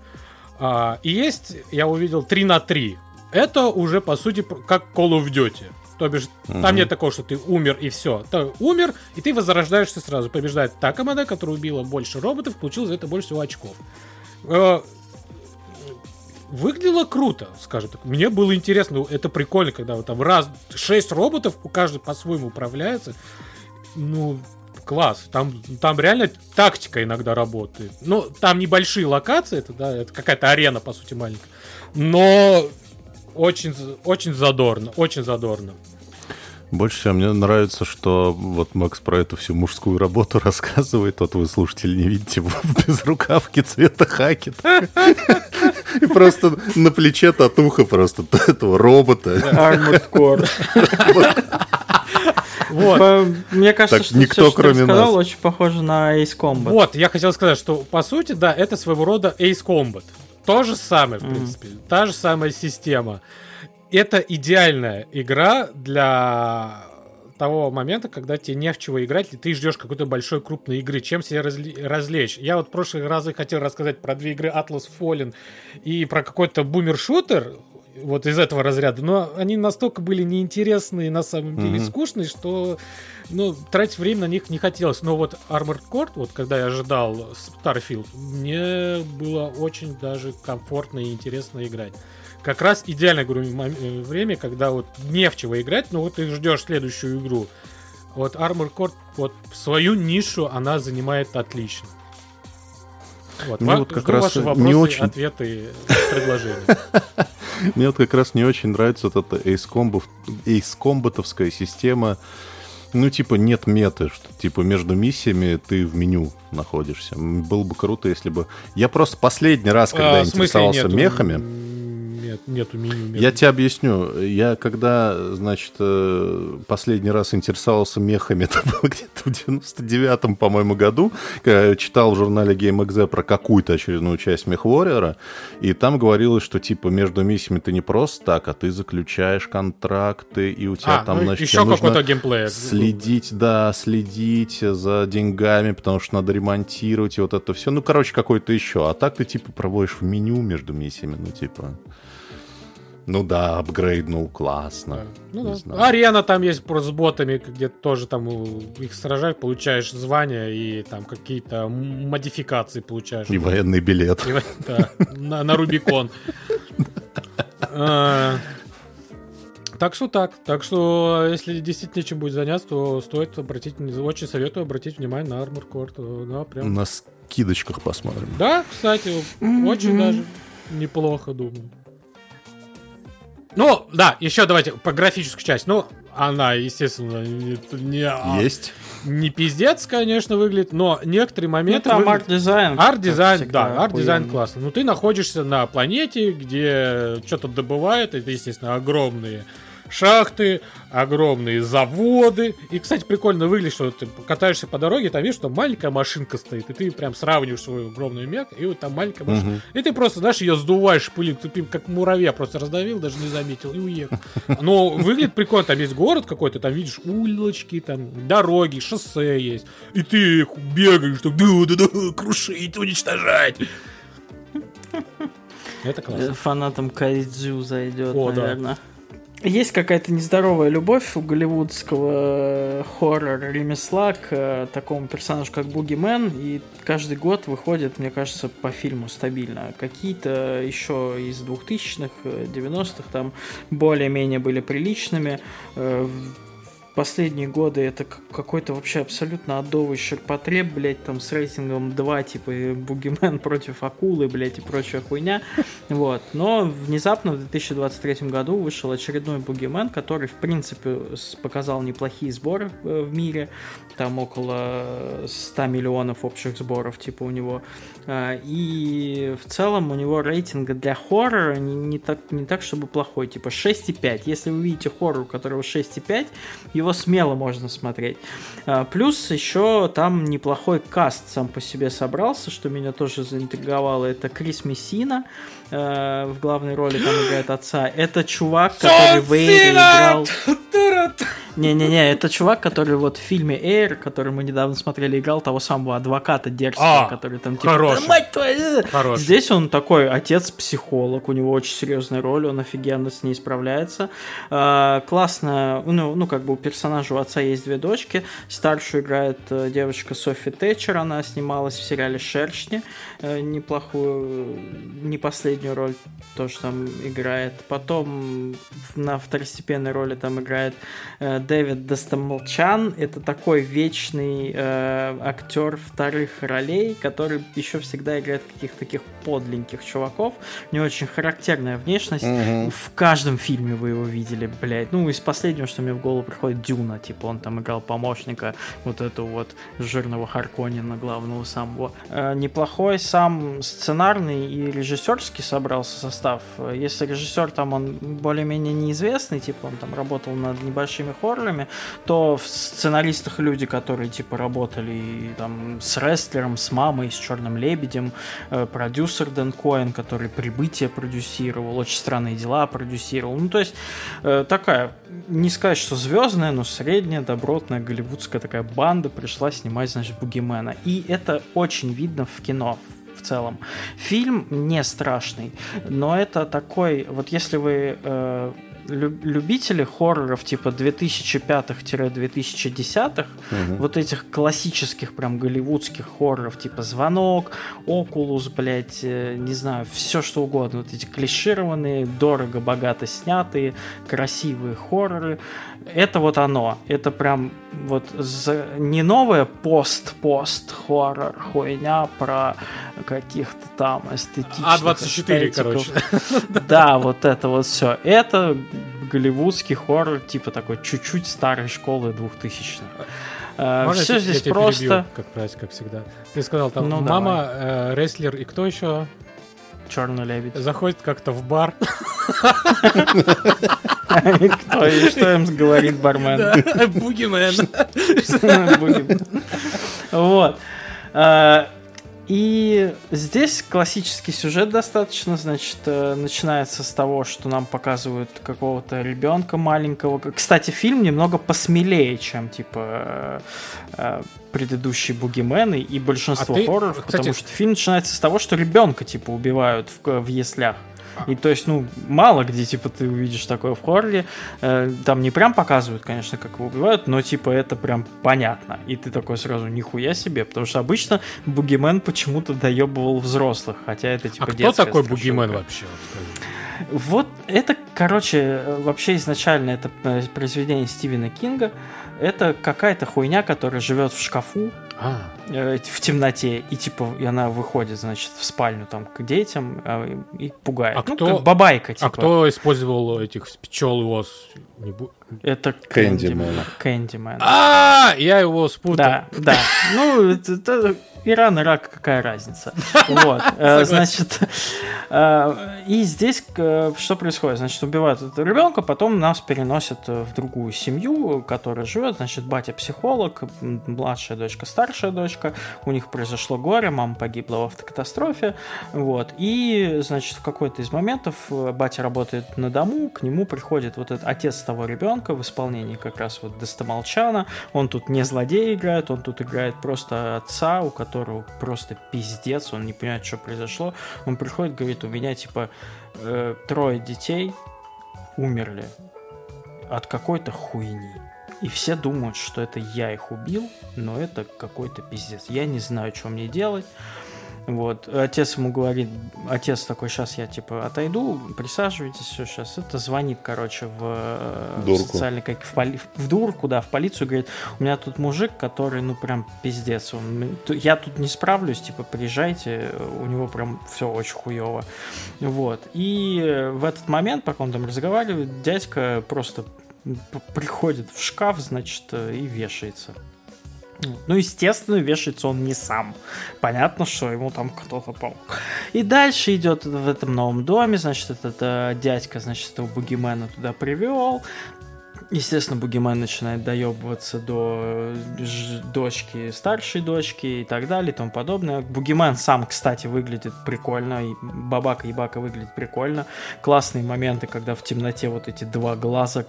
И есть, я увидел, 3 на 3. Это уже, по сути, как Call of Duty. То бишь, там нет такого, что ты умер и все. Ты умер, и ты возрождаешься сразу. Побеждает та команда, которая убила больше роботов, получила за это больше всего очков. Выглядело круто, скажем так. Мне было интересно, это прикольно, когда вот там раз 6 роботов, у каждого по-своему управляется. Класс, там реально тактика иногда работает. Там небольшие локации, это какая-то арена, по сути, маленькая. Но очень, очень задорно, очень задорно. Больше всего мне нравится, что вот Макс про эту всю мужскую работу рассказывает. Вот вы, слушатели, не видите его без рукавки цвета хаки. И просто на плече татуха просто этого робота. Armored Core. Вот. Мне кажется, так, что никто, все, кроме что ты сказал, нас, очень похоже на Ace Combat. Вот, я хотел сказать, что по сути, да, это своего рода Ace Combat. То же самое, в принципе, та же самая система. Это идеальная игра для того момента, когда тебе не в чего играть, и ты ждешь какой-то большой крупной игры, чем себя развлечь. Я вот в прошлые разы хотел рассказать про 2 игры Atlas Fallen и про какой-то бумер-шутер, вот из этого разряда, но они настолько были неинтересные, на самом деле скучные, что, тратить время на них не хотелось. Но вот Armored Core, вот когда я ожидал Starfield, мне было очень даже комфортно и интересно играть. Как раз идеально, говорю, время, когда вот не в чего играть, но вот ты ждешь следующую игру. Вот Armored Core, вот свою нишу она занимает отлично. Вот. Мне вот как раз вопросы, не очень... ответы, предложения. Мне вот как раз не очень нравится вот эта эйс-комбатовская система. Ну, типа, нет меты, что, типа, между миссиями ты в меню находишься. Было бы круто, если бы... Я просто последний раз, когда я интересовался мехами... Нету меню, меню. Я тебе объясню. Я когда, значит, последний раз интересовался мехами, это было где-то в 99-м, по-моему, году, когда я читал в журнале Game Exe про какую-то очередную часть Мехворриора, и там говорилось, что, типа, между миссиями ты не просто так, а ты заключаешь контракты, и у тебя там, ну, значит, еще нужно геймплей, следить, да, следить за деньгами, потому что надо ремонтировать, и вот это все. Ну, короче, какой-то еще. А так ты, типа, проводишь в меню между миссиями, ну, типа... Ну да, апгрейднул, классно. Ну, да. Арена там есть с ботами, где тоже там их сражаешь, получаешь звания и там какие-то модификации получаешь. И военный билет. На Рубикон. Так что так. Так что, если действительно чем будет заняться, то стоит обратить, очень советую обратить внимание на Armored Core. На скидочках посмотрим. Да, кстати, очень даже неплохо, думаю. Ну, да, еще давайте по графической части. Ну, она, естественно, есть. Не пиздец, конечно, выглядит, но некоторые моменты... Ну, там выглядят... арт-дизайн. Арт-дизайн, да, арт-дизайн классно. Ну, ты находишься на планете, где что-то добывают, это, естественно, огромные шахты, огромные заводы. И, кстати, прикольно выглядит, что ты катаешься по дороге, там видишь, что маленькая машинка стоит, и ты прям сравниваешь свою огромную мег, и вот там маленькая машинка. И ты просто, знаешь, ее сдуваешь, пылинку, ты как муравья просто раздавил, даже не заметил, и уехал. Но выглядит прикольно, там есть город какой-то, там видишь улочки, там дороги, шоссе есть. И ты бегаешь, так, да-да-да, крушить, уничтожать. Это классно. Фанатам кайдзю зайдет, наверное. Есть какая-то нездоровая любовь у голливудского хоррор-ремесла к такому персонажу, как Boogeyman, и каждый год выходит, мне кажется, по фильму стабильно. Какие-то еще из 2000-х, 90-х там более-менее были приличными. Последние годы это какой-то вообще абсолютно адовый ширпотреб, блять, там с рейтингом 2, типа Boogeyman против акулы, блять, и прочая хуйня. Вот. Но внезапно в 2023 году вышел очередной Boogeyman, который, в принципе, показал неплохие сборы в мире. Там около 100 миллионов общих сборов, типа, у него. И в целом у него рейтинга для хоррора не так, чтобы плохой, типа 6,5. Если вы видите хоррор, у которого 6,5, его смело можно смотреть. Плюс еще там неплохой каст сам по себе собрался, что меня тоже заинтриговало. Это Крис Мессина в главной роли, там играет отца. Это чувак, который в Эйре играл... Не-не-не, это чувак, который вот в фильме Эйр, который мы недавно смотрели, играл того самого адвоката дерзкого, который там типа... Хороший. Да, мать твою! Хороший. Здесь он такой отец-психолог, у него очень серьезная роль, он офигенно с ней справляется. Классно, ну как бы у персонажа, у отца есть две дочки, старшую играет девочка Софи Тэтчер, она снималась в сериале «Шершни», неплохую, не последнюю роль тоже там играет. Потом на второстепенной роли там играет Дэвид Достомолчан, это такой вечный актер вторых ролей, который еще всегда играет каких-то таких подленьких чуваков. У него очень характерная внешность. В каждом фильме вы его видели, блядь. Ну, из последнего, что мне в голову приходит, Дюна. Типа, он там играл помощника вот этого вот жирного Харконнена, главного самого. Неплохой сам сценарный и режиссерский собрался состав. Если режиссер там, он более-менее неизвестный, типа, он там работал над небольшими хоррорами, то в сценаристах люди, которые, типа, работали там с рестлером, с мамой, с черным лебедем, продюсер Дэн Коэн, который «Прибытие» продюсировал, «Очень странные дела» продюсировал. Ну, то есть, такая, не сказать, что звездная, но средняя, добротная, голливудская такая банда пришла снимать, значит, Boogeyman. И это очень видно в кино. В целом. Фильм не страшный, но это такой... Вот если вы... любители хорроров типа 2005-2010, вот этих классических прям голливудских хорроров типа «Звонок», «Окулус», блять, не знаю, все что угодно, вот эти клишированные, дорого-богато снятые, красивые хорроры, Это вот оно. Это прям вот не новая пост-хоррор хуйня про каких-то там эстетических... А24, короче. Да, вот это вот все. Это голливудский хоррор, типа такой чуть-чуть старой школы 2000-х. Все здесь просто... Перебью, как всегда. Ты сказал там, ну, мама, рестлер и кто еще? Черный лебедь. Заходит как-то в бар. Кто и что им говорит бармен? Бугимен. Вот. И здесь классический сюжет достаточно, значит, начинается с того, что нам показывают какого-то ребенка маленького. Кстати, фильм немного посмелее, чем, типа, предыдущие Бугимены и большинство хорроров, потому что фильм начинается с того, что ребенка, типа, убивают в яслях. И то есть, ну, мало где, типа, ты увидишь такое в хорроре. Там не прям показывают, конечно, как его убивают, но, типа, это прям понятно. И ты такой сразу, нихуя себе, потому что обычно Бугимен почему-то доебывал взрослых, хотя это, типа, детская страшилка. А кто такой Бугимен вообще? Вот это, короче, вообще изначально это произведение Стивена Кинга. Это какая-то хуйня, которая живет в шкафу, в темноте, и типа и она выходит, значит, в спальню там к детям и пугает. А ну, кто... как бабайка, типа. А кто использовал этих пчел и ос? Это Кэндимен. Я его спутал. Да. Ну, это и ран, и рак, какая разница. Вот, значит, и здесь что происходит? Значит, убивают этого ребенка, потом нас переносят в другую семью, которая живет. Значит, батя психолог, младшая дочка, старшая дочка. У них произошло горе, мама погибла в автокатастрофе. Вот, и, значит, в какой-то из моментов батя работает на дому, к нему приходит вот этот отец того ребенка в исполнении как раз вот Достомолчана. Он тут не злодея играет, он тут играет просто отца, у которого просто пиздец, он не понимает, что произошло. Он приходит, говорит, у меня, типа, трое детей умерли от какой-то хуйни. И все думают, что это я их убил, но это какой-то пиздец. Я не знаю, что мне делать. Вот. Отец ему говорит, отец такой, сейчас я, типа, отойду, присаживайтесь, все, сейчас. Это звонит, короче, в социальный, как в дурку, да, в полицию, говорит, у меня тут мужик, который, ну, прям пиздец, я тут не справлюсь, типа, приезжайте, у него прям все очень хуево. Вот. И в этот момент, пока он там разговаривает, дядька просто приходит в шкаф, значит, и вешается. Ну, естественно, вешается он не сам. Понятно, что ему там кто-то помог. И дальше идет в этом новом доме, значит, этот дядька, значит, этого Бугимена туда привел. Естественно, Бугимен начинает доебываться до дочки, старшей дочки и так далее и тому подобное. Бугимен сам, кстати, выглядит прикольно. И Бабака Ебака выглядит прикольно. Классные моменты, когда в темноте вот эти два глаза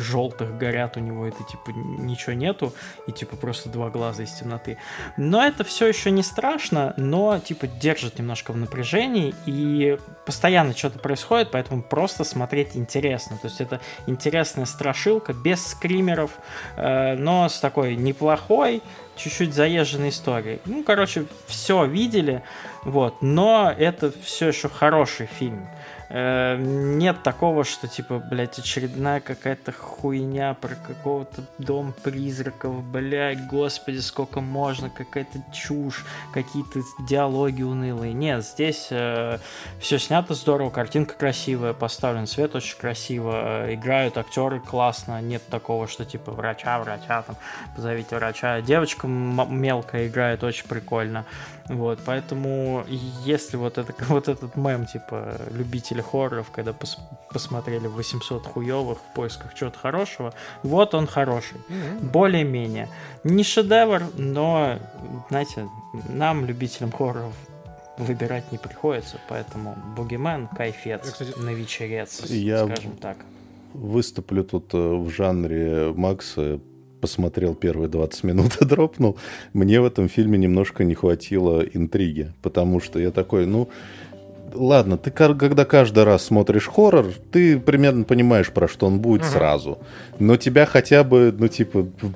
желтых горят у него, и ты, типа, ничего нету, и, типа, просто два глаза из темноты. Но это все еще не страшно, но, типа, держит немножко в напряжении, и постоянно что-то происходит, поэтому просто смотреть интересно. То есть это интересная страшилка, без скримеров, но с такой неплохой, чуть-чуть заезженной историей. Ну, короче, все видели, вот, но это все еще хороший фильм. Нет такого, что, типа, блядь, очередная какая-то хуйня про какого-то дом призраков, блядь, господи, сколько можно, какая-то чушь, какие-то диалоги унылые. Нет, здесь все снято здорово, картинка красивая, поставлен свет очень красиво, играют актеры классно, нет такого, что, типа, врача, там, позовите врача. Девочка мелкая играет очень прикольно, вот, поэтому если вот этот мем, типа, любитель хорроров, когда посмотрели 800 хуёвых в поисках чего-то хорошего, вот он хороший. Более-менее. Не шедевр, но, знаете, нам, любителям хорроров, выбирать не приходится, поэтому Бугимен кайфец, кстати, на вечерец, скажем так. Выступлю тут в жанре Макса, посмотрел первые 20 минут и дропнул. Мне в этом фильме немножко не хватило интриги, потому что я такой, ну, ладно, ты когда каждый раз смотришь хоррор, ты примерно понимаешь, про что он будет сразу. Но тебя хотя бы,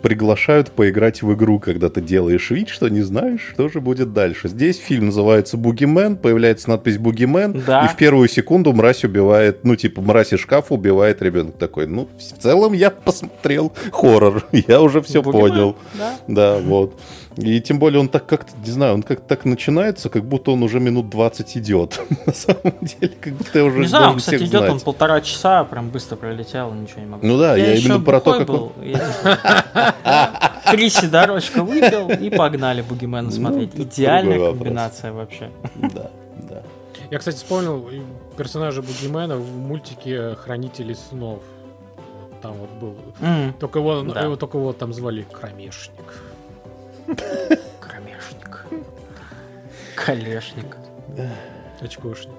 приглашают поиграть в игру, когда ты делаешь вид, что не знаешь, что же будет дальше. Здесь фильм называется «Boogeyman», появляется надпись «Boogeyman», да. И в первую секунду мразь убивает, мразь из шкафа убивает ребенка. Такой, в целом я посмотрел хоррор, я уже все понял. Да, вот. И тем более он так как-то, не знаю, он как-то так начинается, как будто он уже минут 20 идет. На самом деле, как будто ты уже не знаю, должен всех знать. Не знаю, кстати, идет он 1,5 часа, прям быстро пролетел, ничего не могу. Ну да, я именно про то, как он... Три сидарочка выпил и погнали Boogeyman смотреть. Идеальная комбинация вообще. Да. Я, кстати, вспомнил персонажа Boogeyman в мультике «Хранители снов». Там вот был. Только его там звали Кромешник. Кромешник. Колешник. Очкошник.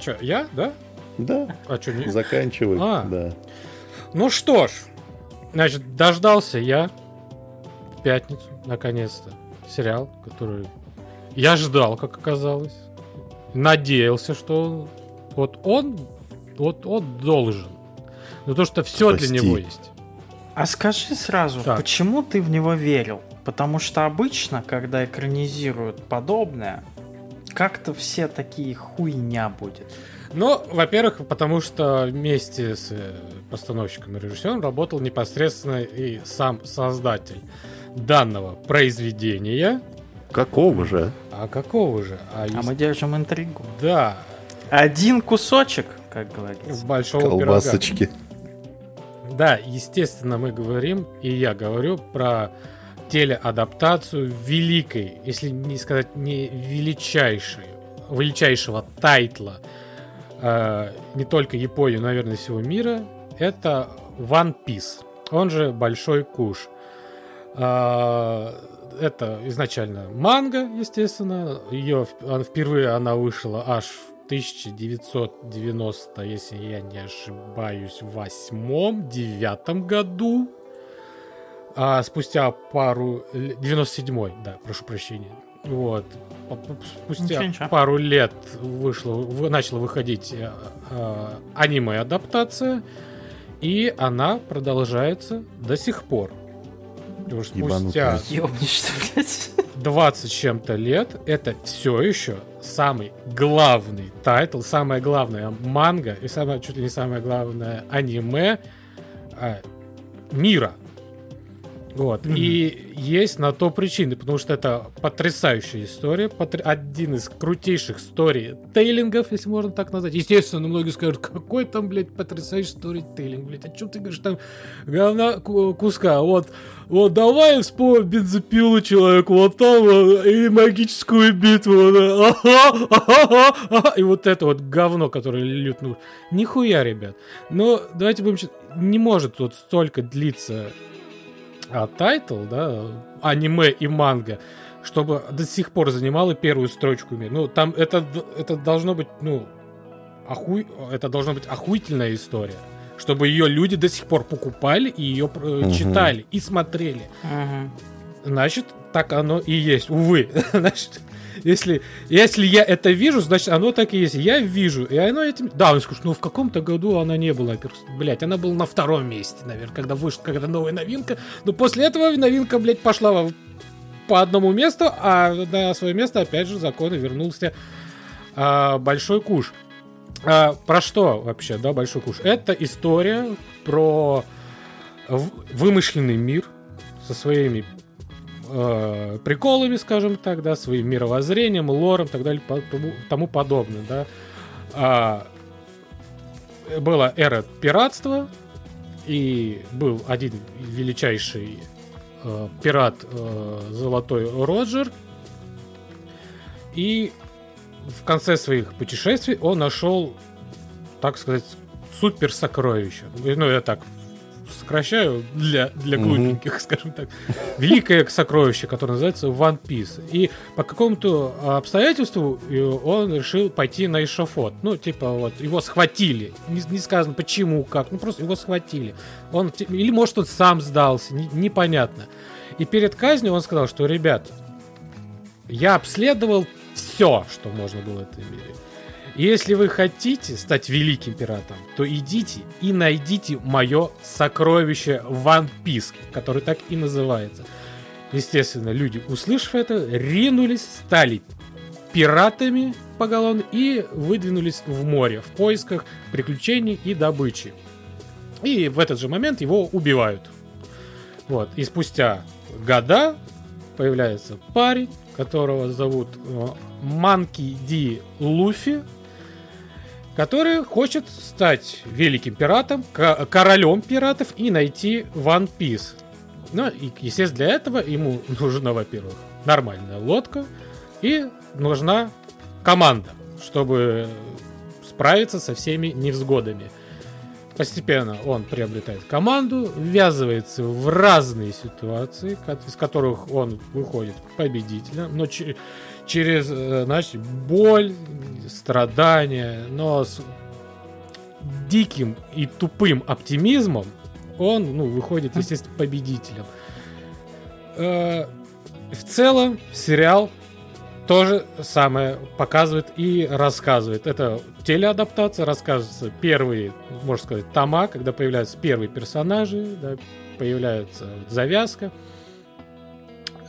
Че, я? Да? Да. А что, не... Заканчивай. Да. Ну что ж. Значит, дождался я в пятницу, наконец-то, сериал, который я ждал, как оказалось. Надеялся, что он должен. Но то, что все для него есть. А скажи сразу, почему ты в него верил? Потому что обычно, когда экранизируют подобное, как-то все такие хуйня будет. Ну, во-первых, потому что вместе с постановщиком и режиссером работал непосредственно и сам создатель данного произведения. Какого же? А мы держим интригу. Да. Один кусочек, как говорится. Большого колбасочки. Пирога. Да, естественно, мы говорим, и я говорю про телеадаптацию великой, если не сказать не величайшего тайтла не только Японии, но, наверное, всего мира, это One Piece, он же Большой Куш. Это изначально манга, естественно, ее впервые она вышла аж в 1990, если я не ошибаюсь, в 1998-1999 году. А спустя пару... 1997, да, прошу прощения. Вот. Спустя пару лет начала выходить аниме-адаптация. И она продолжается до сих пор. Спустя 20 чем-то лет это все еще самый главный тайтл, самая главная манга и чуть ли не самое главное аниме мира. Вот. И есть на то причины, потому что это потрясающая история, один из крутейших сторитейлингов, если можно так назвать. Естественно, многие скажут, какой там, блядь, потрясающий сторитейлинг, блядь, о чем ты говоришь, там говна куска, вот давай вспомним бензопилу, человек, вот там, и магическую битву, и вот это вот говно, которое льют, нихуя, ребят. Но давайте будем читать, не может вот столько длиться... тайтл, да, аниме и манга, чтобы до сих пор занимало первую строчку мира. Ну, там это должно быть, это должна быть охуительная история, чтобы ее люди до сих пор покупали и ее читали и смотрели. Значит, так оно и есть. Увы. Значит, если я это вижу, значит, оно так и есть. Я вижу, и оно этим... Да, он скажет, в каком-то году она не была... Блядь, она была на втором месте, наверное, когда вышла какая-то новая новинка. Но после этого новинка, блядь, пошла по одному месту, а на свое место, опять же, законно вернулся Большой Куш. Про что вообще, да, Большой Куш? Это история про вымышленный мир со своими... приколами, скажем так, да, своим мировоззрением, лором и так далее, тому подобное, да. Была эра пиратства, и был один величайший пират Золотой Роджер, и в конце своих путешествий он нашел, так сказать, суперсокровище. Ну, я так сокращаю для глупеньких, скажем так. Великое сокровище, которое называется One Piece. И по какому-то обстоятельству он решил пойти на эшафот. Его схватили. Не сказано почему, как. Просто его схватили. Или, может, он сам сдался. Непонятно. И перед казнью он сказал, что, ребят, я обследовал все, что можно было в этом мире. Если вы хотите стать великим пиратом, то идите и найдите мое сокровище One Piece, который так и называется. Естественно, люди, услышав это, ринулись, стали пиратами поголовно и выдвинулись в море в поисках приключений и добычи. И в этот же момент его убивают. Вот. И спустя года появляется парень, которого зовут Манки Ди Луфи, который хочет стать великим пиратом, королем пиратов и найти One Piece. Ну и, естественно, для этого ему нужна, во-первых, нормальная лодка и нужна команда, чтобы справиться со всеми невзгодами. Постепенно он приобретает команду, ввязывается в разные ситуации, из которых он выходит победителем, но через, значит, боль, страдания, но с диким и тупым оптимизмом он, ну, выходит, естественно, победителем. В целом сериал то же самое показывает и рассказывает. Это телеадаптация, рассказываются первые, можно сказать, тома, когда появляются первые персонажи, да, появляется завязка.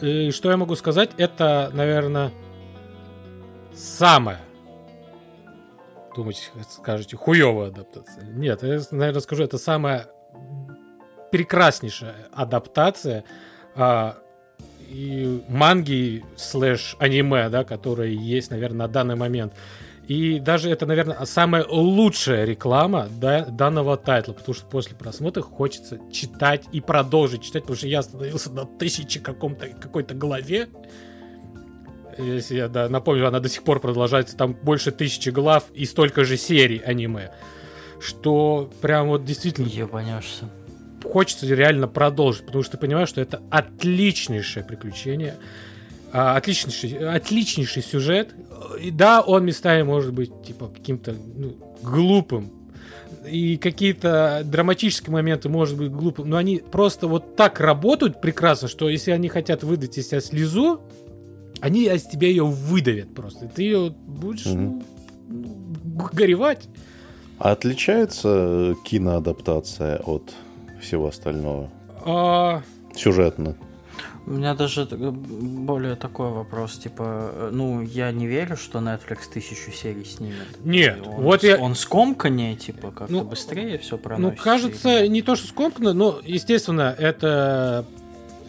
И что я могу сказать? Это, наверное, самая, думаете, скажете, хуёвая адаптация. Нет, я, наверное, скажу, это самая прекраснейшая адаптация и манги /аниме, да, которые есть, наверное, на данный момент. И даже это, наверное, самая лучшая реклама, да, данного тайтла, потому что после просмотра хочется читать и продолжить читать, потому что я остановился на какой-то главе. Если я, да, напомню, она до сих пор продолжается, там больше 1000 глав и столько же серий аниме, что прям вот действительно... Ебанешься. Хочется реально продолжить, потому что ты понимаешь, что это отличнейшее приключение, отличнейший сюжет. И да, он местами может быть типа каким-то, ну, глупым, и какие-то драматические моменты может быть глупым, но они просто вот так работают прекрасно, что если они хотят выдать из тебя слезу, они из тебя ее выдавят просто. И ты ее будешь горевать. А отличается киноадаптация от всего остального сюжетно? У меня даже более такой вопрос, типа, ну, я не верю, что Netflix 1000 серий снимет. Нет, он, вот я... Он скомканнее, типа, как-то, ну, быстрее все проносится. Ну, кажется, или... не то, что скомканно, но, естественно, это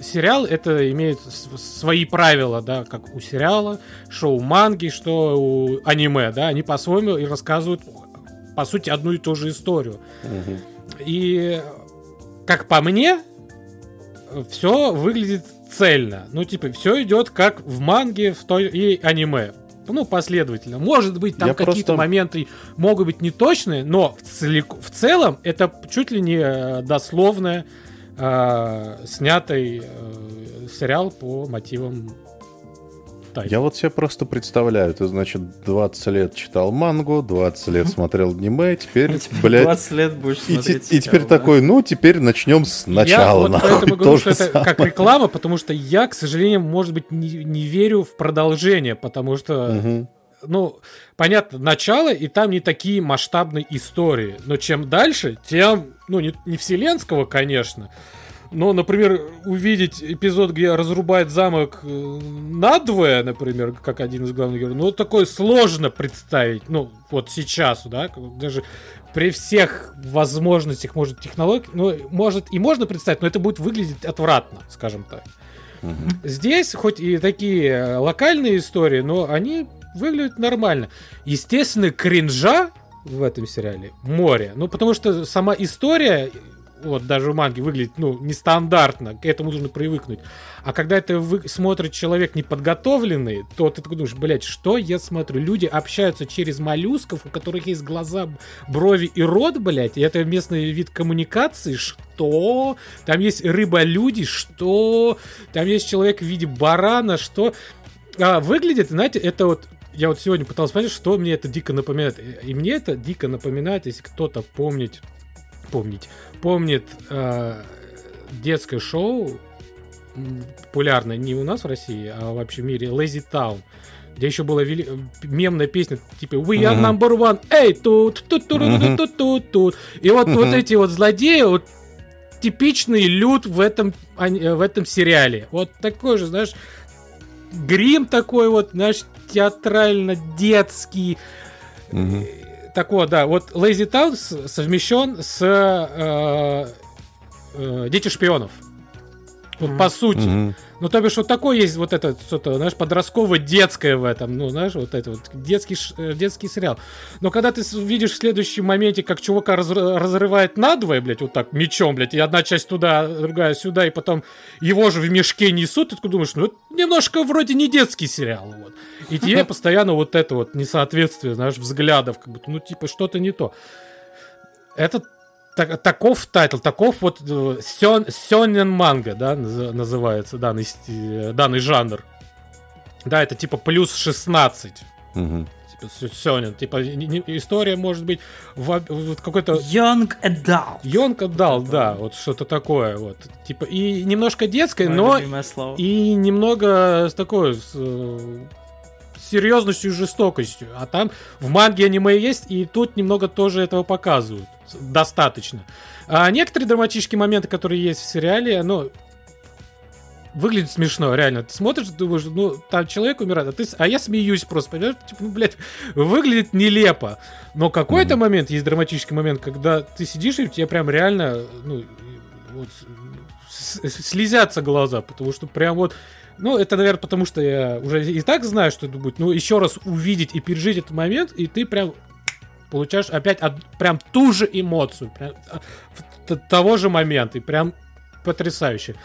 сериал, это имеет свои правила, да, как у сериала, шоу манги, что у аниме, да, они по-своему и рассказывают, по сути, одну и ту же историю. Угу. И... как по мне, все выглядит цельно. Ну, типа, все идет как в манге, в той и аниме. Ну, последовательно. Может быть, там я какие-то моменты могут быть неточные, но в целом это чуть ли не дословно снятый сериал по мотивам тайны. Я вот себе просто представляю. Ты, значит, 20 лет читал мангу, 20 лет смотрел аниме, теперь, блядь... 20 лет будешь смотреть. И теперь такой, ну, теперь начнем сначала. Я поэтому говорю, что это как реклама, потому что я, к сожалению, может быть, не верю в продолжение, потому что, ну, понятно, начало, и там не такие масштабные истории. Но чем дальше, тем, ну, не вселенского, конечно, но, например, увидеть эпизод, где разрубает замок надвое, например, как один из главных героев, ну, такое сложно представить, ну, вот сейчас, да, даже при всех возможностях, может, технологий, ну, может, и можно представить, но это будет выглядеть отвратно, скажем так. Угу. Здесь, хоть и такие локальные истории, но они выглядят нормально. Естественно, кринжа в этом сериале море, ну, потому что сама история... вот даже у манги выглядит, ну, нестандартно, к этому нужно привыкнуть. А когда это смотрит человек неподготовленный, то ты такой думаешь, блядь, что я смотрю? Люди общаются через моллюсков, у которых есть глаза, брови и рот, блядь, и это местный вид коммуникации, что? Там есть рыба-люди, что? Там есть человек в виде барана, что? А выглядит, знаете, это вот, я вот сегодня пытался понять, что мне это дико напоминает. И мне это дико напоминает, если кто-то помнит детское шоу, популярное не у нас в России, а вообще в мире, Lazy Town. где еще была мемная песня, типа «We are number one, эй, тут». И вот эти вот злодеи, вот типичный люд в этом сериале. Вот такой же, знаешь, грим такой вот, знаешь, театрально-детский. Так вот, да, вот Lazy Town совмещен с «Дети шпионов». Вот по сути. Ну, то бишь, вот такое есть вот это, что-то, знаешь, подростково-детское в этом. Ну, знаешь, вот это вот детский сериал. Но когда ты видишь в следующем моменте, как чувака разрывает надвое, блядь, вот так, мечом, блядь, и одна часть туда, другая сюда, и потом его же в мешке несут, ты думаешь, ну, это немножко вроде не детский сериал, вот. И тебе постоянно вот это вот несоответствие, знаешь, взглядов, как будто, ну, типа, что-то не то. Это таков тайтл, таков вот сёнэн манга, да, называется данный жанр. Да, это типа плюс 16. Типа сёнэн, типа история может быть в какой-то... Young adult, да, вот что-то такое, вот. Типа и немножко детское, но и немного такое... серьезностью и жестокостью. А там в манге аниме есть, и тут немного тоже этого показывают. Достаточно. А некоторые драматические моменты, которые есть в сериале, ну, выглядит смешно, реально. Ты смотришь, думаешь, ну, там человек умирает, а я смеюсь просто, понимаешь? Типа, ну, блядь, выглядит нелепо. Но какой-то момент, есть драматический момент, когда ты сидишь, и у тебя прям реально, ну, вот, слезятся глаза, потому что прям вот... Ну, это, наверное, потому что я уже и так знаю, что это будет. Но еще раз увидеть и пережить этот момент, и ты прям получаешь опять прям ту же эмоцию. Прям того же момента. И прям потрясающе.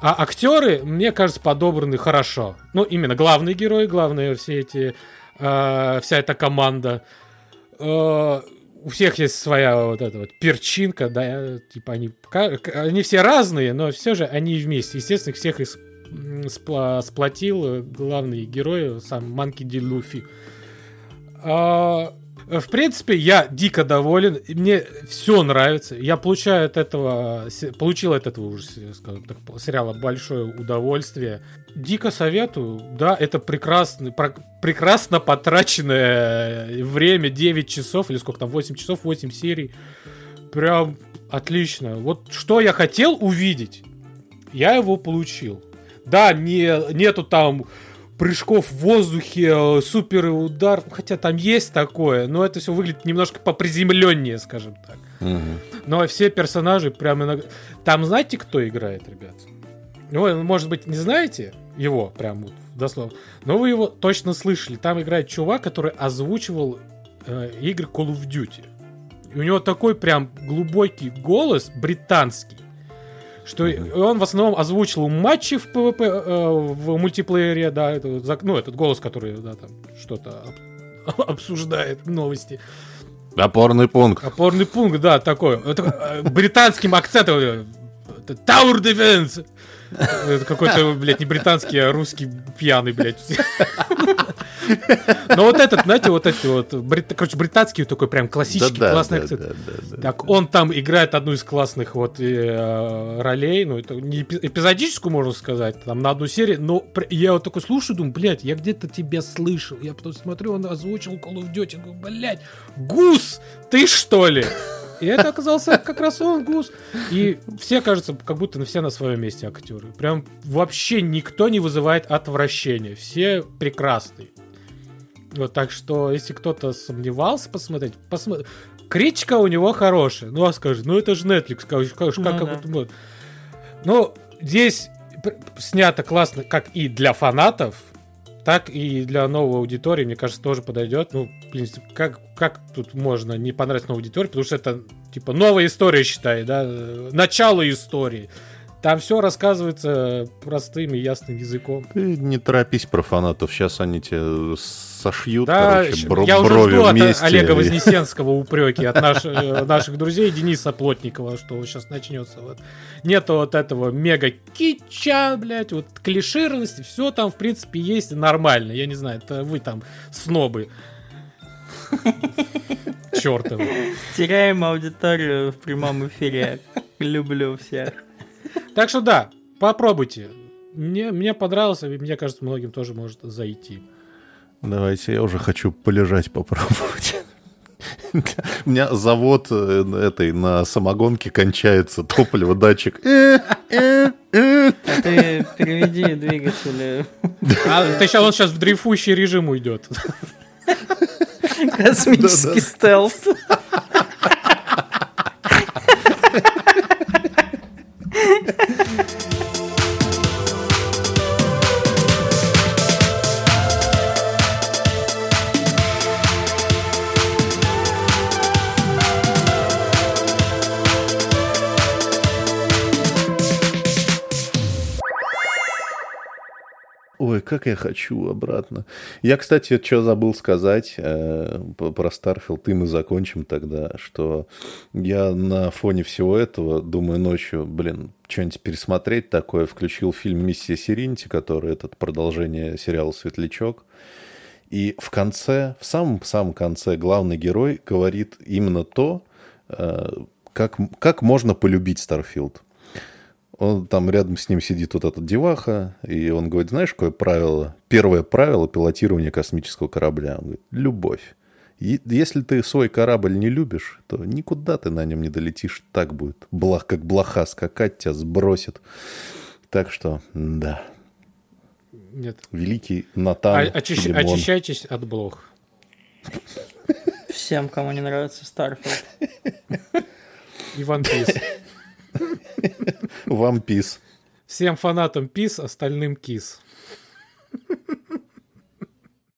А актеры, мне кажется, подобраны хорошо. Ну, именно главные герои, главные все эти... вся эта команда. У всех есть своя вот эта вот перчинка. Да, типа они все разные, но все же они вместе. Естественно, всех из сплотил главный герой, сам Манки Ди Луфи. В принципе, я дико доволен. Мне все нравится. Я получил от этого уже, скажем так, сериала большое удовольствие. Дико советую. Да, это прекрасно потраченное время. 9 часов, или сколько там, 8 часов, 8 серий. Прям отлично. Вот что я хотел увидеть, я его получил. Да, нету там прыжков в воздухе, супер удар, хотя там есть такое, но это все выглядит немножко поприземленнее, скажем так. Но все персонажи прям иногда... Там знаете, кто играет, ребят? Вы, может быть, не знаете его, прям вот, дословно, но вы его точно слышали. Там играет чувак, который озвучивал игры Call of Duty. И у него такой прям глубокий голос, британский, что он в основном озвучил матчи в ПВП, в мультиплеере, да, этот голос, который, да, там, что-то обсуждает новости. Опорный пункт, да, такой. Британским акцентом. Tower Defense! Это какой-то, блядь, не британский, а русский пьяный, блядь. Но вот этот, знаете, вот эти вот... Короче, британский такой прям классический, классный акцент. Так, он там играет одну из классных вот ролей, ну, это не эпизодическую, можно сказать, там, на одну серию, но я вот такой слушаю, думаю, блядь, я где-то тебя слышал. Я потом смотрю, он озвучил Call of Duty, говорю, блядь, Гус, ты что ли? И это оказался как раз он, Гус. И все, кажется, как будто все на своем месте актеры. Прям вообще никто не вызывает отвращения. Все прекрасные. Вот, так что, если кто-то сомневался посмотреть, критика у него хорошая. Ну, а скажи, ну это же Netflix. Как будто... Ну, здесь снято классно как и для фанатов, так и для новой аудитории, мне кажется, тоже подойдет. Ну, в принципе, как тут можно не понравиться новой аудитории, потому что это, типа, новая история, считай, да, начало истории. Там все рассказывается простым и ясным языком. Ты не торопись про фанатов, сейчас они тебя сошьют, да, короче, я уже жду от Олега Вознесенского упреки от наших друзей, Дениса Плотникова, что сейчас начнется. Вот. Нету вот этого мега-кича, блядь, вот клишированности, все там, в принципе, есть нормально. Я не знаю, это вы там снобы. Чёртовы. Теряем аудиторию в прямом эфире. Люблю всех. Так что да, попробуйте. Мне понравился, и мне кажется, многим тоже может зайти. Давайте, я уже хочу полежать попробовать. У меня завод этой на самогонке кончается, топливо, датчик. Ты переведи двигатели. Он сейчас в дрейфующий режим уйдет. Космический стелс. Ой, как я хочу обратно. Я, кстати, что забыл сказать про Starfield, и мы закончим тогда, что я на фоне всего этого думаю ночью, что-нибудь пересмотреть такое. Включил фильм «Миссия Серенити», который это продолжение сериала «Светлячок». И в конце, в самом-самом конце главный герой говорит именно то, как можно полюбить Starfield. Он там рядом с ним сидит вот этот деваха, и он говорит, знаешь, какое правило? Первое правило пилотирования космического корабля. Он говорит, любовь. Если ты свой корабль не любишь, то никуда ты на нем не долетишь. Так будет. Как блоха скакать, тебя сбросит. Так что, да. Нет. Великий Натан. Очищайтесь от блох. Всем, кому не нравится Starfield. И One Piece. Вам пис. Всем фанатам пис, остальным кис.